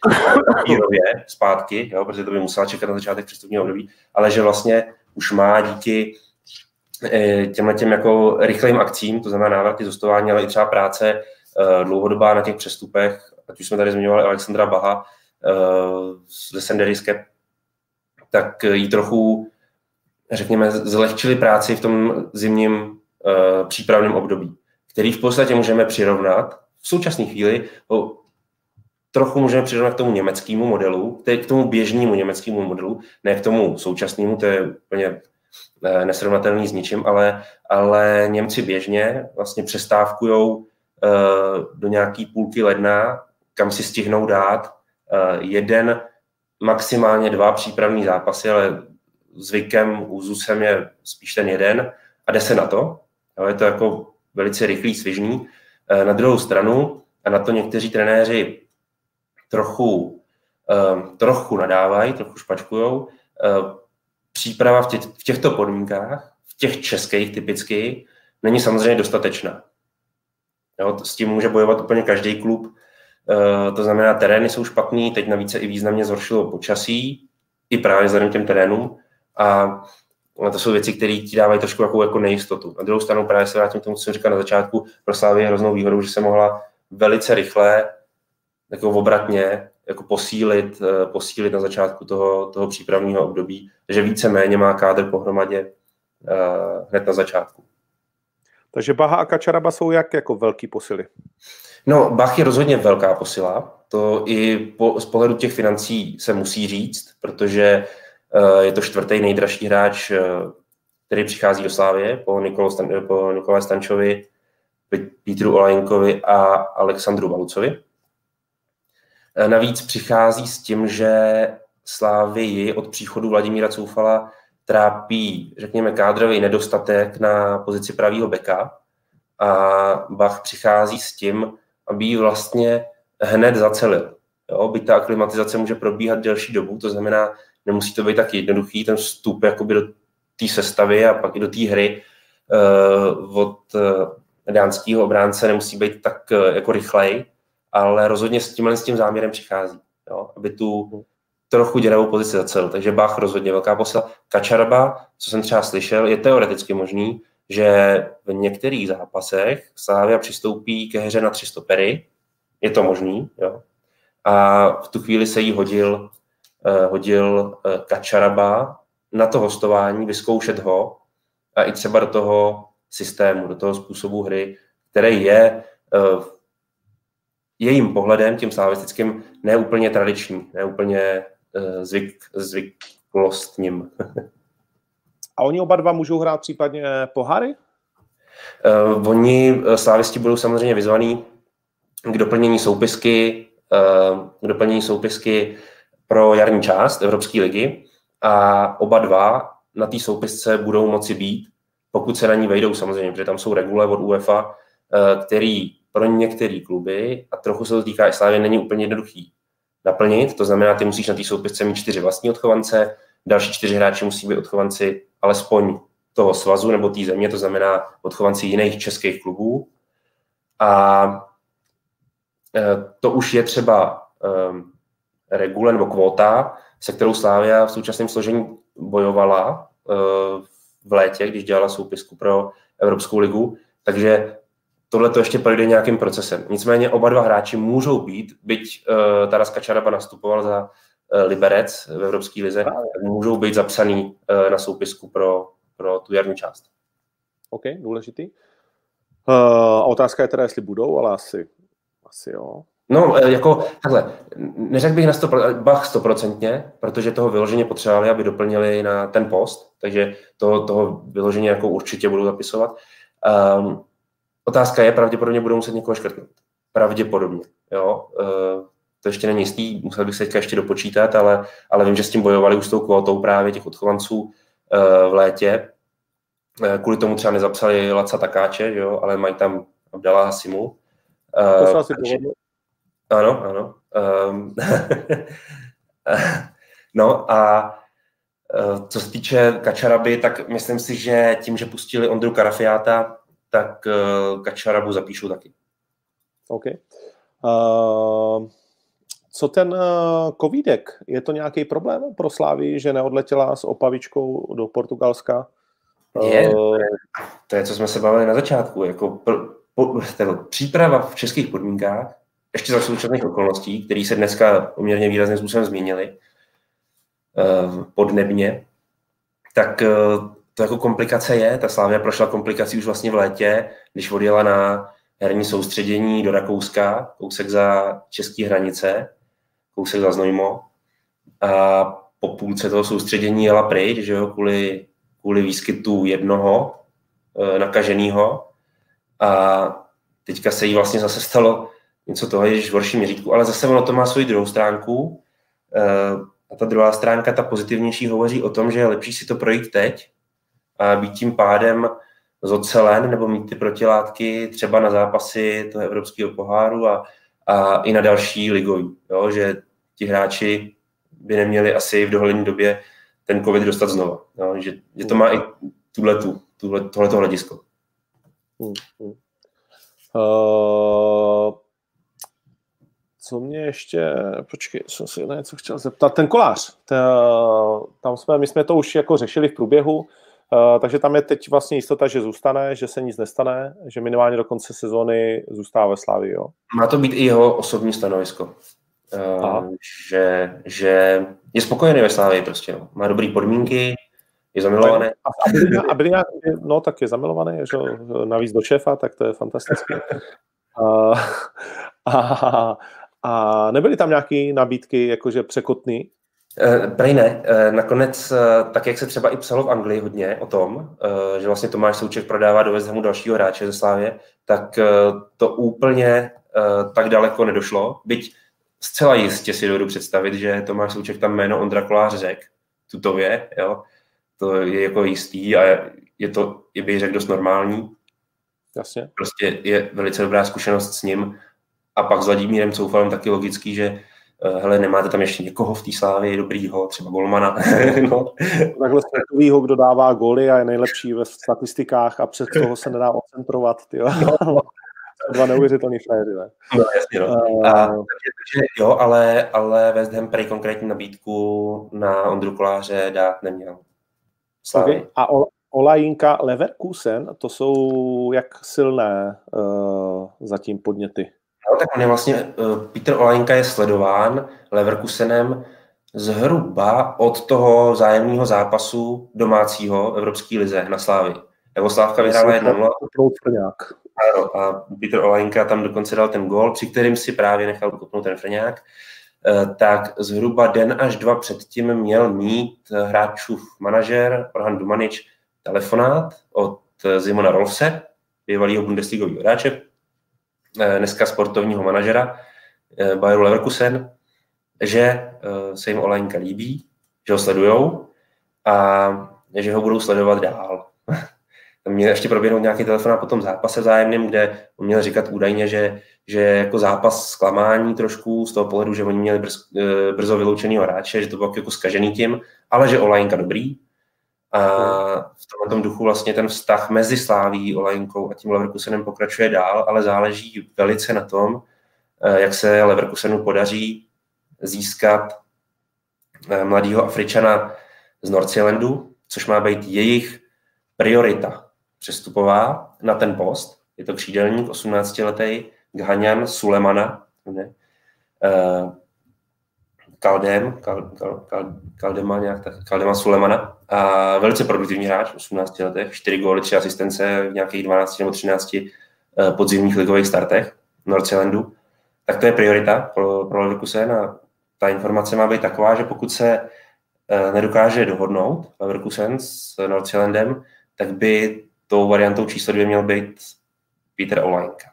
papírově zpátky, jo, protože to by musela čekat na začátek přestupního období, ale že vlastně už má díky těmhletěm jako rychlým akcím, to znamená návraty z hostování, ale i třeba práce dlouhodobá na těch přestupech, ať už jsme tady zmiňovali Alexandra Baha ze Senderiske, tak jí trochu, řekněme, zlehčili práci v tom zimním přípravném období, který v podstatě můžeme přirovnat v současné chvíli, o, trochu můžeme přirovnat k tomu německému modelu, tedy k tomu běžnému německému modelu, ne k tomu současnému, to je úplně nesrovnatelný s ničím, ale, ale Němci běžně vlastně přestávkujou e, do nějaký půlky ledna, kam si stihnou dát e, jeden, maximálně dva přípravní zápasy, ale zvykem, úzusem je spíš ten jeden a jde se na to, ale je to jako velice rychlý, svižný. Na druhou stranu, a na to někteří trenéři trochu, trochu nadávají, trochu špačkujou, příprava v těchto podmínkách, v těch českých typicky, není samozřejmě dostatečná. Jo, s tím může bojovat úplně každý klub. To znamená, terény jsou špatný, teď navíc se i významně zhoršilo počasí, i právě vzhledem těm terénům. A to jsou věci, které ti dávají trošku jako, jako nejistotu. Na druhou stranu právě se vrátím k tomu, co jsem říkal na začátku, pro Slavii je hroznou výhodou, že se mohla velice rychle, jako obratně, jako posílit, posílit na začátku toho, toho přípravního období, že víceméně má kádr pohromadě uh, hned na začátku. Takže Baha a Kačaraba jsou jak jako velký posily? No, Bach je rozhodně velká posila, to i po, z pohledu těch financí se musí říct, protože je to čtvrtý nejdražší hráč, který přichází do Slávie po Nikolé Stančovi, Petru Olajnkovi a Alexandru Balucovi. Navíc přichází s tím, že Slávii od příchodu Vladimíra Coufala trápí, řekněme, kádrový nedostatek na pozici pravýho beka a Bach přichází s tím, aby ji vlastně hned zacelil. Jo, byť ta aklimatizace může probíhat delší dobu, to znamená, nemusí to být tak jednoduchý, ten vstup jakoby do té sestavy a pak i do té hry uh, od uh, dánského obránce nemusí být tak uh, jako rychlej, ale rozhodně s tímhle s tím záměrem přichází, jo, aby tu trochu děravou pozici zacelil. Takže Bach rozhodně velká posila. Kačarba, co jsem třeba slyšel, je teoreticky možný, že v některých zápasech Slavia přistoupí ke hře na tři stopery. Je to možný, jo. A v tu chvíli se jí hodil hodil Kačaraba na to hostování, vyzkoušet ho a i třeba do toho systému, do toho způsobu hry, který je jejím pohledem, tím slavistickým, ne úplně tradiční, ne úplně zvyk, zvyklostním. A oni oba dva můžou hrát případně poháry? Oni, slavisti, budou samozřejmě vyzvaný k doplnění soupisky, k doplnění soupisky pro jarní část Evropské ligy a oba dva na té soupisce budou moci být, pokud se na ní vejdou samozřejmě, protože tam jsou regule od UEFA, který pro některé kluby, a trochu se to týká i Slávy, není úplně jednoduchý naplnit. To znamená, ty musíš na té soupisce mít čtyři vlastní odchovance, další čtyři hráči musí být odchovanci alespoň toho svazu nebo té země, to znamená odchovanci jiných českých klubů. A to už je třeba um, regule nebo kvóta, se kterou Slavia v současném složení bojovala uh, v létě, když dělala soupisku pro Evropskou ligu, takže tohle to ještě projde nějakým procesem. Nicméně oba dva hráči můžou být, byť uh, Taras Kačaraba nastupoval za uh, Liberec v Evropské lize, můžou být zapsaný uh, na soupisku pro, pro tu jarní část. OK, důležitý. Uh, otázka je teda, jestli budou, ale asi, asi jo. No, jako takhle, neřekl bych na sto procent, Bach stoprocentně, protože toho vyloženě potřebovali, aby doplnili na ten post, takže toho, toho vyloženě jako určitě budou zapisovat. Um, otázka je, pravděpodobně budou muset někoho škrtnout. Pravděpodobně, jo. Uh, to ještě není jistý, musel bych se teďka ještě dopočítat, ale, ale vím, že s tím bojovali už s tou kvótou právě těch odchovanců uh, v létě. Uh, kvůli tomu třeba nezapsali Laca Takáče, jo, ale mají tam Abdala Hasimu. Uh, to asi Ano, ano. Um, no a uh, co se týče Kačaraby, tak myslím si, že tím, že pustili Ondru Karafiáta, tak uh, Kačarabu zapíšu taky. OK. Uh, co ten uh, Kovídek? Je to nějaký problém pro Slávy, že neodletěla s Opavičkou do Portugalska? Je, uh, to je, co jsme se bavili na začátku. Jako pr- pr- tl- příprava v českých podmínkách ještě za současných okolností, které se dneska poměrně výrazným způsobem změnily podnebně, tak to jako komplikace je. Ta Slavia prošla komplikací už vlastně v létě, když odjela na herní soustředění do Rakouska, kousek za české hranice, kousek za Znojmo. A po půlce toho soustředění jela pryč, že jo, kvůli, kvůli výskytu jednoho nakaženého. A teďka se jí vlastně zase stalo něco toho, jež v horším měřítku, ale zase ono to má svoji druhou stránku. A ta druhá stránka, ta pozitivnější, hovoří o tom, že je lepší si to projít teď a být tím pádem zocelen nebo mít ty protilátky třeba na zápasy toho evropského poháru a, a i na další ligový. Jo? Že ti hráči by neměli asi v dohledné době ten covid dostat znova. Jo? Že, že to má i tuhletu, tuhletu, tohleto hledisko. Hmm, hmm. Uh... Co mě ještě, počkej, jsem si něco chtěl zeptat, ten kolář, tam jsme, my jsme to už jako řešili v průběhu, takže tam je teď vlastně jistota, že zůstane, že se nic nestane, že minimálně do konce sezóny zůstává ve Slavii, jo? Má to být i jeho osobní stanovisko, že, že je spokojený ve Slavii prostě, jo. Má dobrý podmínky, je zamilovaný. A, a, byli, a byli nějak, no tak je zamilovaný, že navíc do šéfa, tak to je fantastické. A, a, A nebyly tam nějaké nabídky jakože překotný? E, prej ne. E, nakonec, e, tak jak se třeba i psalo v Anglii hodně o tom, e, že vlastně Tomáš Souček prodává do West Hamu dalšího hráče ze Slávě, tak e, to úplně e, tak daleko nedošlo. Byť zcela jistě si dovedu představit, že Tomáš Souček tam jméno Ondra Kolář řekl. Tutově, jo. To je jako jistý a je to, je bych řekl, dost normální. Jasně. Prostě je velice dobrá zkušenost s ním. A pak s Vladimírem Coufalem taky logický, že hele, nemáte tam ještě někoho v té Slávě dobrýho, třeba golmana. No. Takhle takovýho, kdo dává góly a je nejlepší ve statistikách a před toho se nedá ocentrovat, tyjo. No. Dva neuvěřitelný frajeři, ne? No, jasně, no. A, a, takže, jo, ale, ale West Ham prej konkrétní nabídku na Ondru Koláře dát neměl. Okay. A Olajinka Leverkusen, to jsou jak silné uh, zatím podněty? No, tak on je vlastně, Petr Olajinka je sledován Leverkusenem zhruba od toho vzájemného zápasu domácího v Evropské lize na Slávy. Slávka vyhrála jedna nula. A, a Petr Olajinka tam dokonce dal ten gól, při kterým si právě nechal kopnout ten Frňák. Tak zhruba den až dva předtím měl mít hráčův manažer Orhan Dumanič telefonát od Simona Rolfse, bývalého bundesligového hráče, dneska sportovního manažera Bayeru Leverkusen, že se jim Olajinka líbí, že ho sledujou a že ho budou sledovat dál. měl ještě proběhnout nějaký telefonát po tom zápase vzájemným, kde on měl říkat údajně, že, že jako zápas zklamání trošku z toho pohledu, že oni měli brz, brzo vyloučeného hráče, že to bylo jako zkažený tím, ale že Olajnka dobrý. A v tom duchu vlastně ten vztah mezi Sláví, Olajnkou a tím Leverkusenem pokračuje dál, ale záleží velice na tom, jak se Leverkusenu podaří získat mladýho Afričana z Nordsjællandu, což má být jejich priorita přestupová na ten post. Je to křídelník osmnáctiletý Ghaňan Sulemana, ne? Kaldem, Kal, Kal, Kal, Kaldema, nějak tak, Kaldema Sulemana, a velice produktivní hráč v osmnácti letech, čtyři góly, tři asistence v nějakých dvanácti nebo třinácti podzimních ligových startech Nordsjællandu. Tak to je priorita pro, pro Leverkusen a ta informace má být taková, že pokud se nedokáže dohodnout Leverkusen s Nordsjællandem, tak by tou variantou číslo dvě měl být Peter Olajnka.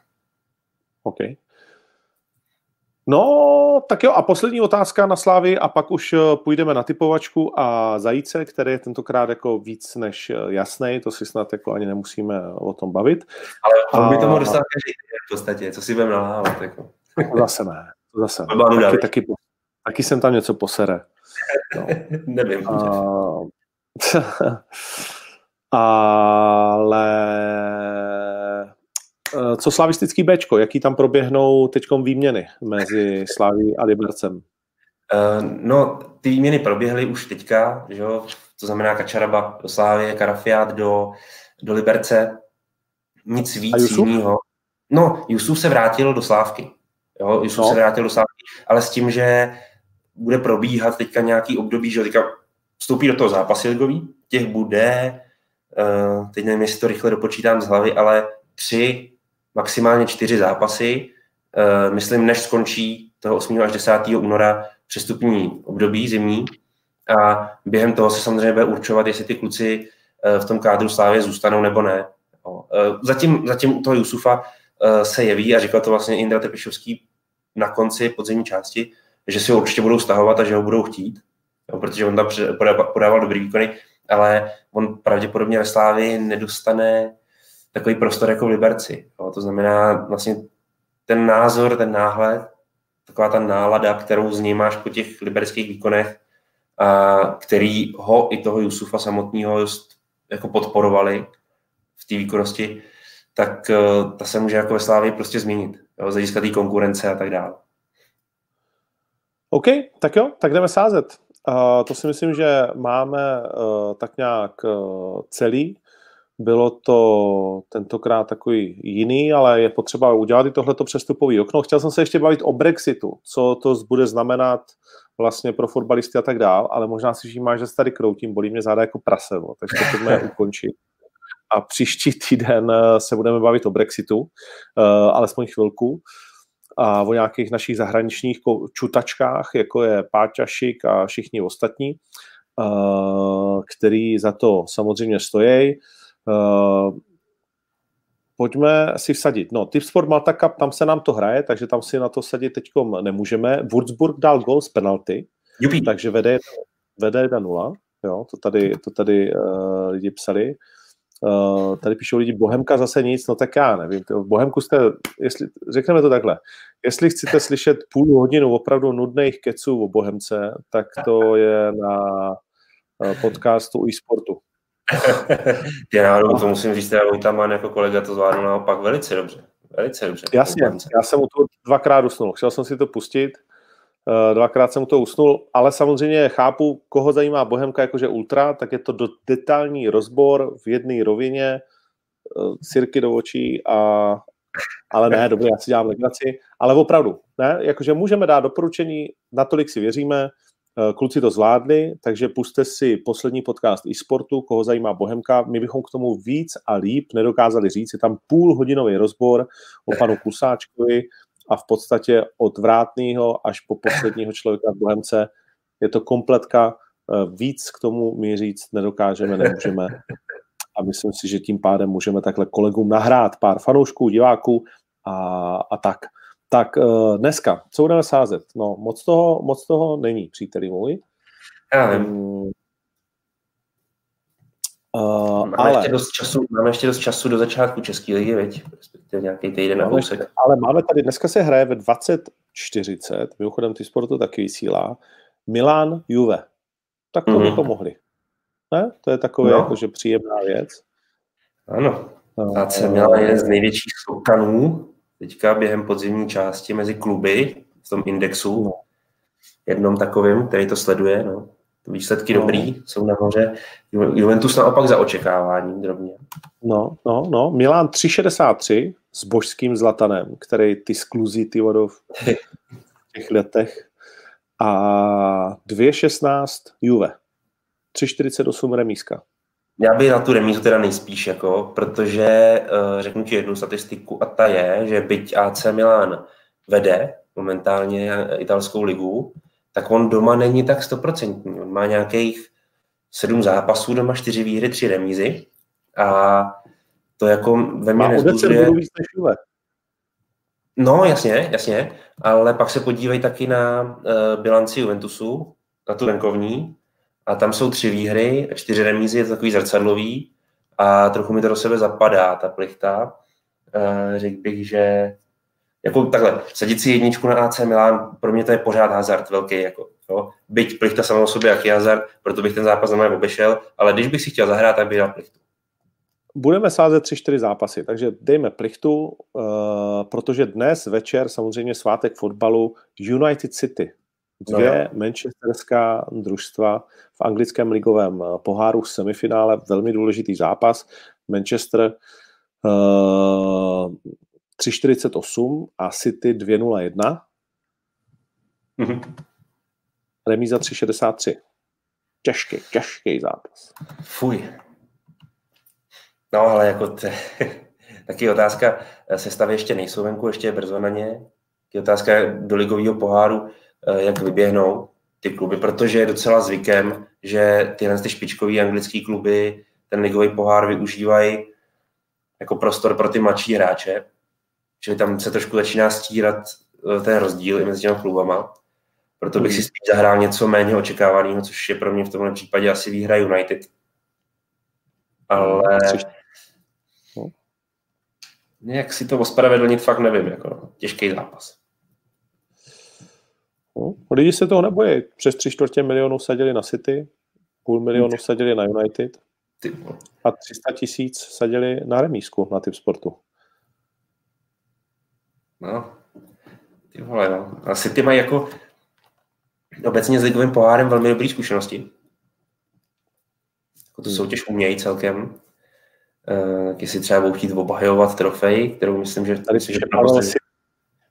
OK. No, tak jo, a poslední otázka na Slávy a pak už půjdeme na typovačku a Zajíce, který je tentokrát jako víc než jasný, to si snad jako ani nemusíme o tom bavit. Ale on by to mohl dostat každý v podstatě, co si budeme nalávat. Jako. Zase ne, zase ne. Taky, taky, taky, taky jsem tam něco posere. No. Nevím. A... Ale... Co slavistický Bčko? Jaký tam proběhnou teďkom výměny mezi Slaví a Libercem? No, ty výměny proběhly už teďka, že jo? To znamená Kačaraba do Slávie, Karafiát do, do Liberce. Nic víc jiného. No, Jusuf se vrátil do Slávky. Jo, Jusuf no. se vrátil do Slávky, ale s tím, že bude probíhat teďka nějaký období, že teďka vstoupí do toho zápasy ligový, těch bude, teď nevím, jestli to rychle dopočítám z hlavy, ale tři, maximálně čtyři zápasy, myslím, než skončí toho osmého až desátého února přestupní období zimní a během toho se samozřejmě bude určovat, jestli ty kluci v tom kádru Slávy zůstanou nebo ne. Zatím, zatím u toho Jusufa se jeví, a říkal to vlastně Indra Trpišovský na konci podzimní části, že si ho určitě budou stahovat a že ho budou chtít, protože on tam podával dobrý výkony, ale on pravděpodobně ve Slávii nedostane takový prostor jako v Liberci. To znamená vlastně ten názor, ten náhled, taková ta nálada, kterou z něj máš po těch liberských výkonech, který ho i toho Jusufa samotného jako podporovali v té výkonnosti, tak ta se může jako ve Slávii prostě změnit. Z hlediska té konkurence a tak dále. OK, tak jo, tak jdeme sázet. Uh, to si myslím, že máme uh, tak nějak uh, celý. Bylo to tentokrát takový jiný, ale je potřeba udělat i tohleto přestupové okno. Chtěl jsem se ještě bavit o Brexitu, co to bude znamenat vlastně pro fotbalisty a tak dál, ale možná si všímáš, že se tady kroutím, bolí mě záda jako prase, no, takže to pojďme ukončit. A příští týden se budeme bavit o Brexitu, uh, alespoň chvilku. A o nějakých našich zahraničních čutačkách, jako je Páťa Šik a všichni ostatní, který za to samozřejmě stojí. Pojďme si vsadit. No, Tip Sport Malta Cup, tam se nám to hraje, takže tam si na to vsadit teďkom nemůžeme. Würzburg dal gól z penalty, Jupi. takže vede, vede jedna nula. Jo, to tady, to tady uh, lidi psali. Uh, tady píšou lidi, Bohemka zase nic, no tak já nevím, Bohemku jste, jestli, řekneme to takhle, jestli chcete slyšet půl hodinu opravdu nudných keců o Bohemce, tak to je na uh, podcastu eSportu. Já to musím říct, já Loutamán jako kolega to zvládnu naopak velice dobře, velice dobře. Jasně, já jsem mu to dvakrát usnul, chtěl jsem si to pustit, dvakrát jsem to usnul, ale samozřejmě chápu, koho zajímá Bohemka jakože ultra, tak je to do detailní rozbor v jedné rovině, sirky do očí, a, ale ne, dobře, já si dělám legraci, ale opravdu, ne, jakože můžeme dát doporučení, natolik si věříme, kluci to zvládli, takže pusťte si poslední podcast eSportu, koho zajímá Bohemka, my bychom k tomu víc a líp nedokázali říct, je tam půlhodinový rozbor o panu Klusáčkovi, a v podstatě od vrátného až po posledního člověka v Bohemce je to kompletka, víc k tomu my říct nedokážeme, nemůžeme a myslím si, že tím pádem můžeme takhle kolegům nahrát pár fanoušků, diváků a, a tak. Tak dneska, co budeme sázet? No moc toho, moc toho není, příteli můj. Já vím. Uh, máme, ale... ještě dost času, máme ještě dost času do začátku České ligy, veď? Respektive nějaký týden na kousek. Ale máme tady, dneska se hraje ve dvacet čtyřicet, mimochodem Tip Sport to taky vysílá, Milan Juve. Tak to mm-hmm. bychom mohli. Ne? To je takový no. jakože příjemná věc. Ano. Zát se měla jeden z největších slokanů teďka během podzimní části mezi kluby v tom indexu. Jednom takovým, který to sleduje. No. Výsledky no. dobrý, jsou nahoře. Juventus naopak za očekáváním drobně. No, no, no. Milan tři šedesát tři s božským Zlatanem, který ty skluzí ty vodou v těch letech. A dvě šestnáct Juve. tři čtyřicet osm remízka. Já bych na tu remízu teda nejspíš, jako, protože uh, řeknu ti jednu statistiku a ta je, že byť á cé Milan vede momentálně italskou ligu, tak on doma není tak stoprocentní. On má nějakých sedm zápasů doma, čtyři výhry, tři remízy a to jako ve mně nezbuzuje... No, jasně, jasně, ale pak se podívej taky na uh, bilanci Juventusu, na tu venkovní, a tam jsou tři výhry, čtyři remízy, je to takový zrcadlový a trochu mi to do sebe zapadá, ta plichta. E, řekl bych, že jako takhle, sadit si jedničku na á cé Milan, pro mě to je pořád hazard velký, jako, jo. Byť plichta sama o sobě jaký hazard, proto bych ten zápas znamená obešel, ale když bych si chtěl zahrát, tak bych dal plichtu. Budeme sázet tři čtyři zápasy, takže dejme plichtu, uh, protože dnes večer samozřejmě svátek fotbalu United City. Dvě no, manchesterská družstva v anglickém ligovém poháru v semifinále, velmi důležitý zápas. Manchester uh, tři čtyřicet osm a City dvě nula jedna. Mm-hmm. Remíza tři šedesát tři. Těžký, těžký zápas. Fuj. No ale jako t- taky otázka, sestavy ještě nejsou venku, ještě je brzo na ně. Taky otázka do ligového poháru, jak vyběhnou ty kluby, protože je docela zvykem, že tyhle ty špičkový anglický kluby ten ligový pohár využívají jako prostor pro ty mladší hráče, čili tam se trošku začíná stírat ten rozdíl i mezi těmi klubama, proto bych si spíš zahrál něco méně očekávaného, což je pro mě v tomhle případě asi výhra United. Ale jak si to ospravedlnit, fakt nevím, jako těžký zápas. No, lidi se toho nebojí. Přes tři čtvrtě milionu vsadili na City, půl milionu vsadili na United a tři sta tisíc vsadili na remízku na Tip Sportu. No, ty vole, no. A City mají jako obecně s ligovým pohárem velmi dobré zkušenosti. Jako tu soutěž umějí celkem. Uh, taky si třeba budou chtít obhajovat trofej, kterou myslím, že... Tady myslím, že prostě...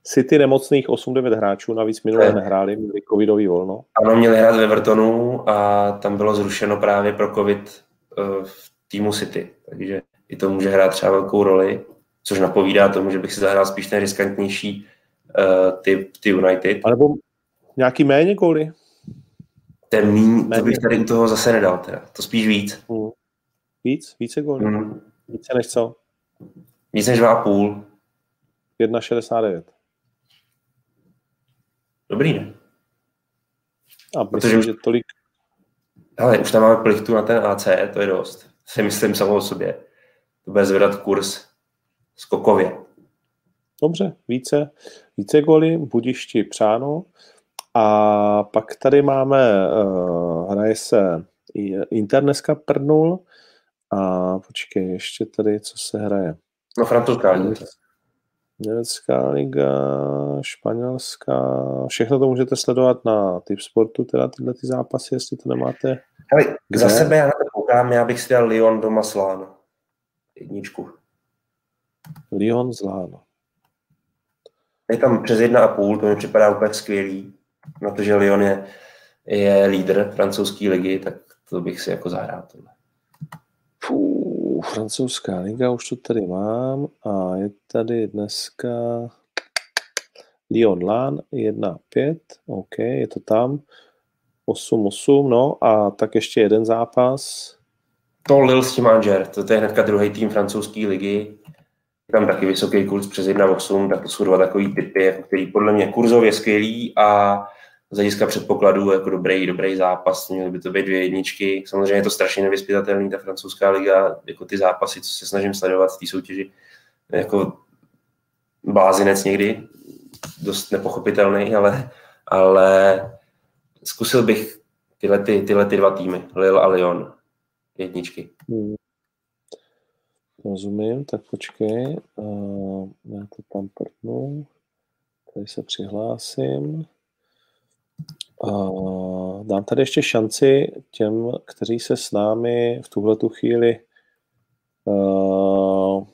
City nemocných osm devět hráčů, navíc minulé nehráli, měli covidový volno. Ano, měli hrát ve Evertonu a tam bylo zrušeno právě pro covid v týmu City, takže i to může hrát třeba velkou roli, což napovídá tomu, že bych si zahrál spíš ten riskantnější uh, typ ty United. Alebo nějaký méně góly? Ten míň, to bych tady u toho zase nedal teda, to spíš víc. Mm. Víc? Více gólů? Mm. Více než co? Víc než dva a půl. jedna šedesát devět. Dobrý, ne? A protože myslím, že tolik... Hele, už tam máme plichtu na ten á cé, to je dost. Si myslím samou o sobě. To bude zvedat kurz skokově. Dobře, více, více góly, budiš ti přáno. A pak tady máme, uh, hraje se Inter dneska prdnul. A počkej, ještě tady, co se hraje? No, francouzská. Německá liga, španělská, všechno to můžete sledovat na Tip Sportu, teda tyhle ty zápasy, jestli to nemáte. Hele, za sebe já na to koukám, já bych si dal Lyon doma s Láno. Jedničku. Lyon s Láno. Je tam přes jedna a půl, to mi připadá úplně skvělý, protože Lyon je, je lídr francouzské ligy, tak to bych si jako zahrál tohle. Fů, francouzská liga, už to tady mám a je tady dneska Lyon Lan jedna pět, ok, je to tam, osm osm, no a tak ještě jeden zápas. To Lille s tím Angers, to je hnedka druhý tým francouzské ligy, je tam taky vysoký kurz přes jedna osm, tak to jsou dva takový typy, který podle mě kurzově skvělý a z hlediska předpokladů jako dobrý, dobrý zápas, měly by to být dvě jedničky. Samozřejmě je to strašně nevyzpytatelný, ta francouzská liga, jako ty zápasy, co se snažím sledovat z té soutěži, jako blázinec někdy, dost nepochopitelný, ale, ale zkusil bych tyhle, ty, tyhle ty dva týmy, Lille a Lyon, jedničky. Hmm. Rozumím, tak počkej, uh, já to tam prtnu, tady se přihlásím. Uh, dám tady ještě šanci těm, kteří se s námi v tuhletu chvíli uh,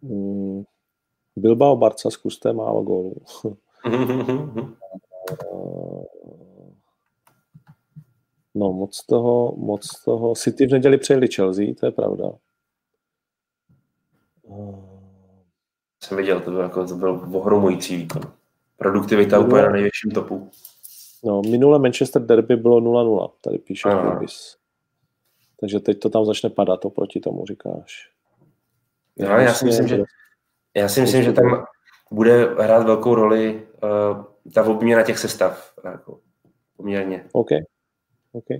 um, Bilbao Barca, zkuste málo gólů. uh, No, moc toho, moc toho. City v neděli přejeli Chelsea, to je pravda. Jsem viděl, to byl, jako, to byl ohromující výkon. Produktivita minule, úplně na největším topu. No, minule Manchester derby bylo nula nula, tady píše Rubis. Takže teď to tam začne padat, oproti tomu říkáš. No, já, já si myslím, že, já si myslím, že tam bude hrát velkou roli uh, ta obměna těch sestav. Jako, poměrně. Okay. Okay.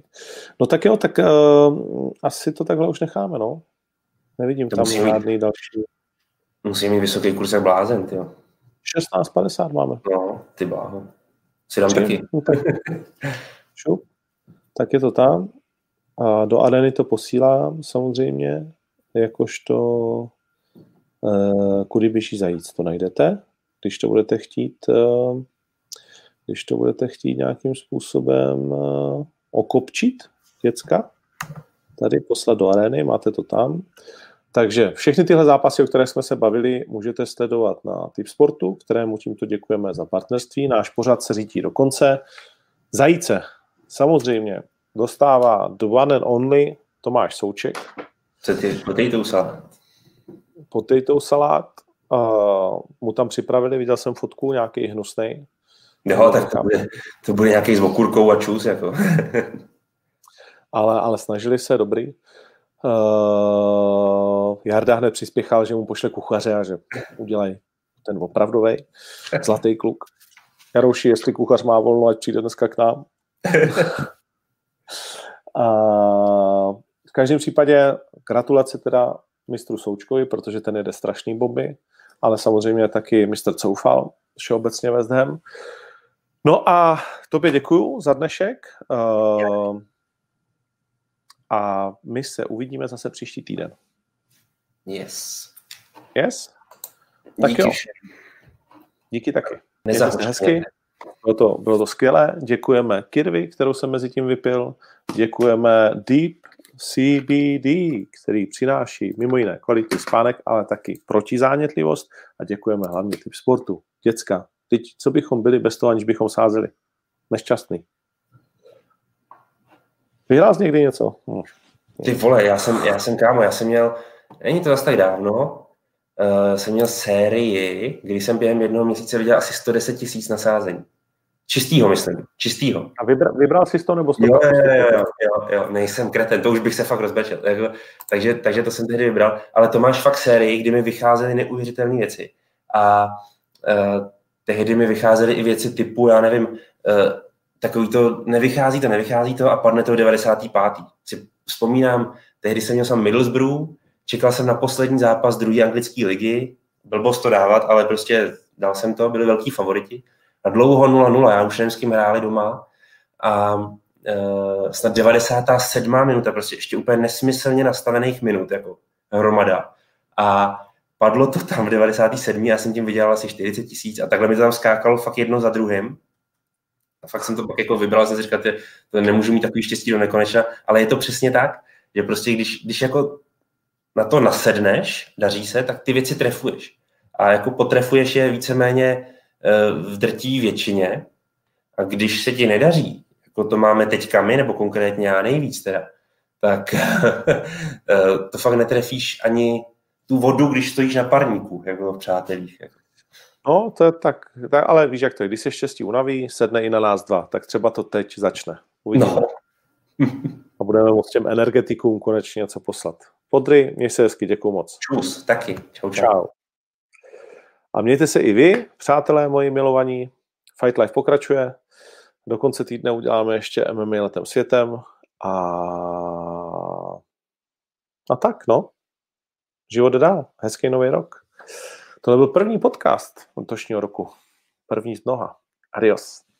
No tak jo, tak uh, asi to takhle už necháme, no. Nevidím to tam žádný další. Musím mít vysoký kurz jak blázen, tyjo. šestnáct padesát máme. No, ty bláho. Si dám taky. Šup. Tak je to tam. A do Adeny to posílám samozřejmě, jakožto uh, kudy běží zajíc, to najdete, když to budete chtít, uh, když to budete chtít nějakým způsobem uh, okopčit děcka, tady poslat do arény, máte to tam. Takže všechny tyhle zápasy, o které jsme se bavili, můžete sledovat na Tip Sportu, kterému tímto děkujeme za partnerství. Náš pořad se řítí do konce. Zajíce samozřejmě dostává the one and only Tomáš Souček. Potato salát. Potato salát. Uh, mu tam připravili, viděl jsem fotku, nějaký hnusnej. No, tak to bude, to bude nějaký s okurkou a čus, jako. ale, ale snažili se, dobrý. Uh, Jarda hned přispěchal, že mu pošle kuchaře a že udělají ten opravdovej, zlatý kluk. Jarouši, jestli kuchař má volno, ať přijde dneska k nám. uh, v každém případě gratulace teda mistru Součkovi, protože ten jede strašný bomby, ale samozřejmě taky mistr Coufal, všeobecně West Ham. No a tobě děkuju za dnešek uh, a my se uvidíme zase příští týden. Yes. Yes? Tak díky. Jo. Díky taky. Nezahražte. Hezky. Bylo to, bylo to skvělé. Děkujeme Kirvy, kterou jsem mezi tím vypil. Děkujeme Deep C B D, který přináší mimo jiné kvalitní spánek, ale taky protizánětlivost. A děkujeme hlavně Tip Sportu. Děcka, teď co bychom byli bez toho, aniž bychom sázeli? Nešťastný. Vyhrál jsi někdy něco? No. Ty vole, já jsem, já jsem kámo, já jsem měl, není to zase tak dávno, uh, jsem měl sérii, kdy jsem během jednoho měsíce viděl asi sto deset tisíc na sázení. Čistýho, myslím. Čistýho. A vybra, vybral jsi to nebo sto? Jo, jo, jo, jo, jo, nejsem kreten, to už bych se fakt rozbrečel. Takže, takže to jsem tehdy vybral. Ale to máš fakt sérii, kdy mi vycházely neuvěřitelné věci. A Uh, tehdy mi vycházely i věci typu, já nevím, uh, takový to nevychází to, nevychází to a padne to devadesát pět. Si vzpomínám, tehdy jsem měl sám Middlesbrough, čekal jsem na poslední zápas druhé anglické ligy, blbost to dávat, ale prostě dal jsem to, byli velký favoriti. A dlouho nula nula, já už nevím, s kým hráli doma a uh, snad devadesátá sedmá minuta, prostě ještě úplně nesmyslně nastavených minut, jako hromada. A padlo to tam v devadesát sedm. Já jsem tím vydělal asi čtyřicet tisíc a takhle mi to tam skákalo fakt jedno za druhým. A fakt jsem to pak jako vybral, jsem si říkal, že to nemůžu mít takový štěstí do nekonečna, ale je to přesně tak, že prostě když, když jako na to nasedneš, daří se, tak ty věci trefuješ. A jako potrefuješ je víceméně v drtí většině. A když se ti nedaří, jako to máme teďka my, nebo konkrétně já nejvíc teda, tak to fakt netrefíš ani tu vodu, když stojíš na parníku, jako přátelích. Jako. No, to je tak, tak, ale víš, jak to je, když se štěstí unaví, sedne i na nás dva, tak třeba to teď začne. Uvidíme. No. A budeme moct těm energetikům konečně něco poslat. Podry, měj se hezky, děkuju moc. Čus, taky. Čau, čau. Čau. A mějte se i vy, přátelé moji milovaní. Fight Life pokračuje. Do konce týdne uděláme ještě M M A letem světem. A, a tak, no. Život dál. Hezký nový rok. Tohle byl první podcast letošního roku. První z mnoha. Adios.